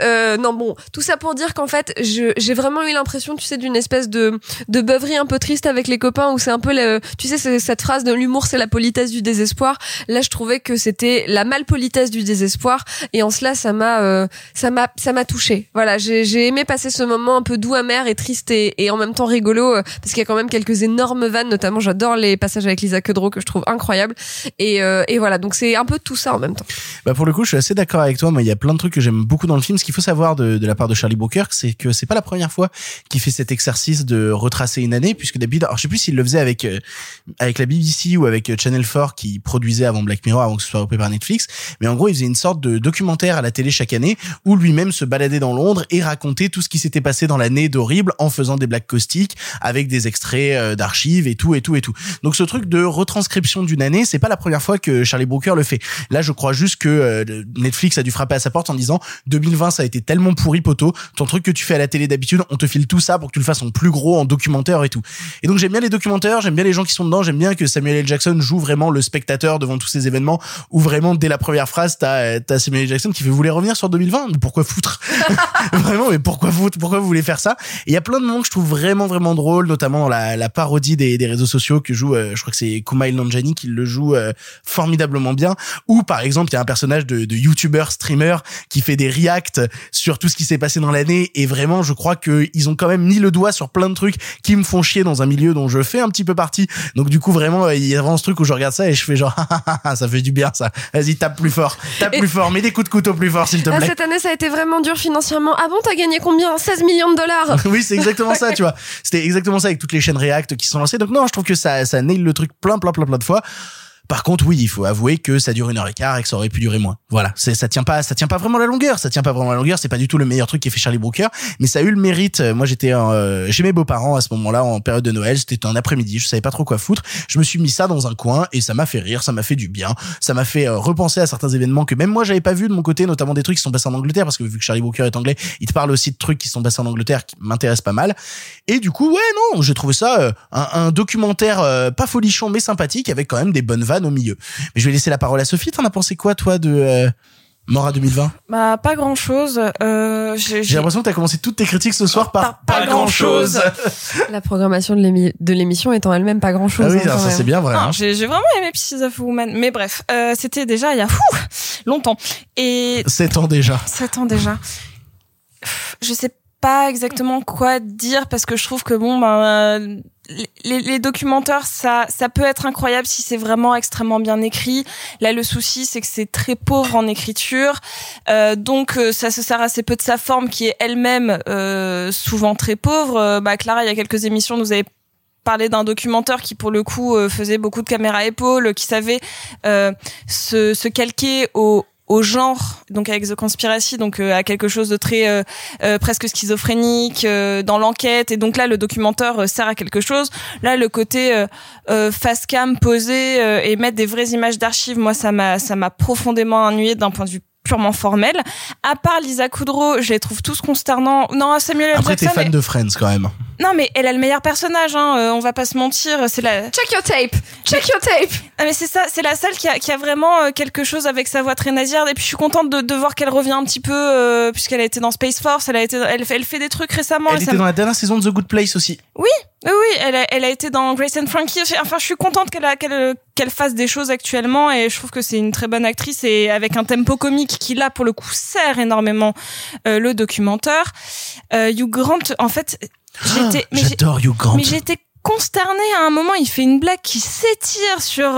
tout ça pour dire qu'en fait, j'ai vraiment eu l'impression, tu sais, d'une espèce de beuverie un peu triste avec les copains où c'est un peu tu sais, c'est cette phrase de l'humour, c'est la politesse du désespoir. Là, je trouvais que c'était la malpolitesse du désespoir, et en cela, ça m'a touchée. Voilà, j'ai aimé passer ce moment un peu doux, amer et triste et en même temps rigolo, parce qu'il y a quand même quelques énormes vannes. Notamment, j'adore les passages avec Lisa Kudrow que je trouve incroyables. Et voilà, donc c'est un peu tout ça en même temps. Bah pour le coup, je suis assez d'accord avec toi. Mais il y a plein de trucs que j'aime beaucoup dans le film. Ce qu'il faut savoir de la part de Charlie Brooker, c'est que c'est pas la première fois qu'il fait cet exercice de retracer une année, puisque d'habitude, alors je sais plus s'il le faisait avec la BBC ou avec Channel 4, qui produisait avant Black Mirror, avant que ce soit repris par Netflix, mais en gros il faisait une sorte de documentaire à la télé chaque année où lui-même se baladait dans Londres et racontait tout ce qui s'était passé dans l'année d'horrible en faisant des blagues caustiques avec des extraits d'archives et tout. Donc ce truc de retranscription d'une année, c'est pas la première fois que Charlie Brooker le fait. Là je crois juste que Netflix a dû frapper à sa porte en disant 2020 ça a été tellement pourri poteau, ton truc que tu fais à la télé d'habitude on te file tout ça pour que tu le fasses en plus gros en documentaire et tout. Et donc j'aime bien les documentaires, j'aime bien les gens qui sont dedans, j'aime bien que Samuel L. Jackson joue vraiment le spectateur devant tous ces événements où vraiment dès la première phrase t'as Samuel Jackson qui fait vous voulez revenir sur 2020, mais pourquoi foutre? Vraiment, mais pourquoi vous voulez faire ça? Il y a plein de moments que je trouve vraiment drôles, notamment dans la parodie des réseaux sociaux que joue je crois que c'est Kumail Nanjiani qui le joue formidablement bien, où par exemple il y a un personnage de youtubeur streamer qui fait des reacts sur tout ce qui s'est passé dans l'année, et vraiment je crois que ils ont quand même mis le doigt sur plein de trucs qui me font chier dans un milieu dont je fais un petit peu partie. Donc du coup vraiment il y a vraiment ce truc où je regarde ça et je fais genre ça fait du bien ça, vas-y tape plus fort, mets des coups de couteau plus fort s'il te plaît. Cette année ça a été vraiment dur financièrement. Ah bon, t'as gagné combien? 16 millions de dollars. Oui, c'est exactement ça, tu vois, c'était exactement ça avec toutes les chaînes React qui sont lancées. Donc non, je trouve que ça nail le truc plein de fois. Par contre, oui, il faut avouer que ça dure 1h15 et que ça aurait pu durer moins. Voilà. Ça tient pas vraiment la longueur. C'est pas du tout le meilleur truc qui fait Charlie Brooker, mais ça a eu le mérite. Moi, j'étais chez mes beaux-parents à ce moment-là, en période de Noël. C'était un après-midi. Je savais pas trop quoi foutre. Je me suis mis ça dans un coin et ça m'a fait rire. Ça m'a fait du bien. Ça m'a fait repenser à certains événements que même moi, j'avais pas vu de mon côté, notamment des trucs qui sont passés en Angleterre, parce que vu que Charlie Brooker est anglais, il te parle aussi de trucs qui sont passés en Angleterre qui m'intéressent pas mal. Et du coup, ouais, non, j'ai trouvé ça un documentaire pas folichon, mais sympathique, avec quand même des bonnes vannes au milieu. Mais je vais laisser la parole à Sophie. T'en as pensé quoi, toi, Mort à 2020. Bah pas grand chose. J'ai l'impression que t'as commencé toutes tes critiques ce soir par pas grand chose. La programmation de l'émission étant elle-même pas grand chose. Ah oui, hein, alors ça c'est bien vrai. Ah, hein. J'ai vraiment aimé Pieces of Woman, mais bref, c'était déjà il y a longtemps et 7 ans déjà. Je sais pas exactement quoi dire parce que je trouve que les documentaires, ça peut être incroyable si c'est vraiment extrêmement bien écrit. Là, le souci, c'est que c'est très pauvre en écriture. Donc, ça se sert assez peu de sa forme, qui est elle-même souvent très pauvre. Clara, il y a quelques émissions, nous avait parlé d'un documentaire qui, pour le coup, faisait beaucoup de caméra épaule, qui savait se calquer au genre, donc avec The Conspiracy, donc à quelque chose de très presque schizophrénique dans l'enquête, et donc là le documentaire sert à quelque chose. Là le côté face cam posé et mettre des vraies images d'archives, moi ça m'a profondément ennuyée d'un point de vue purement formel. À part Lisa Kudrow, je les trouve tous consternants. Non, Samuel L. Jackson. Après, t'es fan de Friends quand même. Non, mais elle a le meilleur personnage, hein. On va pas se mentir. C'est la. Check your tape. Ah, mais c'est ça. C'est la seule qui a vraiment quelque chose avec sa voix très nasillarde. Et puis je suis contente de voir qu'elle revient un petit peu puisqu'elle a été dans Space Force. Elle fait des trucs récemment. Elle était dans la dernière saison de The Good Place aussi. Oui. Elle a été dans Grace and Frankie. Enfin, je suis contente qu'elle fasse des choses actuellement, et je trouve que c'est une très bonne actrice, et avec un tempo comique qui là pour le coup sert énormément le documentaire. Hugh Grant, en fait, j'adore Hugh Grant. Mais j'étais consternée à un moment. Il fait une blague qui s'étire sur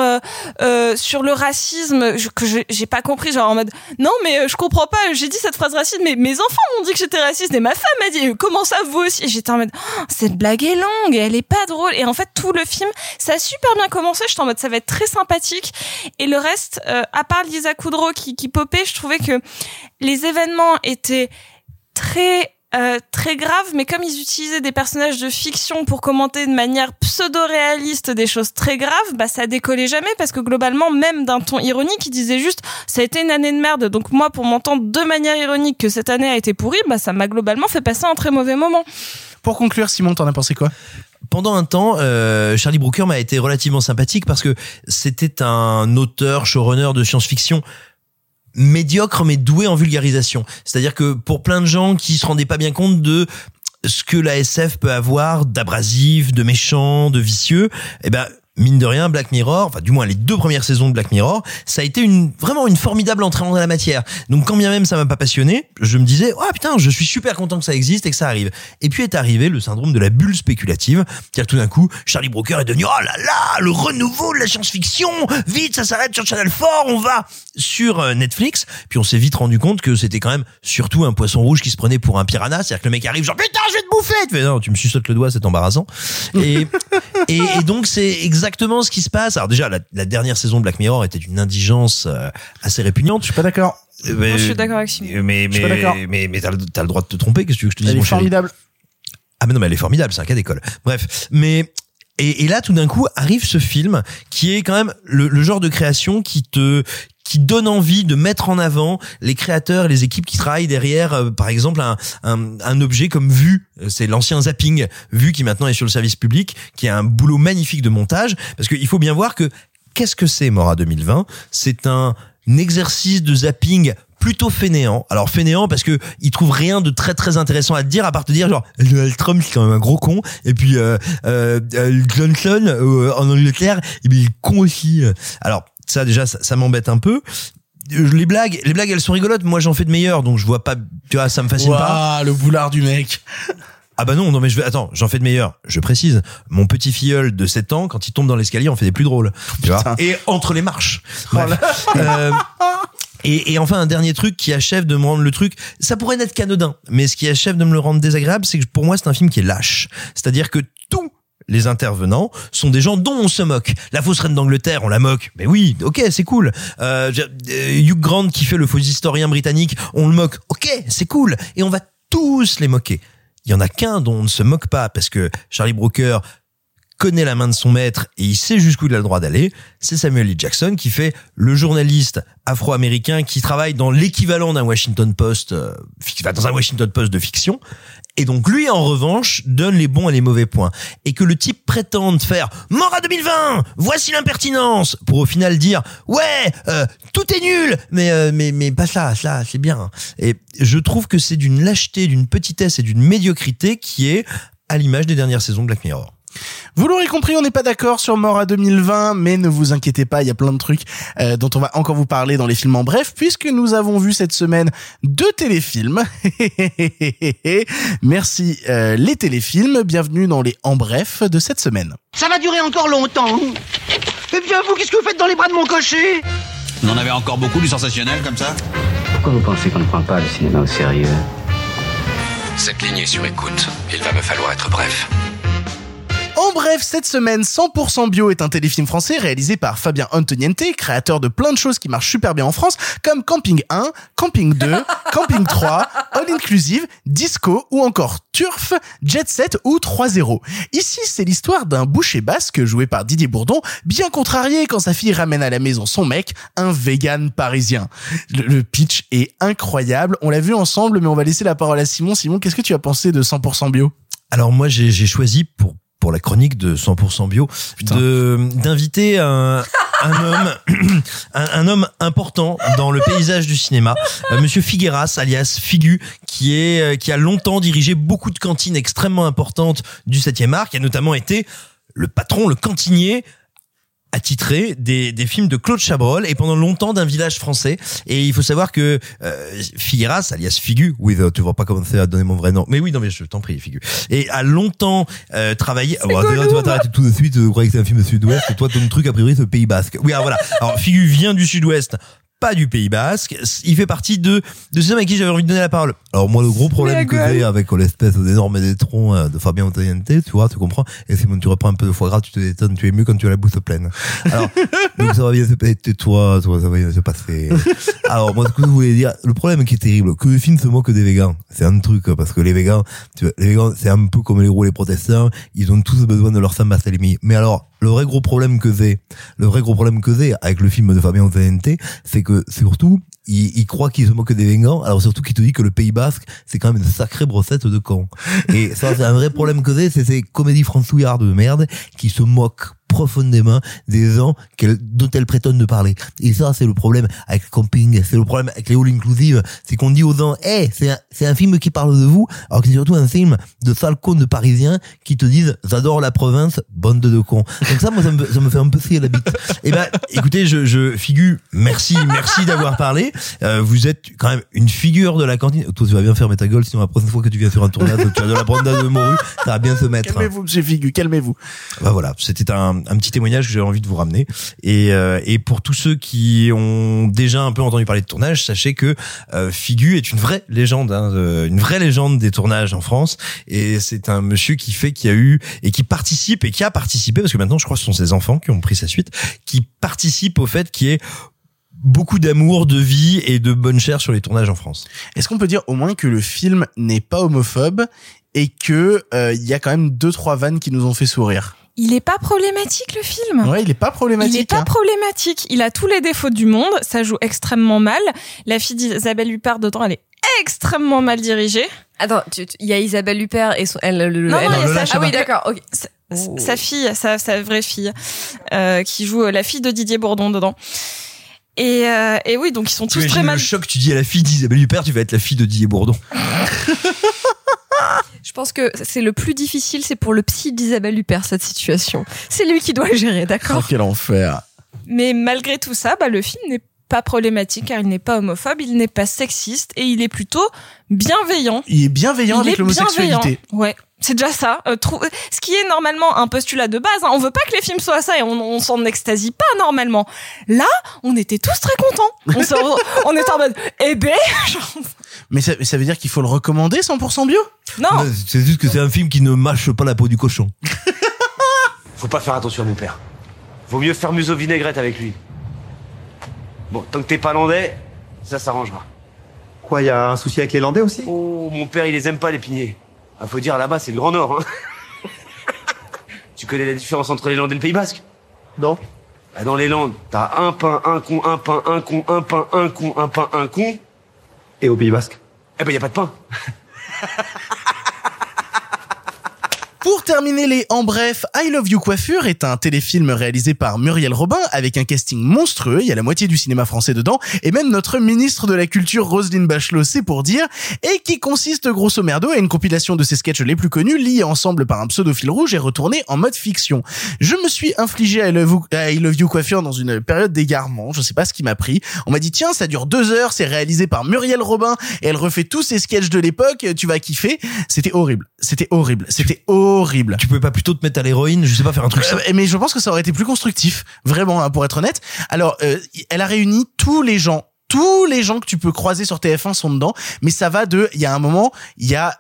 le racisme que j'ai pas compris, genre en mode non mais je comprends pas, j'ai dit cette phrase raciste, mais mes enfants m'ont dit que j'étais raciste, et ma femme m'a dit comment ça, vous aussi, et j'étais en mode cette blague est longue et elle est pas drôle. Et en fait tout le film ça a super bien commencé, j'étais en mode ça va être très sympathique, et le reste à part Lisa Kudrow qui popait, je trouvais que les événements étaient très grave, mais comme ils utilisaient des personnages de fiction pour commenter de manière pseudo-réaliste des choses très graves, ça décollait jamais, parce que globalement, même d'un ton ironique, ils disaient juste ça a été une année de merde. Donc moi, pour m'entendre de manière ironique que cette année a été pourrie, ça m'a globalement fait passer un très mauvais moment. Pour conclure, Simon, t'en as pensé quoi ? Pendant un temps, Charlie Brooker m'a été relativement sympathique, parce que c'était un auteur, showrunner de science-fiction médiocre mais doué en vulgarisation. C'est-à-dire que pour plein de gens qui se rendaient pas bien compte de ce que la SF peut avoir d'abrasif, de méchant, de vicieux, mine de rien, Black Mirror, enfin du moins les 2 premières saisons de Black Mirror, ça a été vraiment une formidable entrée dans la matière. Donc quand bien même ça m'a pas passionné, je me disais « Ah putain, je suis super content que ça existe et que ça arrive ». Et puis est arrivé le syndrome de la bulle spéculative, c'est-à-dire tout d'un coup, Charlie Brooker est devenu « Oh là là, le renouveau de la science-fiction, vite, ça s'arrête sur Channel 4, on va sur Netflix ». Puis on s'est vite rendu compte que c'était quand même surtout un poisson rouge qui se prenait pour un piranha, c'est-à-dire que le mec arrive genre « Putain, je vais te bouffer !» Tu fais « Non, tu me suçotes le doigt, c'est embarrassant ». Et donc c'est exactement ce qui se passe. Alors déjà, la dernière saison de Black Mirror était d'une indigence assez répugnante. Je suis pas d'accord. Non, je suis d'accord avec Simon. Mais t'as le droit de te tromper. Qu'est-ce que tu veux que je te dise, mon chéri ? Elle est formidable. Ah mais non, mais elle est formidable. C'est un cas d'école. Bref, mais et là tout d'un coup arrive ce film qui est quand même le genre de création qui donne envie de mettre en avant les créateurs, les équipes qui travaillent derrière, par exemple, un objet comme Vue. C'est l'ancien Zapping. Vue qui maintenant est sur le service public, qui a un boulot magnifique de montage. Parce qu'il faut bien voir que, qu'est-ce que c'est Mort à 2020? C'est un exercice de zapping plutôt fainéant. Alors fainéant parce que il trouve rien de très très intéressant à te dire, à part te dire genre Trump c'est quand même un gros con, et puis Johnson en Angleterre il est con aussi. Alors ça déjà ça m'embête un peu. Les blagues elles sont rigolotes, moi j'en fais de meilleures, donc je vois pas, tu vois, ça me fascine pas. Le boulard du mec. Ah bah non, mais attends, j'en fais de meilleurs. Je précise, mon petit filleul de 7 ans, quand il tombe dans l'escalier, on fait des plus drôles. Tu vois. Et entre les marches. Et enfin, un dernier truc qui achève de me rendre le truc, ça pourrait n'être qu'anodin, mais ce qui achève de me le rendre désagréable, c'est que pour moi, c'est un film qui est lâche. C'est-à-dire que tout les intervenants sont des gens dont on se moque. La fausse reine d'Angleterre, on la moque. Mais oui, ok, c'est cool. Hugh Grant qui fait le faux historien britannique, on le moque. Ok, c'est cool. Et on va tous les moquer. Il y en a qu'un dont on ne se moque pas, parce que Charlie Brooker connaît la main de son maître et il sait jusqu'où il a le droit d'aller. C'est Samuel L. Jackson qui fait le journaliste afro-américain qui travaille dans l'équivalent d'un Washington Post de fiction, Et donc lui, en revanche, donne les bons et les mauvais points. Et que le type prétende faire « Mort à 2020 ! Voici l'impertinence !» pour au final dire « Ouais, tout est nul, mais pas ça, ça, c'est bien. » Et je trouve que c'est d'une lâcheté, d'une petitesse et d'une médiocrité qui est à l'image des dernières saisons de Black Mirror. Vous l'aurez compris, on n'est pas d'accord sur Mort à 2020, mais ne vous inquiétez pas, il y a plein de trucs dont on va encore vous parler dans les films en bref, puisque nous avons vu cette semaine deux téléfilms. Merci les téléfilms, bienvenue dans les en bref de cette semaine. Ça va durer encore longtemps. Et bien vous, qu'est-ce que vous faites dans les bras de mon cocher ? Vous en avez encore beaucoup du sensationnel comme ça ? Pourquoi vous pensez qu'on ne prend pas le cinéma au sérieux ? Cette ligne est sur écoute, il va me falloir être bref. En bref, cette semaine, 100% bio est un téléfilm français réalisé par Fabien Antoniente, créateur de plein de choses qui marchent super bien en France, comme Camping 1, Camping 2, Camping 3, All Inclusive, Disco ou encore Turf, Jet Set ou 3-0. Ici, c'est l'histoire d'un boucher basque joué par Didier Bourdon, bien contrarié quand sa fille ramène à la maison son mec, un vegan parisien. Le pitch est incroyable, on l'a vu ensemble, mais on va laisser la parole à Simon. Simon, qu'est-ce que tu as pensé de 100% bio ? Alors moi, j'ai choisi pour la chronique de 100% bio, d'inviter un homme important dans le paysage du cinéma, monsieur Figueras, alias Figu, qui a longtemps dirigé beaucoup de cantines extrêmement importantes du 7e art, qui a notamment été le patron, le cantinier attitré des films de Claude Chabrol et pendant longtemps d'un village français. Et il faut savoir que Figueras, alias Figu, oui, tu vois pas comment c'est à donner mon vrai nom, mais oui, non mais je t'en prie, Figu, et a longtemps travaillé. Alors, déjà, tu vas t'arrêter tout de suite, je croyais que c'est un film du Sud-Ouest et toi ton truc a priori c'est le Pays Basque. Oui, alors voilà. Alors Figu vient du Sud-Ouest, pas du Pays Basque, il fait partie de ces hommes à qui j'avais envie de donner la parole. Alors moi, le gros problème que j'ai avec l'espèce d'énorme détron de Fabien Antoniente, tu vois, tu comprends, et Simon, tu reprends un peu de foie gras, tu te détonnes, tu es mieux quand tu as la bouche pleine. Alors, donc ça va bien se passer, toi, ça va bien se passer. Alors moi, ce que je voulais dire, le problème qui est terrible, que le film se moque des végans, c'est un truc, parce que les végans, tu vois, les végans, c'est un peu comme les roues, les protestants, ils ont tous besoin de leur Sam Barthélemy. Mais alors, le vrai gros problème que j'ai avec le film de Fabien Antoniente, c'est que surtout, il croit qu'il se moque des végans, alors surtout qu'il te dit que le Pays Basque, c'est quand même une sacrée brossette de cons. Et ça, c'est un vrai problème que j'ai, c'est ces comédies françouillardes de merde qui se moquent profondément des gens dont elles prétendent de parler. Et ça, c'est le problème avec le Camping, c'est le problème avec les All Inclusive, c'est qu'on dit aux gens, hey, c'est un film qui parle de vous, alors que c'est surtout un film de sales cons de parisiens qui te disent, j'adore la province, bande de cons. Donc ça, moi, ça me fait un peu scier la bite. Eh ben, écoutez, je figure, merci d'avoir parlé. Vous êtes quand même une figure de la cantine. Toi, tu vas bien fermer ta gueule, sinon la prochaine fois que tu viens sur un tournage, tu vas de la brandade de morue, ça va bien se mettre. Calmez-vous, monsieur Figu, calmez-vous. Bah voilà, c'était un petit témoignage que j'avais envie de vous ramener. Et pour tous ceux qui ont déjà un peu entendu parler de tournage, sachez que Figu est une vraie légende, une vraie légende des tournages en France. Et c'est un monsieur qui a participé, parce que maintenant, je crois que ce sont ses enfants qui ont pris sa suite, qui participe au fait qu'il y ait beaucoup d'amour, de vie et de bonne chère sur les tournages en France. Est-ce qu'on peut dire au moins que le film n'est pas homophobe et que y a quand même 2-3 vannes qui nous ont fait sourire ? Il est pas problématique, le film. Ouais, il est pas problématique. Il a tous les défauts du monde. Ça joue extrêmement mal. La fille d'Isabelle Huppert, dedans, elle est extrêmement mal dirigée. Attends, il y a Isabelle Huppert et son... Ah oui, d'accord, ok. Sa fille, sa vraie fille, qui joue la fille de Didier Bourdon dedans. Et oui, donc ils sont tous très mal. Le choc, tu dis à la fille d'Isabelle Huppert, tu vas être la fille de Didier Bourdon. Je pense que c'est le plus difficile, c'est pour le psy d'Isabelle Huppert, cette situation. C'est lui qui doit gérer, d'accord ? Oh, quel enfer ! Mais malgré tout ça, bah, le film n'est pas problématique, car il n'est pas homophobe, il n'est pas sexiste, et il est plutôt bienveillant. Il est bienveillant avec l'homosexualité. Ouais. C'est déjà ça. Ce qui est normalement un postulat de base, hein. On veut pas que les films soient ça et on s'en extasie pas normalement. Là, on était tous très contents. On était en mode, eh ben, genre... Mais ça veut dire qu'il faut le recommander 100% bio ? Non. C'est juste que c'est un film qui ne mâche pas la peau du cochon. Faut pas faire attention à mon père. Vaut mieux faire museau vinaigrette avec lui. Bon, tant que t'es pas landais, ça s'arrangera. Quoi, y a un souci avec les landais aussi ? Oh, mon père, il les aime pas, les piniers. Ah, faut dire, là-bas, c'est le Grand Nord, hein. Tu connais la différence entre les Landes et le Pays Basque ? Non. Bah, dans les Landes, t'as un pain, un con, un pain, un con, un pain, un con, un pain, un con. Et au Pays Basque ? Eh ben, y a pas de pain. Pour terminer les en bref, I Love You Coiffure est un téléfilm réalisé par Muriel Robin avec un casting monstrueux, il y a la moitié du cinéma français dedans, et même notre ministre de la Culture Roselyne Bachelot, c'est pour dire, et qui consiste grosso merdo à une compilation de ses sketchs les plus connus liés ensemble par un pseudo fil rouge et retournés en mode fiction. Je me suis infligé à I Love You Coiffure dans une période d'égarement, je sais pas ce qui m'a pris, on m'a dit tiens ça dure 2 heures, c'est réalisé par Muriel Robin et elle refait tous ses sketchs de l'époque, tu vas kiffer, c'était horrible. Tu pouvais pas plutôt te mettre à l'héroïne, je sais pas, faire un truc ça. Mais je pense que ça aurait été plus constructif, vraiment, hein, pour être honnête. Alors, elle a réuni tous les gens que tu peux croiser sur TF1 sont dedans, mais ça va de, il y a un moment, il y a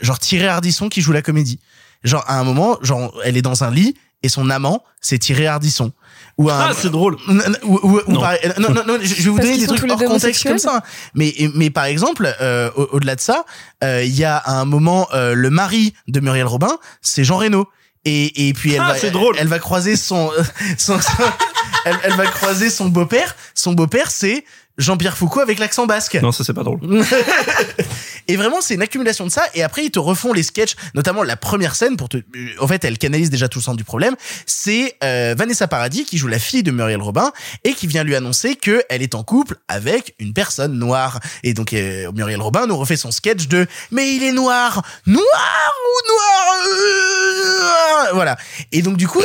genre Thierry Ardisson qui joue la comédie. Genre à un moment, genre elle est dans un lit et son amant, c'est Thierry Ardisson. Ou un, c'est drôle. Non, je vais vous donner des trucs hors contexte comme ça. Mais par exemple, au-delà de ça, il y a à un moment le mari de Muriel Robin, c'est Jean Reno. Et puis elle va croiser son beau-père. Son beau-père, c'est Jean-Pierre Foucault avec l'accent basque. Non, ça, c'est pas drôle. Et vraiment, c'est une accumulation de ça. Et après, ils te refont les sketchs, notamment la première scène en fait, elle canalise déjà tout le sens du problème. C'est, Vanessa Paradis qui joue la fille de Muriel Robin et qui vient lui annoncer que elle est en couple avec une personne noire. Et donc, Muriel Robin nous refait son sketch de, mais il est noir ou noir, voilà. Et donc, du coup,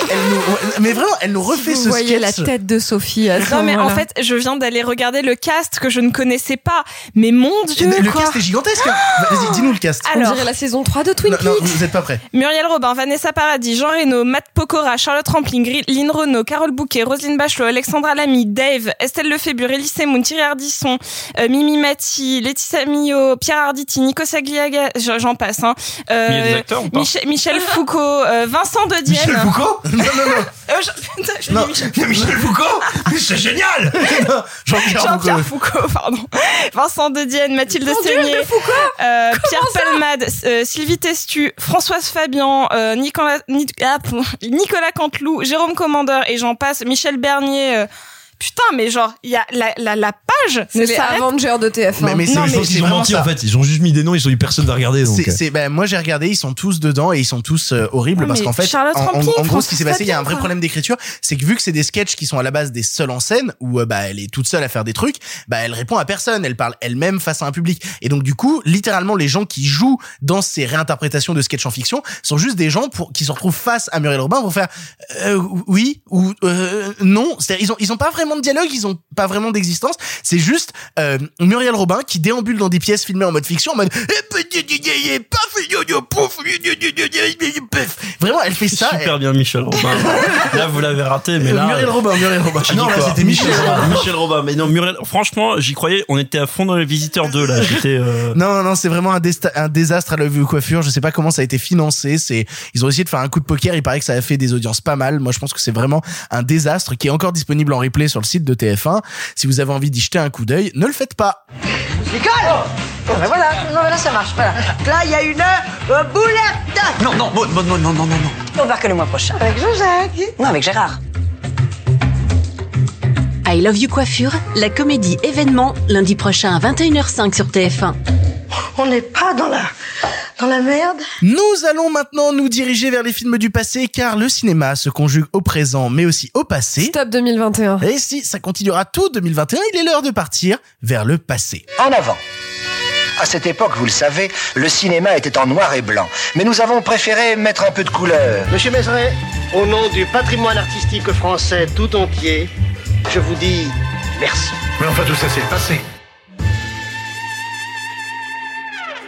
elle nous refait ce sketch. Vous voyez la tête de Sophie. Non, mais en fait, je viens d'aller regarder le cast que je ne connaissais pas, mais mon Dieu, le cast est gigantesque. Vas-y, dis-nous le cast. Alors, on dirait la saison 3 de Twin Peaks. Non, vous n'êtes pas prêts. Muriel Robin, Vanessa Paradis, Jean Reno, Matt Pokora, Charlotte Rampling, Lynn Renaud, Carole Bouquet, Roselyne Bachelot, Alexandra Lamy, Dave, Estelle Lefébure, Elie Semoun, Thierry Ardisson, Mimi Mati, Laetitia Millot, Pierre Arditi, Nico Sagliaga, j'en passe, hein. Mais il y a des acteurs, ou pas ? Michel Foucault, Vincent De Dienne. Michel Foucault ? Non. Putain, Michel Foucault ? C'est génial. Jean-Pierre Foucault, pardon. Vincent De Dienne, Mathilde Seigné, Pierre Palmade, Sylvie Testu, Françoise Fabian, Nicolas Canteloup, Jérôme Commandeur et j'en passe, Michel Bernier. Putain, mais genre, il y a la page. C'est les Avengers de TF1. Mais non, mais ils ont menti en fait. Ils ont juste mis des noms. Ils ont eu personne à regarder. Donc. Moi j'ai regardé. Ils sont tous dedans et ils sont tous horribles parce qu'en fait, en gros, ce qui s'est passé, il y a un vrai problème d'écriture. C'est que vu que c'est des sketchs qui sont à la base des seuls en scène où elle est toute seule à faire des trucs, elle répond à personne. Elle parle elle-même face à un public. Et donc du coup, littéralement, les gens qui jouent dans ces réinterprétations de sketchs en fiction sont juste des gens qui se retrouvent face à Muriel Robin pour faire oui ou non. C'est-à-dire, ils ont pas vraiment de dialogue, ils ont pas vraiment d'existence, c'est juste Muriel Robin qui déambule dans des pièces filmées en mode fiction, en mode vraiment elle fait ça super bien. Michel Robin, là vous l'avez raté, mais là Muriel Robin non là c'était Michel Robin mais non Muriel, franchement j'y croyais, on était à fond dans les Visiteurs 2 là, j'étais non c'est vraiment un désastre à la vue coiffure, je sais pas comment ça a été financé, ils ont essayé de faire un coup de poker, il paraît que ça a fait des audiences pas mal, moi je pense que c'est vraiment un désastre qui est encore disponible en replay sur le site de TF1. Si vous avez envie d'y jeter un coup d'œil, ne le faites pas. Nicole, ben voilà, non mais là ça marche, voilà. Là il y a une boulette. Non. On va que le mois prochain. Avec Jean-Jacques. Non, avec Gérard. I Love You Coiffure, la comédie événement, lundi prochain à 21h05 sur TF1. On n'est pas dans la merde. Nous allons maintenant nous diriger vers les films du passé, car le cinéma se conjugue au présent, mais aussi au passé. Stop 2021. Et si ça continuera tout 2021, il est l'heure de partir vers le passé. En avant. À cette époque, vous le savez, le cinéma était en noir et blanc. Mais nous avons préféré mettre un peu de couleur. Monsieur Mézeray, au nom du patrimoine artistique français tout entier, je vous dis merci. Mais enfin, tout ça, c'est le passé.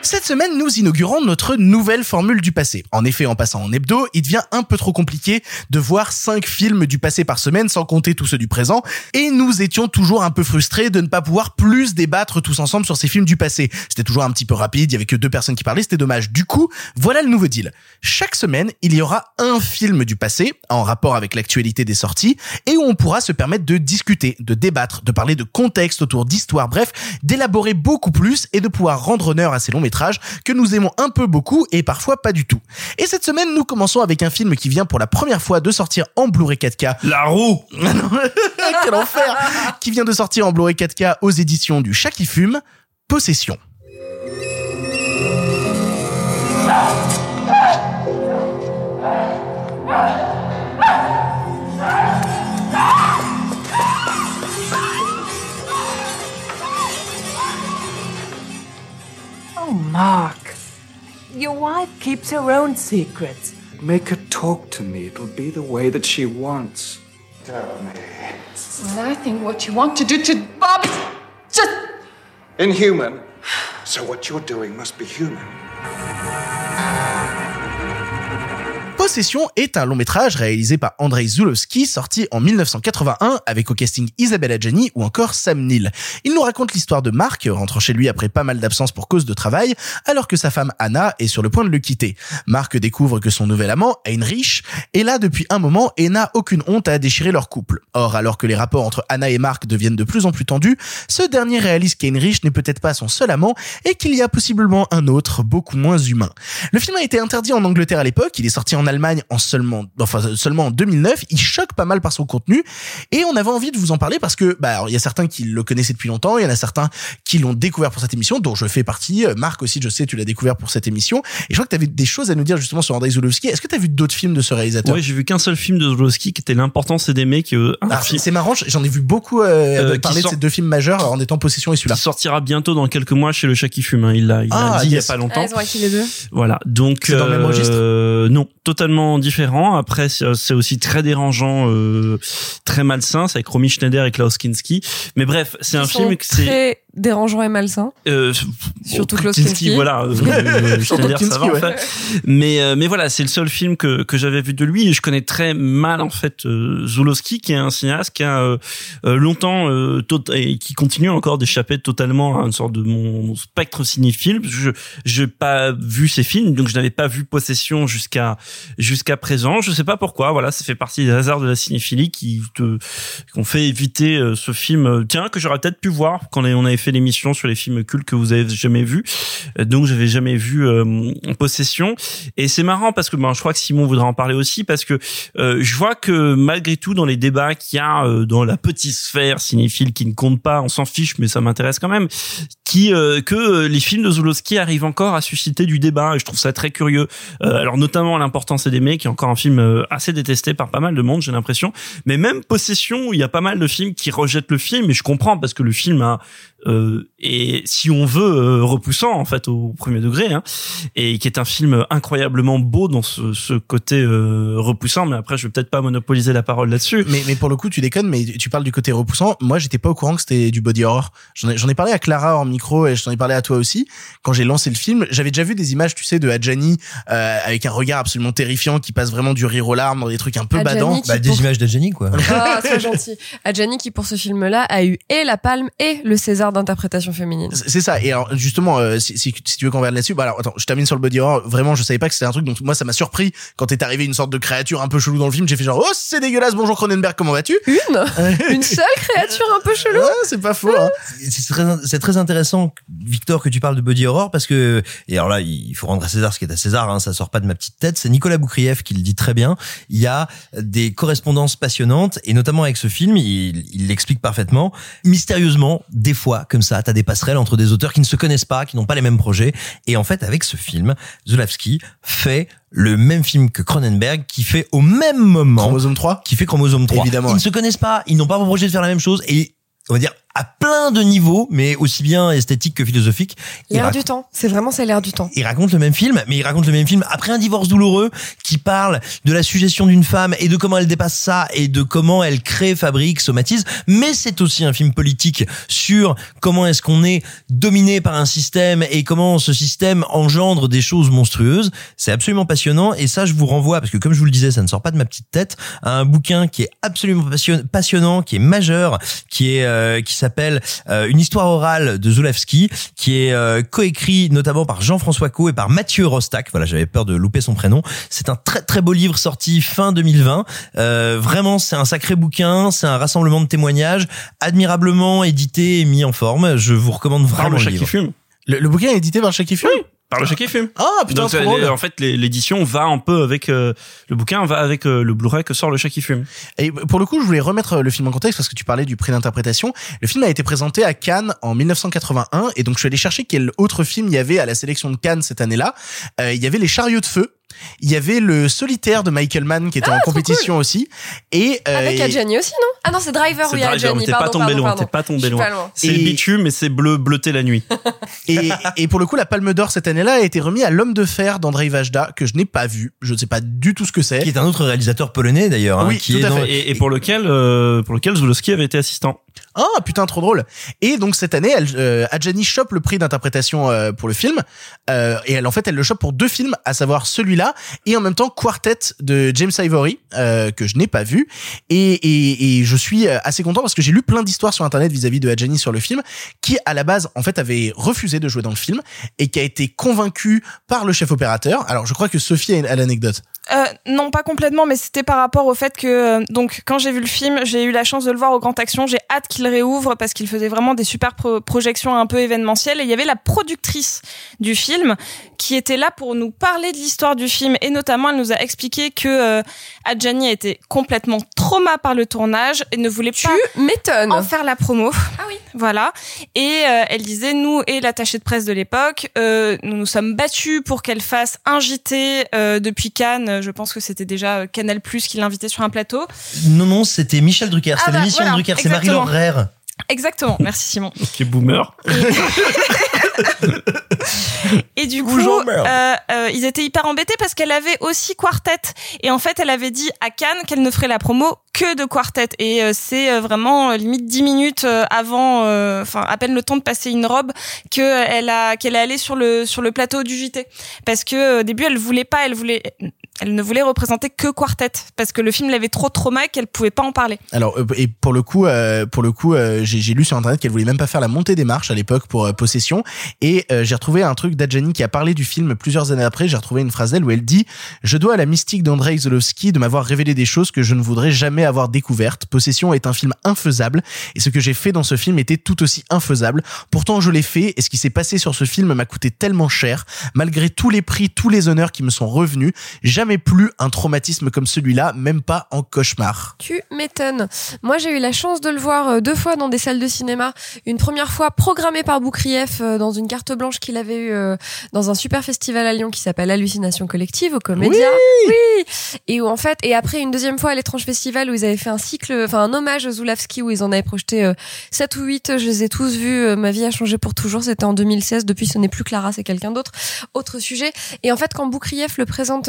Cette semaine, nous inaugurons notre nouvelle formule du passé. En effet, en passant en hebdo, il devient un peu trop compliqué de voir 5 films du passé par semaine sans compter tous ceux du présent, et nous étions toujours un peu frustrés de ne pas pouvoir plus débattre tous ensemble sur ces films du passé. C'était toujours un petit peu rapide, il y avait que 2 personnes qui parlaient, c'était dommage. Du coup, voilà le nouveau deal. Chaque semaine, il y aura un film du passé, en rapport avec l'actualité des sorties, et où on pourra se permettre de discuter, de débattre, de parler de contexte autour d'histoire, bref, d'élaborer beaucoup plus et de pouvoir rendre honneur à ces longs métrages que nous aimons un peu beaucoup et parfois pas du tout. Et cette semaine, nous commençons avec un film qui vient pour la première fois de sortir en Blu-ray 4K. La roue. Quel enfer. Qui vient de sortir en Blu-ray 4K aux éditions du Chat qui fume, Possession. Mark, your wife keeps her own secrets. Make her talk to me. It'll be the way that she wants. Tell me. Well, I think what you want to do to Bob is just... inhuman. So what you're doing must be human. Possession est un long métrage réalisé par Andrzej Zulowski, sorti en 1981 avec au casting Isabelle Adjani ou encore Sam Neill. Il nous raconte l'histoire de Mark, rentrant chez lui après pas mal d'absence pour cause de travail, alors que sa femme Anna est sur le point de le quitter. Mark découvre que son nouvel amant, Heinrich, est là depuis un moment et n'a aucune honte à déchirer leur couple. Or, alors que les rapports entre Anna et Mark deviennent de plus en plus tendus, ce dernier réalise qu'Heinrich n'est peut-être pas son seul amant et qu'il y a possiblement un autre, beaucoup moins humain. Le film a été interdit en Angleterre à l'époque, il est sorti en Allemagne seulement en 2009, il choque pas mal par son contenu et on avait envie de vous en parler parce que il y a certains qui le connaissaient depuis longtemps, il y en a certains qui l'ont découvert pour cette émission dont je fais partie, Marc aussi je sais tu l'as découvert pour cette émission et je crois que tu avais des choses à nous dire justement sur Andrzej Zulowski. Est-ce que tu as vu d'autres films de ce réalisateur? Ouais, j'ai vu qu'un seul film de Zulowski qui était L'importance d'aimer qui c'est marrant, j'en ai vu beaucoup parler de ces deux films majeurs en étant Possession et celui-là. Il sortira bientôt dans quelques mois chez le chat qui fume, il l'a dit il y a pas longtemps. Ah, c'est les deux. Voilà, donc c'est dans le même registre. Non, totalement différent. Après, c'est aussi très dérangeant, très malsain. C'est avec Romy Schneider et Klaus Kinski. Mais bref, c'est un film que c'est... dérangeant et malsain. Surtout Klaus Kinski. Voilà. Schneider, ça va, en fait. Mais voilà, c'est le seul film que j'avais vu de lui et je connais très mal, en fait, Zulowski, qui est un cinéaste qui a, longtemps, et qui continue encore d'échapper totalement à une sorte de mon spectre cinéphile, parce que j'ai pas vu ses films, donc je n'avais pas vu Possession jusqu'à présent. Je sais pas pourquoi. Voilà, ça fait partie des hasards de la cinéphilie qu'on fait éviter ce film, que j'aurais peut-être pu voir quand on avait fait l'émission sur les films cultes que vous avez jamais vus. Donc j'avais jamais vu Possession et c'est marrant parce que je crois que Simon voudra en parler aussi parce que je vois que malgré tout dans les débats qu'il y a dans la petite sphère cinéphile qui ne compte pas, on s'en fiche mais ça m'intéresse quand même, que les films de Zulowski arrivent encore à susciter du débat et je trouve ça très curieux. Alors notamment L'importance d'aimer qui est encore un film assez détesté par pas mal de monde, j'ai l'impression, mais même Possession, il y a pas mal de films qui rejettent le film et je comprends parce que le film a et si on veut repoussant en fait au premier degré et qui est un film incroyablement beau dans ce côté repoussant, mais après je vais peut-être pas monopoliser la parole là-dessus mais pour le coup tu déconnes, mais tu parles du côté repoussant, moi j'étais pas au courant que c'était du body horror. J'en ai parlé à Clara en micro et je t'en ai parlé à toi aussi quand j'ai lancé le film. J'avais déjà vu des images de Adjani avec un regard absolument terrifiant qui passe vraiment du rire aux larmes dans des trucs un peu badants, des images d'Adjani quoi. Ah, c'est gentil. Adjani qui pour ce film-là a eu et la Palme et le César d'interprétation féminine. C'est ça. Et alors justement, si tu veux qu'on regarde là-dessus, alors attends, je termine sur le body horror. Vraiment, je savais pas que c'était un truc. Donc moi, ça m'a surpris quand est arrivé une sorte de créature un peu chelou dans le film. J'ai fait genre oh c'est dégueulasse. Bonjour Cronenberg, comment vas-tu? Une seule créature un peu chelou. Ouais, c'est pas faux. Hein. C'est très intéressant, Victor, que tu parles de body horror parce que et alors là, il faut rendre à César ce qui est à César. Ça sort pas de ma petite tête. C'est Nicolas Boukrieff qui le dit très bien. Il y a des correspondances passionnantes et notamment avec ce film, il l'explique parfaitement. Mystérieusement, des fois comme ça, t'as des passerelles entre des auteurs qui ne se connaissent pas, qui n'ont pas les mêmes projets. Et en fait, avec ce film, Zulawski fait le même film que Cronenberg, qui fait au même moment... Chromosome 3 ? Qui fait Chromosome 3. Évidemment. Ils ne se connaissent pas, ils n'ont pas pour projet de faire la même chose et, on va dire, à plein de niveaux, mais aussi bien esthétique que philosophique. L'air du temps. C'est vraiment, c'est l'air du temps. Il raconte le même film, mais il raconte le même film après un divorce douloureux qui parle de la suggestion d'une femme et de comment elle dépasse ça et de comment elle crée, fabrique, somatise. Mais c'est aussi un film politique sur comment est-ce qu'on est dominé par un système et comment ce système engendre des choses monstrueuses. C'est absolument passionnant et ça, je vous renvoie, parce que comme je vous le disais, ça ne sort pas de ma petite tête, à un bouquin qui est absolument passionnant, qui est majeur, qui s'appelle Une histoire orale de Zulawski, qui est coécrit notamment par Jean-François Caux et par Mathieu Rostac. Voilà, j'avais peur de louper son prénom. C'est un très très beau livre sorti fin 2020. Vraiment, c'est un sacré bouquin, c'est un rassemblement de témoignages admirablement édité et mis en forme. Je vous recommande vraiment le livre. Le bouquin est édité par Chat qui fume. Oui. Par le Chat qui fume. Ah putain, donc, c'est trop drôle. En fait, l'édition va un peu avec le bouquin, va avec le Blu-ray que sort le Chat qui fume. Et pour le coup, je voulais remettre le film en contexte parce que tu parlais du prix d'interprétation. Le film a été présenté à Cannes en 1981 et donc je suis allé chercher quel autre film il y avait à la sélection de Cannes cette année-là. Il y avait Les Chariots de feu Il y avait le solitaire de Michael Mann qui était en compétition cool. aussi. Et, avec Adjani aussi, non? Ah non, c'est Driver, oui, Adjani. T'es pas tombé loin, C'est le bitume mais c'est bleu, bleuté la nuit. Et pour le coup, la Palme d'Or cette année-là a été remise à l'homme de fer d'Andrzej Wajda, que je n'ai pas vu. Je ne sais pas du tout ce que c'est. Qui est un autre réalisateur polonais d'ailleurs. Oui, hein, qui tout est à fait. Et pour lequel Zulowski avait été assistant. Ah putain, trop drôle. Et donc cette année, Adjani chope le prix d'interprétation pour le film. Et elle le chope pour deux films, à savoir celui-là et en même temps Quartet de James Ivory que je n'ai pas vu. Et je suis assez content parce que j'ai lu plein d'histoires sur internet vis-à-vis de Adjani sur le film, qui à la base en fait avait refusé de jouer dans le film et qui a été convaincue par le chef opérateur. Alors je crois que Sophie a l'anecdote. Non, pas complètement, mais c'était par rapport au fait que donc quand j'ai vu le film, j'ai eu la chance de le voir au Grand Action. J'ai hâte qu'il réouvre parce qu'il faisait vraiment des super projections un peu événementielles. Et il y avait la productrice du film qui était là pour nous parler de l'histoire du film et notamment elle nous a expliqué que Adjani était complètement trauma par le tournage et ne voulait pas en faire la promo. Ah oui. Voilà. Et elle disait nous et l'attaché de presse de l'époque, nous nous sommes battus pour qu'elle fasse un JT depuis Cannes. Je pense que c'était déjà Canal+ qui l'invitait sur un plateau. Non, c'était Michel Drucker. Ah c'était l'émission de Drucker. Exactement. C'est Marie Laurère. Exactement. Merci Simon. Qui est boomer. Et du coup, ils étaient hyper embêtés parce qu'elle avait aussi Quartet. Et en fait, elle avait dit à Cannes qu'elle ne ferait la promo que de Quartet. Et c'est vraiment limite 10 minutes avant, enfin à peine le temps de passer une robe, qu'elle est allée sur le plateau du JT. Parce que au début, elle voulait. Elle ne voulait représenter que Quartet parce que le film l'avait trop trauma et qu'elle pouvait pas en parler. Alors et pour le coup, j'ai lu sur internet qu'elle voulait même pas faire la montée des marches à l'époque pour Possession et j'ai retrouvé un truc d'Adjani qui a parlé du film plusieurs années après, j'ai retrouvé une phrase d'elle où elle dit "Je dois à la mystique d'Andrzej Zulowski de m'avoir révélé des choses que je ne voudrais jamais avoir découvertes. Possession est un film infaisable et ce que j'ai fait dans ce film était tout aussi infaisable. Pourtant je l'ai fait et ce qui s'est passé sur ce film m'a coûté tellement cher malgré tous les prix, tous les honneurs qui me sont revenus. Jamais plus un traumatisme comme celui-là, même pas en cauchemar." Tu m'étonnes. Moi, j'ai eu la chance de le voir deux fois dans des salles de cinéma. Une première fois programmée par Boukrieff dans une carte blanche qu'il avait eue dans un super festival à Lyon qui s'appelle Hallucination Collective au Comédia. Oui. Et où en fait, et après une deuxième fois à l'Étrange Festival où ils avaient fait un hommage à Zulawski où ils en avaient projeté 7 ou 8. Je les ai tous vus. Ma vie a changé pour toujours. C'était en 2016. Depuis, ce n'est plus Clara, c'est quelqu'un d'autre. Autre sujet. Et en fait, quand Boukrieff le présente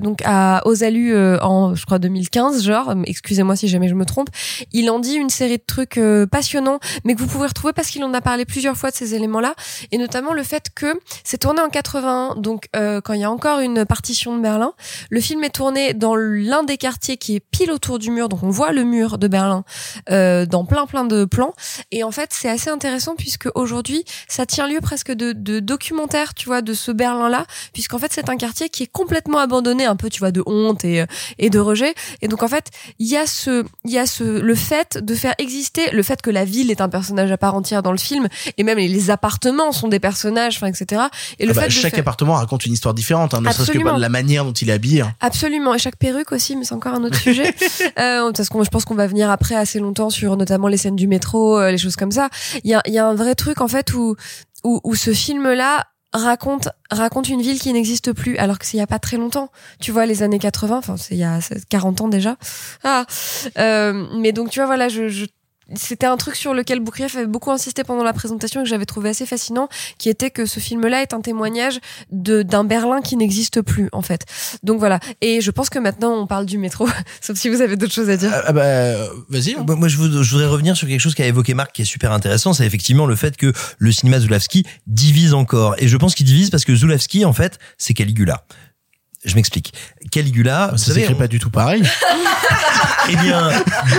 donc aux Alus en je crois 2015 excusez-moi si jamais je me trompe, il en dit une série de trucs passionnants mais que vous pouvez retrouver parce qu'il en a parlé plusieurs fois de ces éléments-là et notamment le fait que c'est tourné en 81 donc quand il y a encore une partition de Berlin, le film est tourné dans l'un des quartiers qui est pile autour du mur donc on voit le mur de Berlin dans plein de plans et en fait c'est assez intéressant puisque aujourd'hui ça tient lieu presque de documentaire tu vois de ce Berlin-là puisqu'en fait c'est un quartier qui est complètement abandonné un peu tu vois de honte et de rejet et donc en fait il y a le fait de faire exister le fait que la ville est un personnage à part entière dans le film et même les appartements sont des personnages enfin etc et le fait chaque appartement raconte une histoire différente ne serait-ce que par la manière dont il est habillé absolument et chaque perruque aussi mais c'est encore un autre sujet parce que je pense qu'on va venir après assez longtemps sur notamment les scènes du métro les choses comme ça il y a un vrai truc en fait où ce film là raconte une ville qui n'existe plus alors que c'est il y a pas très longtemps tu vois les années 80 enfin c'est il y a 40 ans déjà mais donc tu vois voilà je c'était un truc sur lequel Boukrieff avait beaucoup insisté pendant la présentation et que j'avais trouvé assez fascinant qui était que ce film-là est un témoignage d'un Berlin qui n'existe plus en fait donc voilà et je pense que maintenant on parle du métro sauf si vous avez d'autres choses à dire vas-y hein. Moi je voudrais revenir sur quelque chose qu'a évoqué Marc qui est super intéressant c'est effectivement le fait que le cinéma Zulawski divise encore et je pense qu'il divise parce que Zulawski en fait c'est Caligula. Je m'explique. Caligula, vous savez, s'écrit pas du tout pareil. Eh bien,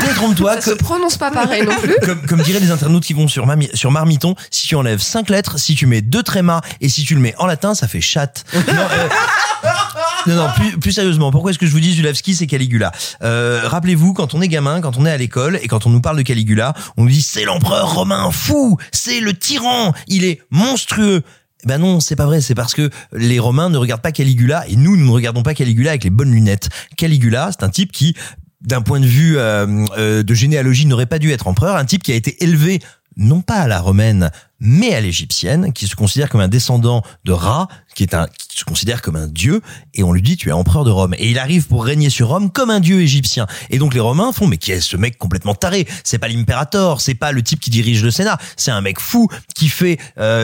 détrompe-toi. Ça se prononce pas pareil non plus. Comme diraient les internautes qui vont sur Marmiton, si tu enlèves 5 lettres, si tu mets 2 trémas et si tu le mets en latin, ça fait chatte. Non, plus sérieusement, pourquoi est-ce que je vous dis Zulawski, c'est Caligula? Rappelez-vous, quand on est gamin, quand on est à l'école et quand on nous parle de Caligula, on nous dit c'est l'empereur romain fou, c'est le tyran, il est monstrueux. Ben non, c'est pas vrai, c'est parce que les Romains ne regardent pas Caligula et nous ne regardons pas Caligula avec les bonnes lunettes. Caligula, c'est un type qui, d'un point de vue de généalogie, n'aurait pas dû être empereur, un type qui a été élevé non pas à la romaine, mais à l'égyptienne, qui se considère comme un descendant de Ra, qui se considère comme un dieu, et on lui dit, tu es empereur de Rome. Et il arrive pour régner sur Rome comme un dieu égyptien. Et donc les Romains font, mais qui est ce mec complètement taré? C'est pas l'impérator, c'est pas le type qui dirige le Sénat, c'est un mec fou qui fait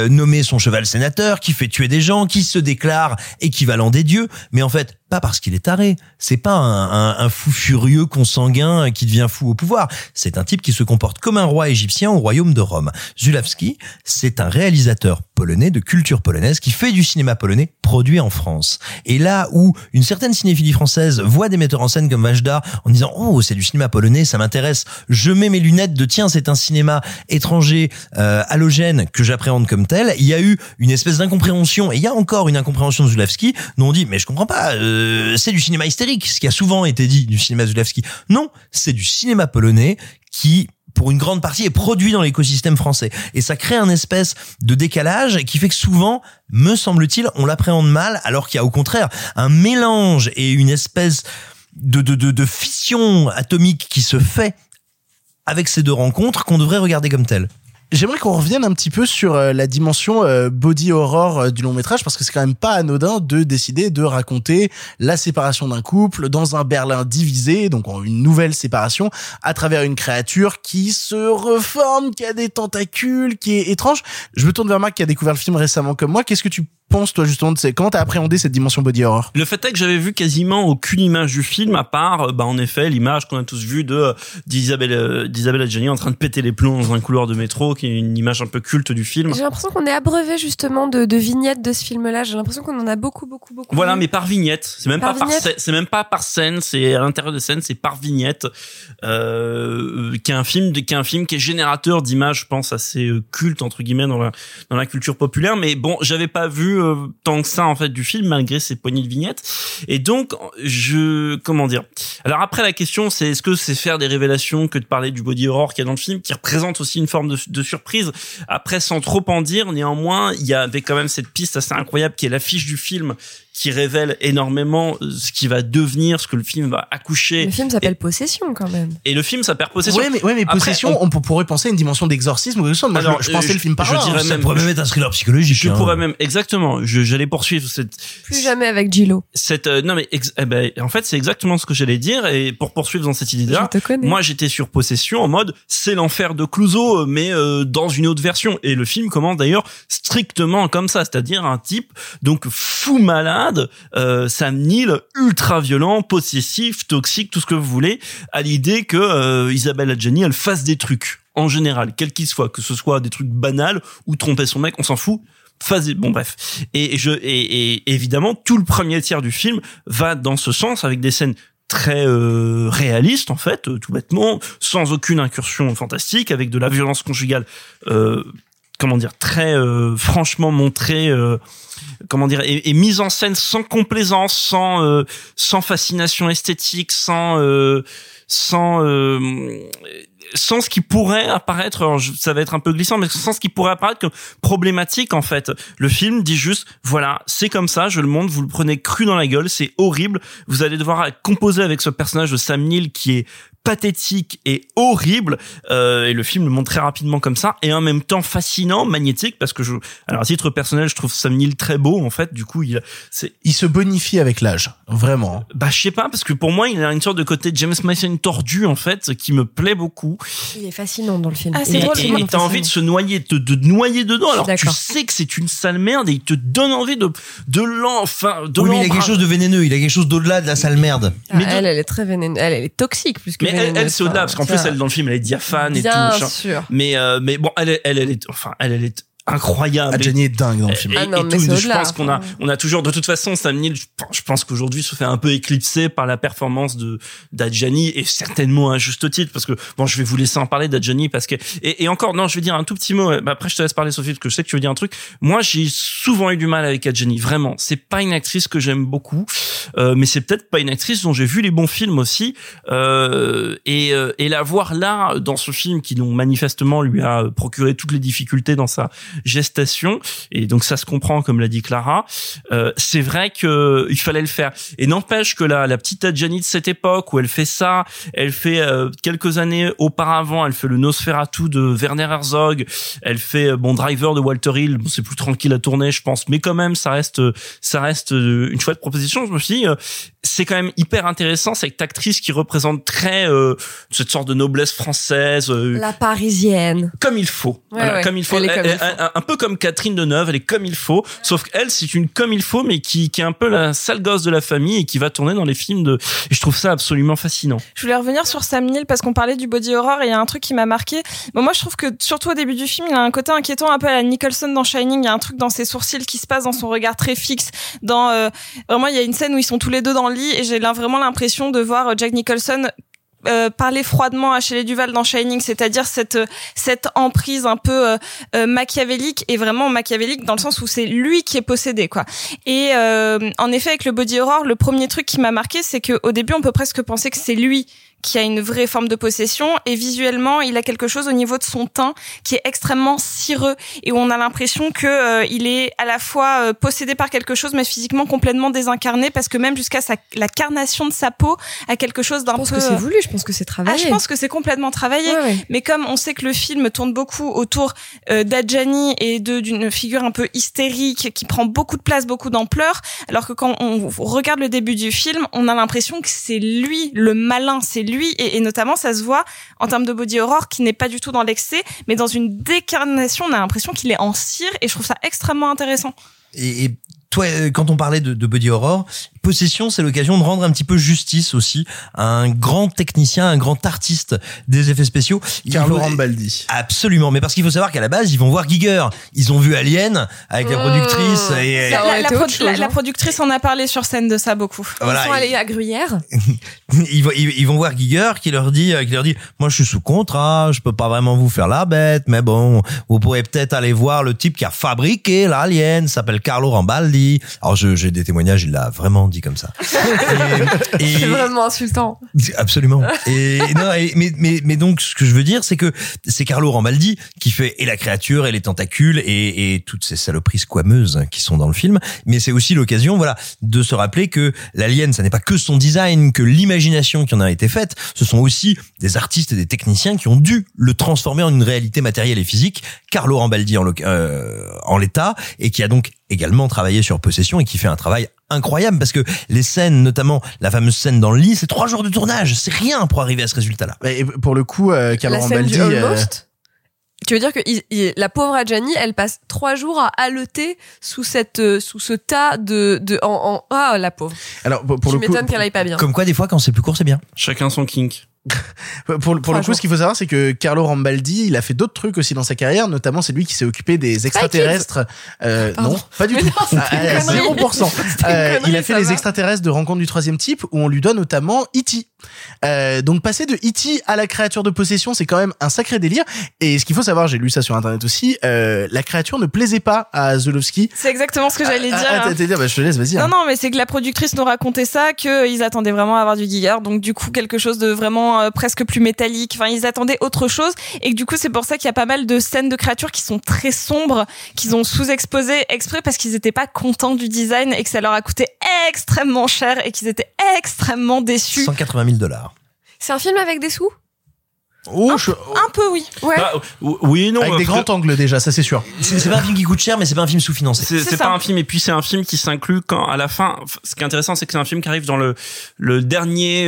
nommer son cheval sénateur, qui fait tuer des gens, qui se déclare équivalent des dieux, mais en fait, pas parce qu'il est taré. C'est pas un fou furieux consanguin qui devient fou au pouvoir. C'est un type qui se comporte comme un roi égyptien au royaume de Rome. Zulawski, c'est un réalisateur polonais de culture polonaise qui fait du cinéma polonais produit en France. Et là où une certaine cinéphilie française voit des metteurs en scène comme Wajda en disant « Oh, c'est du cinéma polonais, ça m'intéresse. Je mets mes lunettes de tiens, c'est un cinéma étranger, halogène que j'appréhende comme tel. » Il y a eu une espèce d'incompréhension, et il y a encore une incompréhension de Zulawski, dont on dit « Mais je comprends pas, c'est du cinéma hystérique, ce qui a souvent été dit du cinéma Zulawski. » Non, c'est du cinéma polonais qui, pour une grande partie, est produit dans l'écosystème français. Et ça crée un espèce de décalage qui fait que souvent, me semble-t-il, on l'appréhende mal, alors qu'il y a au contraire un mélange et une espèce de fission atomique qui se fait avec ces deux rencontres qu'on devrait regarder comme telles. J'aimerais qu'on revienne un petit peu sur la dimension body horror du long métrage, parce que c'est quand même pas anodin de décider de raconter la séparation d'un couple dans un Berlin divisé, donc une nouvelle séparation, à travers une créature qui se reforme, qui a des tentacules, qui est étrange. Je me tourne vers Marc qui a découvert le film récemment comme moi. Qu'est-ce que tu penses, toi, justement, de comment t'as appréhendé cette dimension body horror? Le fait est que j'avais vu quasiment aucune image du film, à part, en effet, l'image qu'on a tous vue d'Isabelle Adjani en train de péter les plombs dans un couloir de métro, qui est une image un peu culte du film. J'ai l'impression qu'on est abreuvé, justement, de vignettes de ce film-là. J'ai l'impression qu'on en a beaucoup. Voilà, mais par vignette. C'est même pas par scène, c'est à l'intérieur de scène, c'est par vignette, qui est générateur d'images, je pense, assez cultes, entre guillemets, dans la culture populaire. Mais bon, j'avais pas vu tant que ça en fait du film, malgré ses poignées de vignettes. Et donc alors après, la question c'est, est-ce que c'est faire des révélations que de parler du body horror qu'il y a dans le film, qui représente aussi une forme de surprise? Après, sans trop en dire, néanmoins il y avait quand même cette piste assez incroyable qui est l'affiche du film, qui révèle énormément ce qui va devenir, ce que le film va accoucher. Le film s'appelle Possession, quand même. Et le film s'appelle Possession. Ouais, mais après, Possession, on pourrait penser à une dimension d'exorcisme. Moi, alors, je pensais le film par là. Ça pourrait même être un thriller psychologique. Je pourrais même, exactement. J'allais poursuivre cette... Plus jamais avec Gillo. En fait, c'est exactement ce que j'allais dire. Et pour poursuivre dans cette idée-là, moi, j'étais sur Possession en mode, c'est l'enfer de Clouseau, mais dans une autre version. Et le film commence d'ailleurs strictement comme ça. C'est-à-dire un type, donc, fou malade, Sam Neill, ultra violent, possessif, toxique, tout ce que vous voulez, à l'idée que Isabelle Adjani, elle fasse des trucs en général, quels qu'ils soient, que ce soit des trucs banals ou tromper son mec, on s'en fout. Et évidemment, tout le premier tiers du film va dans ce sens, avec des scènes très réaliste en fait, tout bêtement, sans aucune incursion fantastique, avec de la violence conjugale très franchement montrée, et mise en scène sans complaisance, sans fascination esthétique, sans ce qui pourrait apparaître, ça va être un peu glissant, mais sans ce qui pourrait apparaître comme problématique, en fait. Le film dit juste, voilà, c'est comme ça, je le montre, vous le prenez cru dans la gueule, c'est horrible, vous allez devoir composer avec ce personnage de Sam Neill qui est pathétique et horrible, et le film le montre très rapidement comme ça, et en même temps fascinant, magnétique, parce que alors à titre personnel, je trouve Sam Neill très beau, en fait, du coup, il se bonifie avec l'âge, vraiment. Je sais pas, parce que pour moi, il a une sorte de côté James Mason tordu, en fait, qui me plaît beaucoup. Il est fascinant dans le film. Ah, c'est drôle. Et t'as envie de se noyer, de noyer dedans, alors tu sais que c'est une sale merde, et il te donne envie de l'embrasser. Il a quelque chose de vénéneux, il a quelque chose d'au-delà de la sale merde. Elle est très vénéneuse, elle est toxique, plus que elle c'est au-delà, parce qu'en plus elle dans le film elle est diaphane et tout machin. Sûr. Mais bon, elle est incroyable. Adjani est dingue dans le film. Je pense qu'on a toujours, de toute façon, Sam Neill, je pense qu'aujourd'hui se fait un peu éclipser par la performance d'Adjani, et certainement à juste titre, parce que je vais vous laisser en parler d'Adjani, parce que, et encore, non, je vais dire un tout petit mot, après je te laisse parler, Sophie, parce que je sais que tu veux dire un truc. Moi, j'ai souvent eu du mal avec Adjani, vraiment. C'est pas une actrice que j'aime beaucoup, mais c'est peut-être pas une actrice dont j'ai vu les bons films aussi, et la voir là, dans ce film qui, donc, manifestement lui a procuré toutes les difficultés dans sa gestation. Et donc, ça se comprend, comme l'a dit Clara. C'est vrai que il fallait le faire. Et n'empêche que la petite Adjani de cette époque où elle fait ça, elle fait quelques années auparavant, elle fait le Nosferatu de Werner Herzog, elle fait Driver de Walter Hill. Bon, c'est plus tranquille à tourner, je pense, mais quand même, ça reste une chouette proposition. Je me suis dit, c'est quand même hyper intéressant, cette actrice qui représente très cette sorte de noblesse française, la parisienne, comme il faut. Ouais, voilà, ouais. Comme il faut. Elle, un peu comme Catherine Deneuve, elle est comme il faut, ouais. Sauf qu'elle, c'est une comme il faut, mais qui est un peu la sale gosse de la famille et qui va tourner dans les films de. Et je trouve ça absolument fascinant. Je voulais revenir sur Sam Neill parce qu'on parlait du body horror et il y a un truc qui m'a marqué. Bon, moi, je trouve que surtout au début du film, il a un côté inquiétant, un peu à la Nicholson dans Shining. Il y a un truc dans ses sourcils qui se passe, dans son regard très fixe. Dans vraiment, il y a une scène où ils sont tous les deux dans le lit et j'ai vraiment l'impression de voir Jack Nicholson parler froidement à Shelley Duvall dans Shining, c'est-à-dire cette emprise un peu machiavélique, et vraiment machiavélique dans le sens où c'est lui qui est possédé, quoi. Et en effet, avec le body horror, le premier truc qui m'a marqué, c'est que au début, on peut presque penser que c'est lui qui a une vraie forme de possession, et visuellement il a quelque chose au niveau de son teint qui est extrêmement cireux et où on a l'impression que il est à la fois possédé par quelque chose mais physiquement complètement désincarné, parce que même jusqu'à la carnation de sa peau a quelque chose d'un peu... Je pense que c'est voulu, je pense que c'est travaillé. Ah, je pense que c'est complètement travaillé, ouais, ouais. Mais comme on sait que le film tourne beaucoup autour d'Adjani et d'une figure un peu hystérique qui prend beaucoup de place, beaucoup d'ampleur, alors que quand on regarde le début du film, on a l'impression que c'est lui le malin, c'est lui, et notamment ça se voit en termes de body horror qui n'est pas du tout dans l'excès mais dans une décarnation. On a l'impression qu'il est en cire et je trouve ça extrêmement intéressant. Et toi, quand on parlait de body horror, Possession, c'est l'occasion de rendre un petit peu justice aussi à un grand technicien, un grand artiste des effets spéciaux, Carlo Rambaldi. Absolument, mais parce qu'il faut savoir qu'à la base, ils vont voir Giger. Ils ont vu Alien avec la productrice. Et la productrice en a parlé sur scène de ça beaucoup. Voilà, ils sont allés à Gruyère. Ils vont voir Giger qui leur dit, moi je suis sous contrat, je peux pas vraiment vous faire la bête, mais bon, vous pourrez peut-être aller voir le type qui a fabriqué l'Alien, s'appelle Carlo Rambaldi. Alors j'ai des témoignages, il l'a vraiment dit comme ça. C'est vraiment insultant. Absolument. Mais donc ce que je veux dire, c'est que c'est Carlo Rambaldi qui fait et la créature et les tentacules et toutes ces saloperies squameuses qui sont dans le film. Mais c'est aussi l'occasion, voilà, de se rappeler que l'Alien, ça n'est pas que son design, que l'imagination qui en a été faite. Ce sont aussi des artistes et des techniciens qui ont dû le transformer en une réalité matérielle et physique. Carlo Rambaldi en l'état, et qui a donc également travaillé sur Possession et qui fait un travail incroyable, parce que les scènes, notamment la fameuse scène dans le lit, c'est 3 jours de tournage, c'est rien pour arriver à ce résultat-là. Et pour le coup, Carlo Rambaldi... Tu veux dire que la pauvre Adjani, elle passe 3 jours à haleter sous ce tas la pauvre. Alors, pour le coup, je m'étonne qu'elle aille pas bien. Comme quoi, des fois, quand c'est plus court, c'est bien. Chacun son kink. pour le coup, ce qu'il faut savoir, c'est que Carlo Rambaldi, il a fait d'autres trucs aussi dans sa carrière, notamment c'est lui qui s'est occupé des extraterrestres. Non, pas du tout. Non, à 0%. Il a fait les extraterrestres de Rencontre du Troisième Type, où on lui doit notamment E.T. Donc passer de E.T. à la créature de Possession, c'est quand même un sacré délire. Et ce qu'il faut savoir, j'ai lu ça sur internet aussi, la créature ne plaisait pas à Zulowski. C'est exactement ce que j'allais dire. Je te laisse, vas-y. Non, mais c'est que la productrice nous racontait ça, qu'ils attendaient vraiment à avoir du Giger, donc du coup quelque chose de vraiment presque plus métallique. Enfin, ils attendaient autre chose, et que du coup c'est pour ça qu'il y a pas mal de scènes de créatures qui sont très sombres, qu'ils ont sous-exposées exprès parce qu'ils étaient pas contents du design et que ça leur a coûté extrêmement cher et qu'ils étaient extrêmement déçus. 180 000 $. C'est un film avec des sous? Oh, un peu, oui. Ouais. Bah, oui, non. Avec des grands angles, déjà, ça c'est sûr. C'est pas un film qui coûte cher, mais c'est pas un film sous-financé. C'est pas un film, et puis c'est un film qui s'inclut quand, à la fin, ce qui est intéressant, c'est que c'est un film qui arrive dans la dernière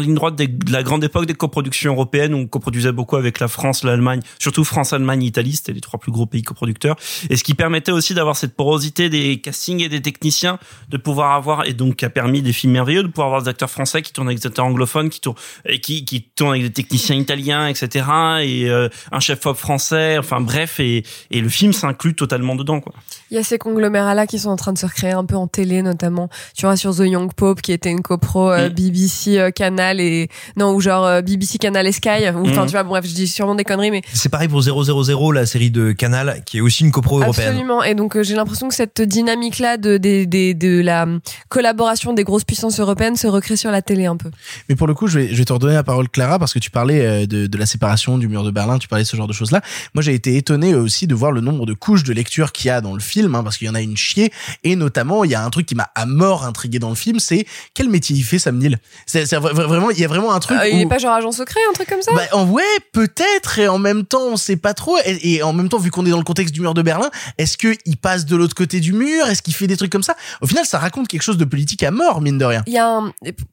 ligne droite de la grande époque des coproductions européennes, où on coproduisait beaucoup avec la France, l'Allemagne, surtout France, Allemagne, Italie, c'était les 3 plus gros pays coproducteurs. Et ce qui permettait aussi d'avoir cette porosité des castings et des techniciens, de pouvoir avoir, et donc qui a permis des films merveilleux, de pouvoir avoir des acteurs français qui tournent avec des acteurs anglophones, qui tournent, et qui avec des techniciens italiens, etc., et un chef-op français, enfin bref, et le film s'inclut totalement dedans, quoi. Il y a ces conglomérats-là qui sont en train de se recréer un peu en télé, notamment, tu vois, sur The Young Pope, qui était une copro BBC Canal et... Non, ou genre BBC Canal et Sky, ou enfin, tu vois, bref, je dis sûrement des conneries, mais... C'est pareil pour 000, la série de Canal, qui est aussi une copro européenne. Absolument, et donc j'ai l'impression que cette dynamique-là de la collaboration des grosses puissances européennes se recrée sur la télé un peu. Mais pour le coup, je vais te redonner la parole, Clara, parce que tu parlais de la séparation, du mur de Berlin, tu parlais de ce genre de choses-là. Moi, j'ai été étonné aussi de voir le nombre de couches de lecture qu'il y a dans le film, hein, parce qu'il y en a une chier. Et notamment, il y a un truc qui m'a à mort intrigué dans le film, c'est quel métier il fait, Sam Neill. C'est vraiment, il y a vraiment un truc. Il est pas genre agent secret, un truc comme ça. Bah, ouais, peut-être. Et en même temps, on sait pas trop. Et en même temps, vu qu'on est dans le contexte du mur de Berlin, est-ce que il passe de l'autre côté du mur? Est-ce qu'il fait des trucs comme ça? Au final, ça raconte quelque chose de politique à mort, mine de rien. Il y a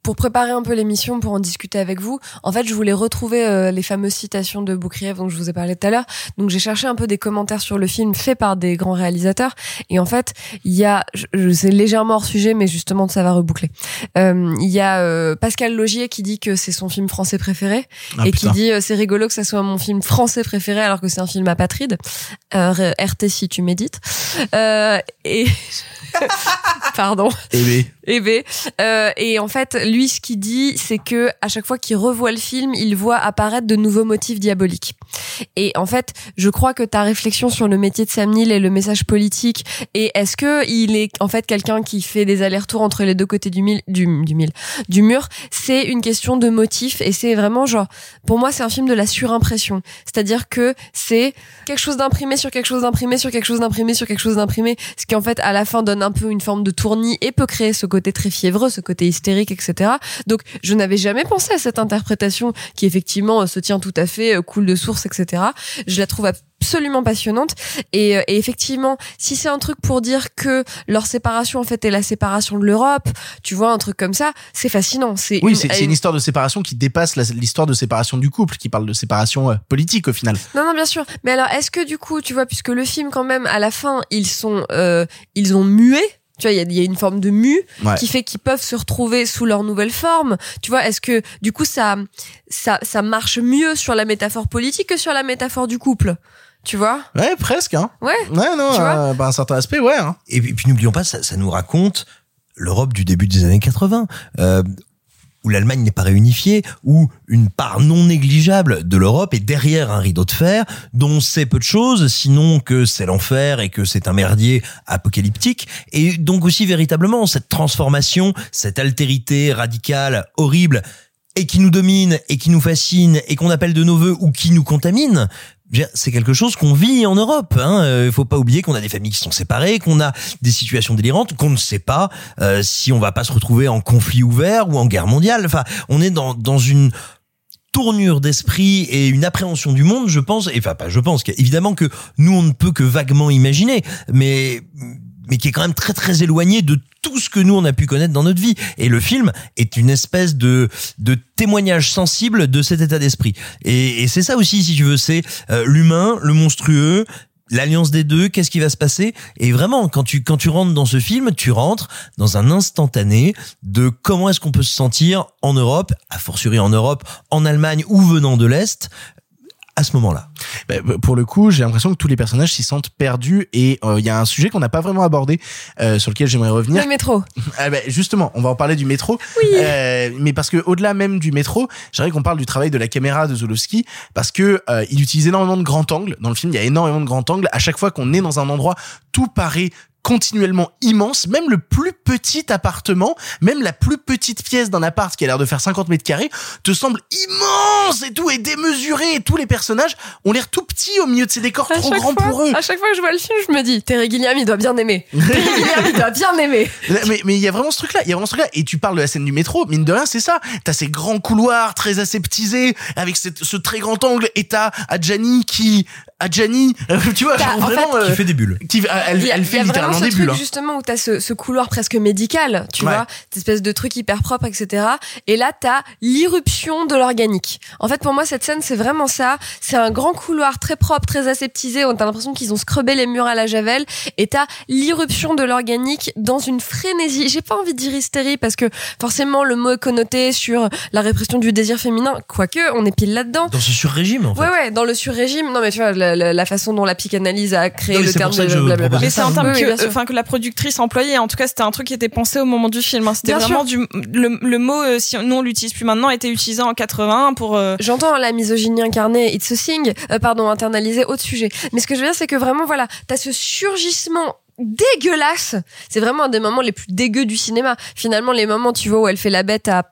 pour préparer un peu l'émission, pour en discuter avec vous, en fait, je voulais retrouver les fameuses citations de Boukriev dont je vous ai parlé tout à l'heure. Donc, j'ai cherché un peu des commentaires sur le film faits par des grands réalisateurs. Et en fait, il y a, c'est légèrement hors sujet, mais justement, ça va reboucler. Il y a Pascal Laugier qui dit que c'est son film français préféré et putain, qui dit c'est rigolo que ça soit mon film français préféré alors que c'est un film apatride. RT si tu médites. Et pardon. Et en fait, lui, ce qu'il dit, c'est que à chaque fois qu'il revoit le film, il voit apparaître de nouveaux motifs diaboliques. Et en fait, je crois que ta réflexion sur le métier de Sam Neill et le message politique, et est-ce que il est en fait quelqu'un qui fait des allers-retours entre les deux côtés du mur, c'est une question de motif, et c'est vraiment genre, pour moi, c'est un film de la surimpression. C'est-à-dire que c'est quelque chose d'imprimé sur quelque chose d'imprimé sur quelque chose d'imprimé sur quelque chose d'imprimé, ce qui en fait à la fin donne un peu une forme de tournis et peut créer ce côté très fiévreux, ce côté hystérique, etc. Donc, je n'avais jamais pensé à cette interprétation qui effectivement se tient tout à fait coule de source, etc. Je la trouve absolument passionnante et effectivement, si c'est un truc pour dire que leur séparation en fait est la séparation de l'Europe, tu vois, un truc comme ça, c'est fascinant. C'est une histoire de séparation qui dépasse l'histoire de séparation du couple, qui parle de séparation politique au final. Non, bien sûr. Mais alors, est-ce que du coup, tu vois, puisque le film quand même à la fin, ils ont mué. Tu vois, il y a une forme de mue qui fait qu'ils peuvent se retrouver sous leur nouvelle forme. Tu vois, est-ce que du coup ça marche mieux sur la métaphore politique que sur la métaphore du couple? Tu vois? Ouais, presque. Hein. Ouais. Ouais, non. Bah, un certain aspect, ouais. Hein. Et puis n'oublions pas, ça nous raconte l'Europe du début des années 80. Où l'Allemagne n'est pas réunifiée, où une part non négligeable de l'Europe est derrière un rideau de fer dont on sait peu de choses, sinon que c'est l'enfer et que c'est un merdier apocalyptique. Et donc aussi véritablement cette transformation, cette altérité radicale, horrible, et qui nous domine, et qui nous fascine, et qu'on appelle de nos voeux, ou qui nous contamine, c'est quelque chose qu'on vit en Europe. Il faut pas oublier qu'on a des familles qui sont séparées, qu'on a des situations délirantes, qu'on ne sait pas si on va pas se retrouver en conflit ouvert ou en guerre mondiale. Enfin, on est dans une tournure d'esprit et une appréhension du monde, je pense. Évidemment que nous, on ne peut que vaguement imaginer, mais qui est quand même très très éloigné de tout ce que nous on a pu connaître dans notre vie. Et le film est une espèce de témoignage sensible de cet état d'esprit. Et c'est ça aussi, si tu veux, c'est l'humain, le monstrueux, l'alliance des deux, qu'est-ce qui va se passer? Et vraiment, quand tu rentres dans ce film, tu rentres dans un instantané de comment est-ce qu'on peut se sentir en Europe, a fortiori en Europe, en Allemagne ou venant de l'Est, à ce moment-là. Pour le coup, j'ai l'impression que tous les personnages s'y sentent perdus et il y a un sujet qu'on n'a pas vraiment abordé, sur lequel j'aimerais revenir. Le métro. Justement, on va en parler du métro. Oui. Mais parce que au-delà même du métro, j'aimerais qu'on parle du travail de la caméra de Zulowski, parce que il utilise énormément de grands angles. Dans le film, il y a énormément de grands angles. À chaque fois qu'on est dans un endroit, tout paraît continuellement immense, même le plus petit appartement, même la plus petite pièce d'un appart qui a l'air de faire 50 mètres carrés te semble immense et tout est démesuré, et tous les personnages ont l'air tout petits au milieu de ces décors trop grands pour eux. À chaque fois que je vois le film, je me dis Terry Gilliam il doit bien aimer. Mais il y a vraiment ce truc là, et tu parles de la scène du métro, mine de rien, c'est ça. T'as ces grands couloirs très aseptisés avec ce très grand angle, et t'as Adjani tu vois, qui fait des bulles. Elle fait littéralement ce truc bulles, hein. Justement, où t'as ce couloir presque médical, tu vois, cette espèce de truc hyper propre, etc. Et là, t'as l'irruption de l'organique. En fait, pour moi, cette scène, c'est vraiment ça. C'est un grand couloir très propre, très aseptisé. On a l'impression qu'ils ont scrubbé les murs à la javel. Et t'as l'irruption de l'organique dans une frénésie. J'ai pas envie de dire hystérie, parce que forcément, le mot est connoté sur la répression du désir féminin. Quoique, on est pile là-dedans. Dans ce sur-régime, en fait. Ouais, dans le sur-régime. Non, mais tu vois, la façon dont la psychanalyse a créé le terme de blablabla. Mais c'est un terme que la productrice employait. En tout cas, c'était un truc qui était pensé au moment du film. C'était bien vraiment le mot, si nous on l'utilise plus maintenant, était utilisé en 80 pour... J'entends la misogynie incarnée, it's a thing, internalisée, autre sujet. Mais ce que je veux dire, c'est que vraiment, voilà, t'as ce surgissement dégueulasse. C'est vraiment un des moments les plus dégueux du cinéma. Finalement, les moments, tu vois, où elle fait la bête à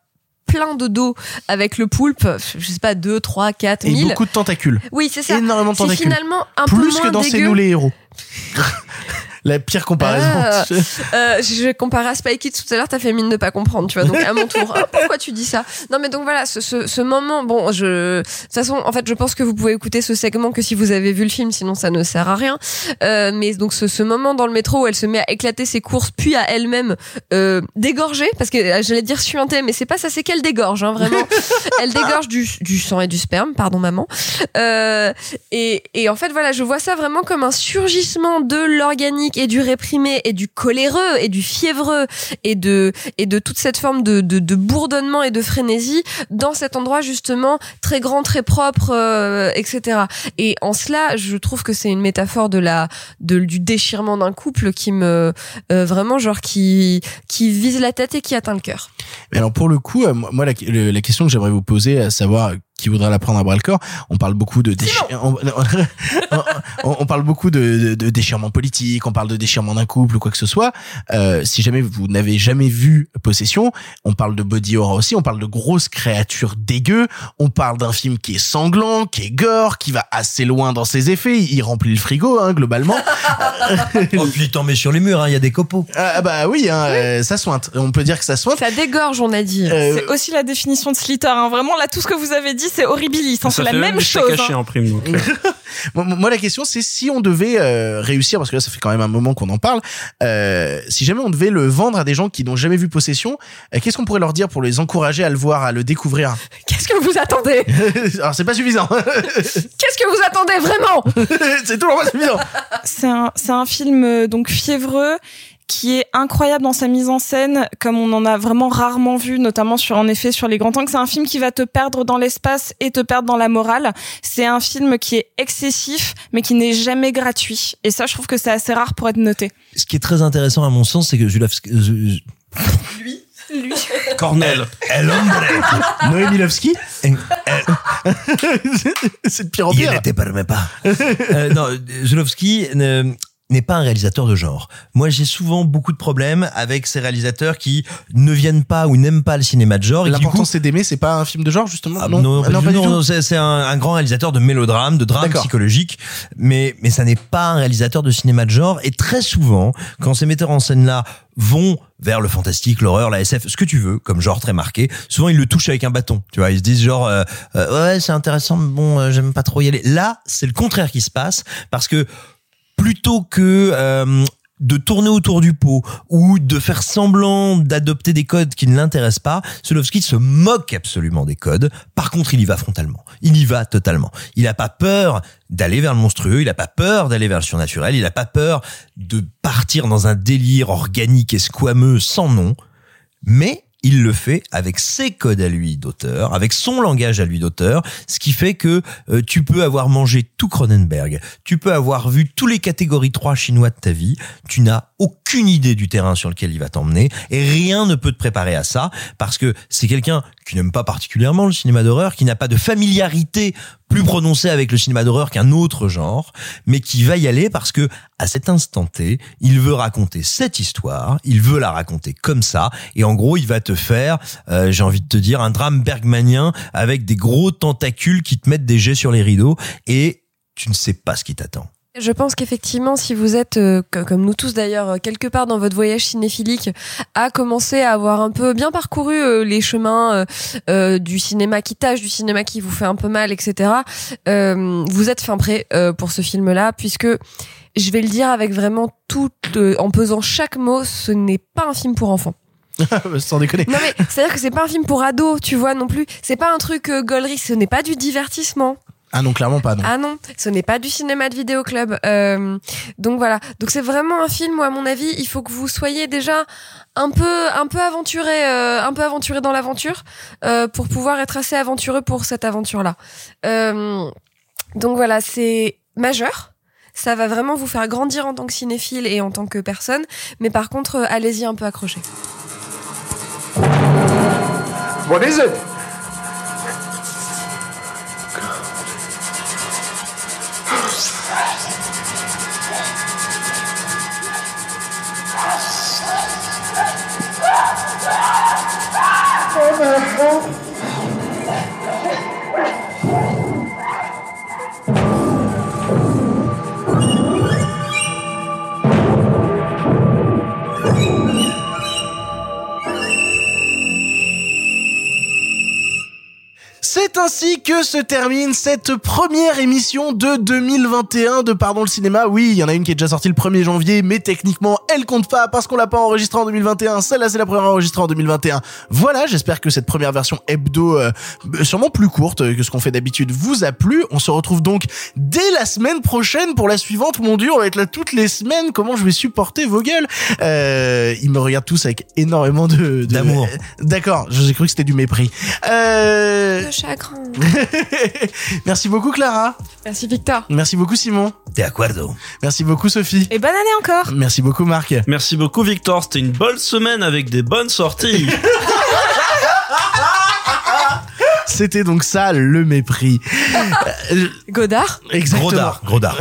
plein de dos avec le poulpe, je sais pas, 2, 3, 4 000. Et beaucoup de tentacules. Oui, c'est ça. Énormément de tentacules. C'est finalement un peu moins dégueu. Plus que dans C'est nous les héros. La pire comparaison. Je comparais à Spy Kids tout à l'heure, t'as fait mine de pas comprendre, tu vois. Donc à mon tour, pourquoi tu dis ça ? Non mais donc voilà, ce moment, bon, de toute façon, en fait, je pense que vous pouvez écouter ce segment que si vous avez vu le film, sinon ça ne sert à rien. Mais donc ce moment dans le métro où elle se met à éclater ses courses, puis à elle-même dégorger, parce que j'allais dire suinter, mais c'est pas ça, c'est qu'elle dégorge, hein, vraiment. Elle dégorge du sang et du sperme, pardon maman. Et en fait voilà, je vois ça vraiment comme un surgissement de l'organique et du réprimé et du coléreux et du fiévreux et de toute cette forme de bourdonnement et de frénésie dans cet endroit justement très grand, très propre, etc. Et en cela, je trouve que c'est une métaphore du déchirement d'un couple qui me vraiment genre qui vise la tête et qui atteint le cœur. Mais alors pour le coup, moi la question que j'aimerais vous poser, à savoir qui voudrait la prendre à bras le corps, on parle beaucoup de on parle beaucoup de déchirement politique, on parle de déchirement d'un couple ou quoi que ce soit. Si jamais vous n'avez jamais vu Possession, on parle de body horror aussi, on parle de grosses créatures dégueu, on parle d'un film qui est sanglant, qui est gore, qui va assez loin dans ses effets, il remplit le frigo hein, globalement. Oh puis t'en mets sur les murs, il hein, y a des copeaux. Ah bah oui, hein, oui. Ça sointe. On peut dire que ça sointe. Ça dégorge, on a dit. C'est aussi la définition de Slither. Hein. Vraiment là, tout ce que vous avez dit. C'est horribilis, c'est la même chose. Caché hein. En prime, donc. Moi, la question, c'est si on devait réussir, parce que là, ça fait quand même un moment qu'on en parle. Si jamais on devait le vendre à des gens qui n'ont jamais vu Possession, qu'est-ce qu'on pourrait leur dire pour les encourager à le voir, à le découvrir ? Qu'est-ce que vous attendez ? Alors, c'est pas suffisant. Qu'est-ce que vous attendez vraiment ? C'est toujours pas suffisant. C'est un film donc fiévreux, qui est incroyable dans sa mise en scène, comme on en a vraiment rarement vu, notamment sur les grands angles. C'est un film qui va te perdre dans l'espace et te perdre dans la morale. C'est un film qui est excessif, mais qui n'est jamais gratuit. Et ça, je trouve que c'est assez rare pour être noté. Ce qui est très intéressant à mon sens, c'est que Lui. Kornél. El hombre. Noé Milovski. C'est de pire en pire. Il ne te permet pas. Non, Zulowski n'est pas un réalisateur de genre. Moi, j'ai souvent beaucoup de problèmes avec ces réalisateurs qui ne viennent pas ou n'aiment pas le cinéma de genre. L'important, c'est d'aimer, c'est pas un film de genre, justement. Ah, non, c'est un grand réalisateur de mélodrame, de drame psychologique, mais ça n'est pas un réalisateur de cinéma de genre. Et très souvent, quand ces metteurs en scène-là vont vers le fantastique, l'horreur, la SF, ce que tu veux, comme genre très marqué. Souvent, ils le touchent avec un bâton. Tu vois, ils se disent genre ouais, c'est intéressant, mais bon, j'aime pas trop y aller. Là, c'est le contraire qui se passe, parce que plutôt que de tourner autour du pot ou de faire semblant d'adopter des codes qui ne l'intéressent pas, Zulowski se moque absolument des codes. Par contre, il y va frontalement. Il y va totalement. Il n'a pas peur d'aller vers le monstrueux, il n'a pas peur d'aller vers le surnaturel, il n'a pas peur de partir dans un délire organique et squameux sans nom, mais il le fait avec ses codes à lui d'auteur, avec son langage à lui d'auteur, ce qui fait que tu peux avoir mangé tout Cronenberg, tu peux avoir vu tous les catégories 3 chinois de ta vie, tu n'as aucune idée du terrain sur lequel il va t'emmener et rien ne peut te préparer à ça, parce que c'est quelqu'un qui n'aime pas particulièrement le cinéma d'horreur, qui n'a pas de familiarité plus prononcée avec le cinéma d'horreur qu'un autre genre, mais qui va y aller parce que, à cet instant T, il veut raconter cette histoire, il veut la raconter comme ça, et en gros, il va te faire, j'ai envie de te dire, un drame bergmanien avec des gros tentacules qui te mettent des jets sur les rideaux, et tu ne sais pas ce qui t'attend. Je pense qu'effectivement, si vous êtes, comme nous tous d'ailleurs, quelque part dans votre voyage cinéphilique, à commencer à avoir un peu bien parcouru les chemins du cinéma qui tâche, du cinéma qui vous fait un peu mal, etc., vous êtes fin prêt pour ce film-là, puisque je vais le dire avec vraiment en pesant chaque mot, ce n'est pas un film pour enfants. Sans déconner. Non mais, c'est-à-dire que c'est pas un film pour ados, tu vois, non plus. C'est pas un truc gaulerie, ce n'est pas du divertissement. Ah non, clairement pas, non. Ah non, ce n'est pas du cinéma de vidéoclub. Donc voilà. Donc c'est vraiment un film où, à mon avis, il faut que vous soyez déjà un peu aventuré dans l'aventure, pour pouvoir être assez aventureux pour cette aventure-là. Donc voilà, c'est majeur. Ça va vraiment vous faire grandir en tant que cinéphile et en tant que personne. Mais par contre, allez-y un peu accroché. What is it? C'est ainsi que se termine cette première émission de 2021 de Pardon le Cinéma. Oui, il y en a une qui est déjà sortie le 1er janvier, mais techniquement, elle compte pas parce qu'on l'a pas enregistrée en 2021. Celle-là, c'est la première enregistrée en 2021. Voilà, j'espère que cette première version hebdo, sûrement plus courte que ce qu'on fait d'habitude, vous a plu. On se retrouve donc dès la semaine prochaine pour la suivante. Mon Dieu, on va être là toutes les semaines. Comment je vais supporter vos gueules? Ils me regardent tous avec énormément d'amour. D'accord, j'ai cru que c'était du mépris. Chagrin. Merci beaucoup Clara. Merci Victor. Merci beaucoup Simon. De acuerdo. Merci beaucoup Sophie. Et bonne année encore. Merci beaucoup Marc. Merci beaucoup Victor. C'était une bonne semaine avec des bonnes sorties. C'était donc ça, le mépris. Godard. Exactement.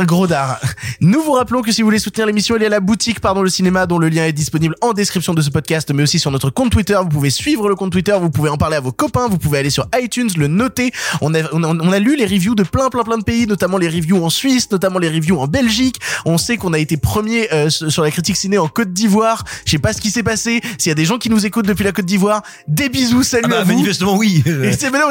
Grodard. Nous vous rappelons que si vous voulez soutenir l'émission, elle est à la boutique Pardon le Cinéma, dont le lien est disponible en description de ce podcast, mais aussi sur notre compte Twitter. Vous pouvez suivre le compte Twitter, vous pouvez en parler à vos copains, vous pouvez aller sur iTunes, le noter. On a lu les reviews de plein de pays, notamment les reviews en Suisse, notamment les reviews en Belgique. On sait qu'on a été premier sur la critique ciné en Côte d'Ivoire. Je sais pas ce qui s'est passé. S'il y a des gens qui nous écoutent depuis la Côte d'Ivoire, des bisous, salut à vous. Manifestement oui.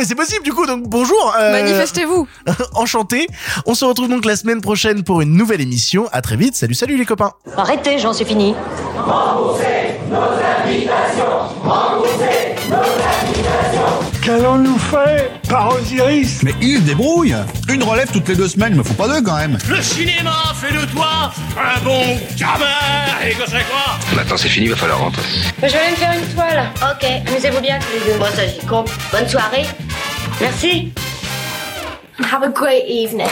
C'est possible du coup, donc bonjour. Manifestez-vous. Enchanté. On se retrouve donc la semaine prochaine pour une nouvelle émission. À très vite. Salut les copains. Arrêtez, Jean, c'est fini. Remboursez nos invitations. Remboursez nos invitations. Qu'allons-nous faire par Osiris? Mais il se débrouille. Une relève toutes les 2 semaines, il me faut pas 2 quand même. Le cinéma fait de toi un bon gamin. Et que c'est quoi? Maintenant c'est fini, va falloir rentrer. Je vais aller me faire une toile. Ok, amusez-vous bien tous les 2. Bon, ça j'y compte. Bonne soirée. Merci. Have a great evening.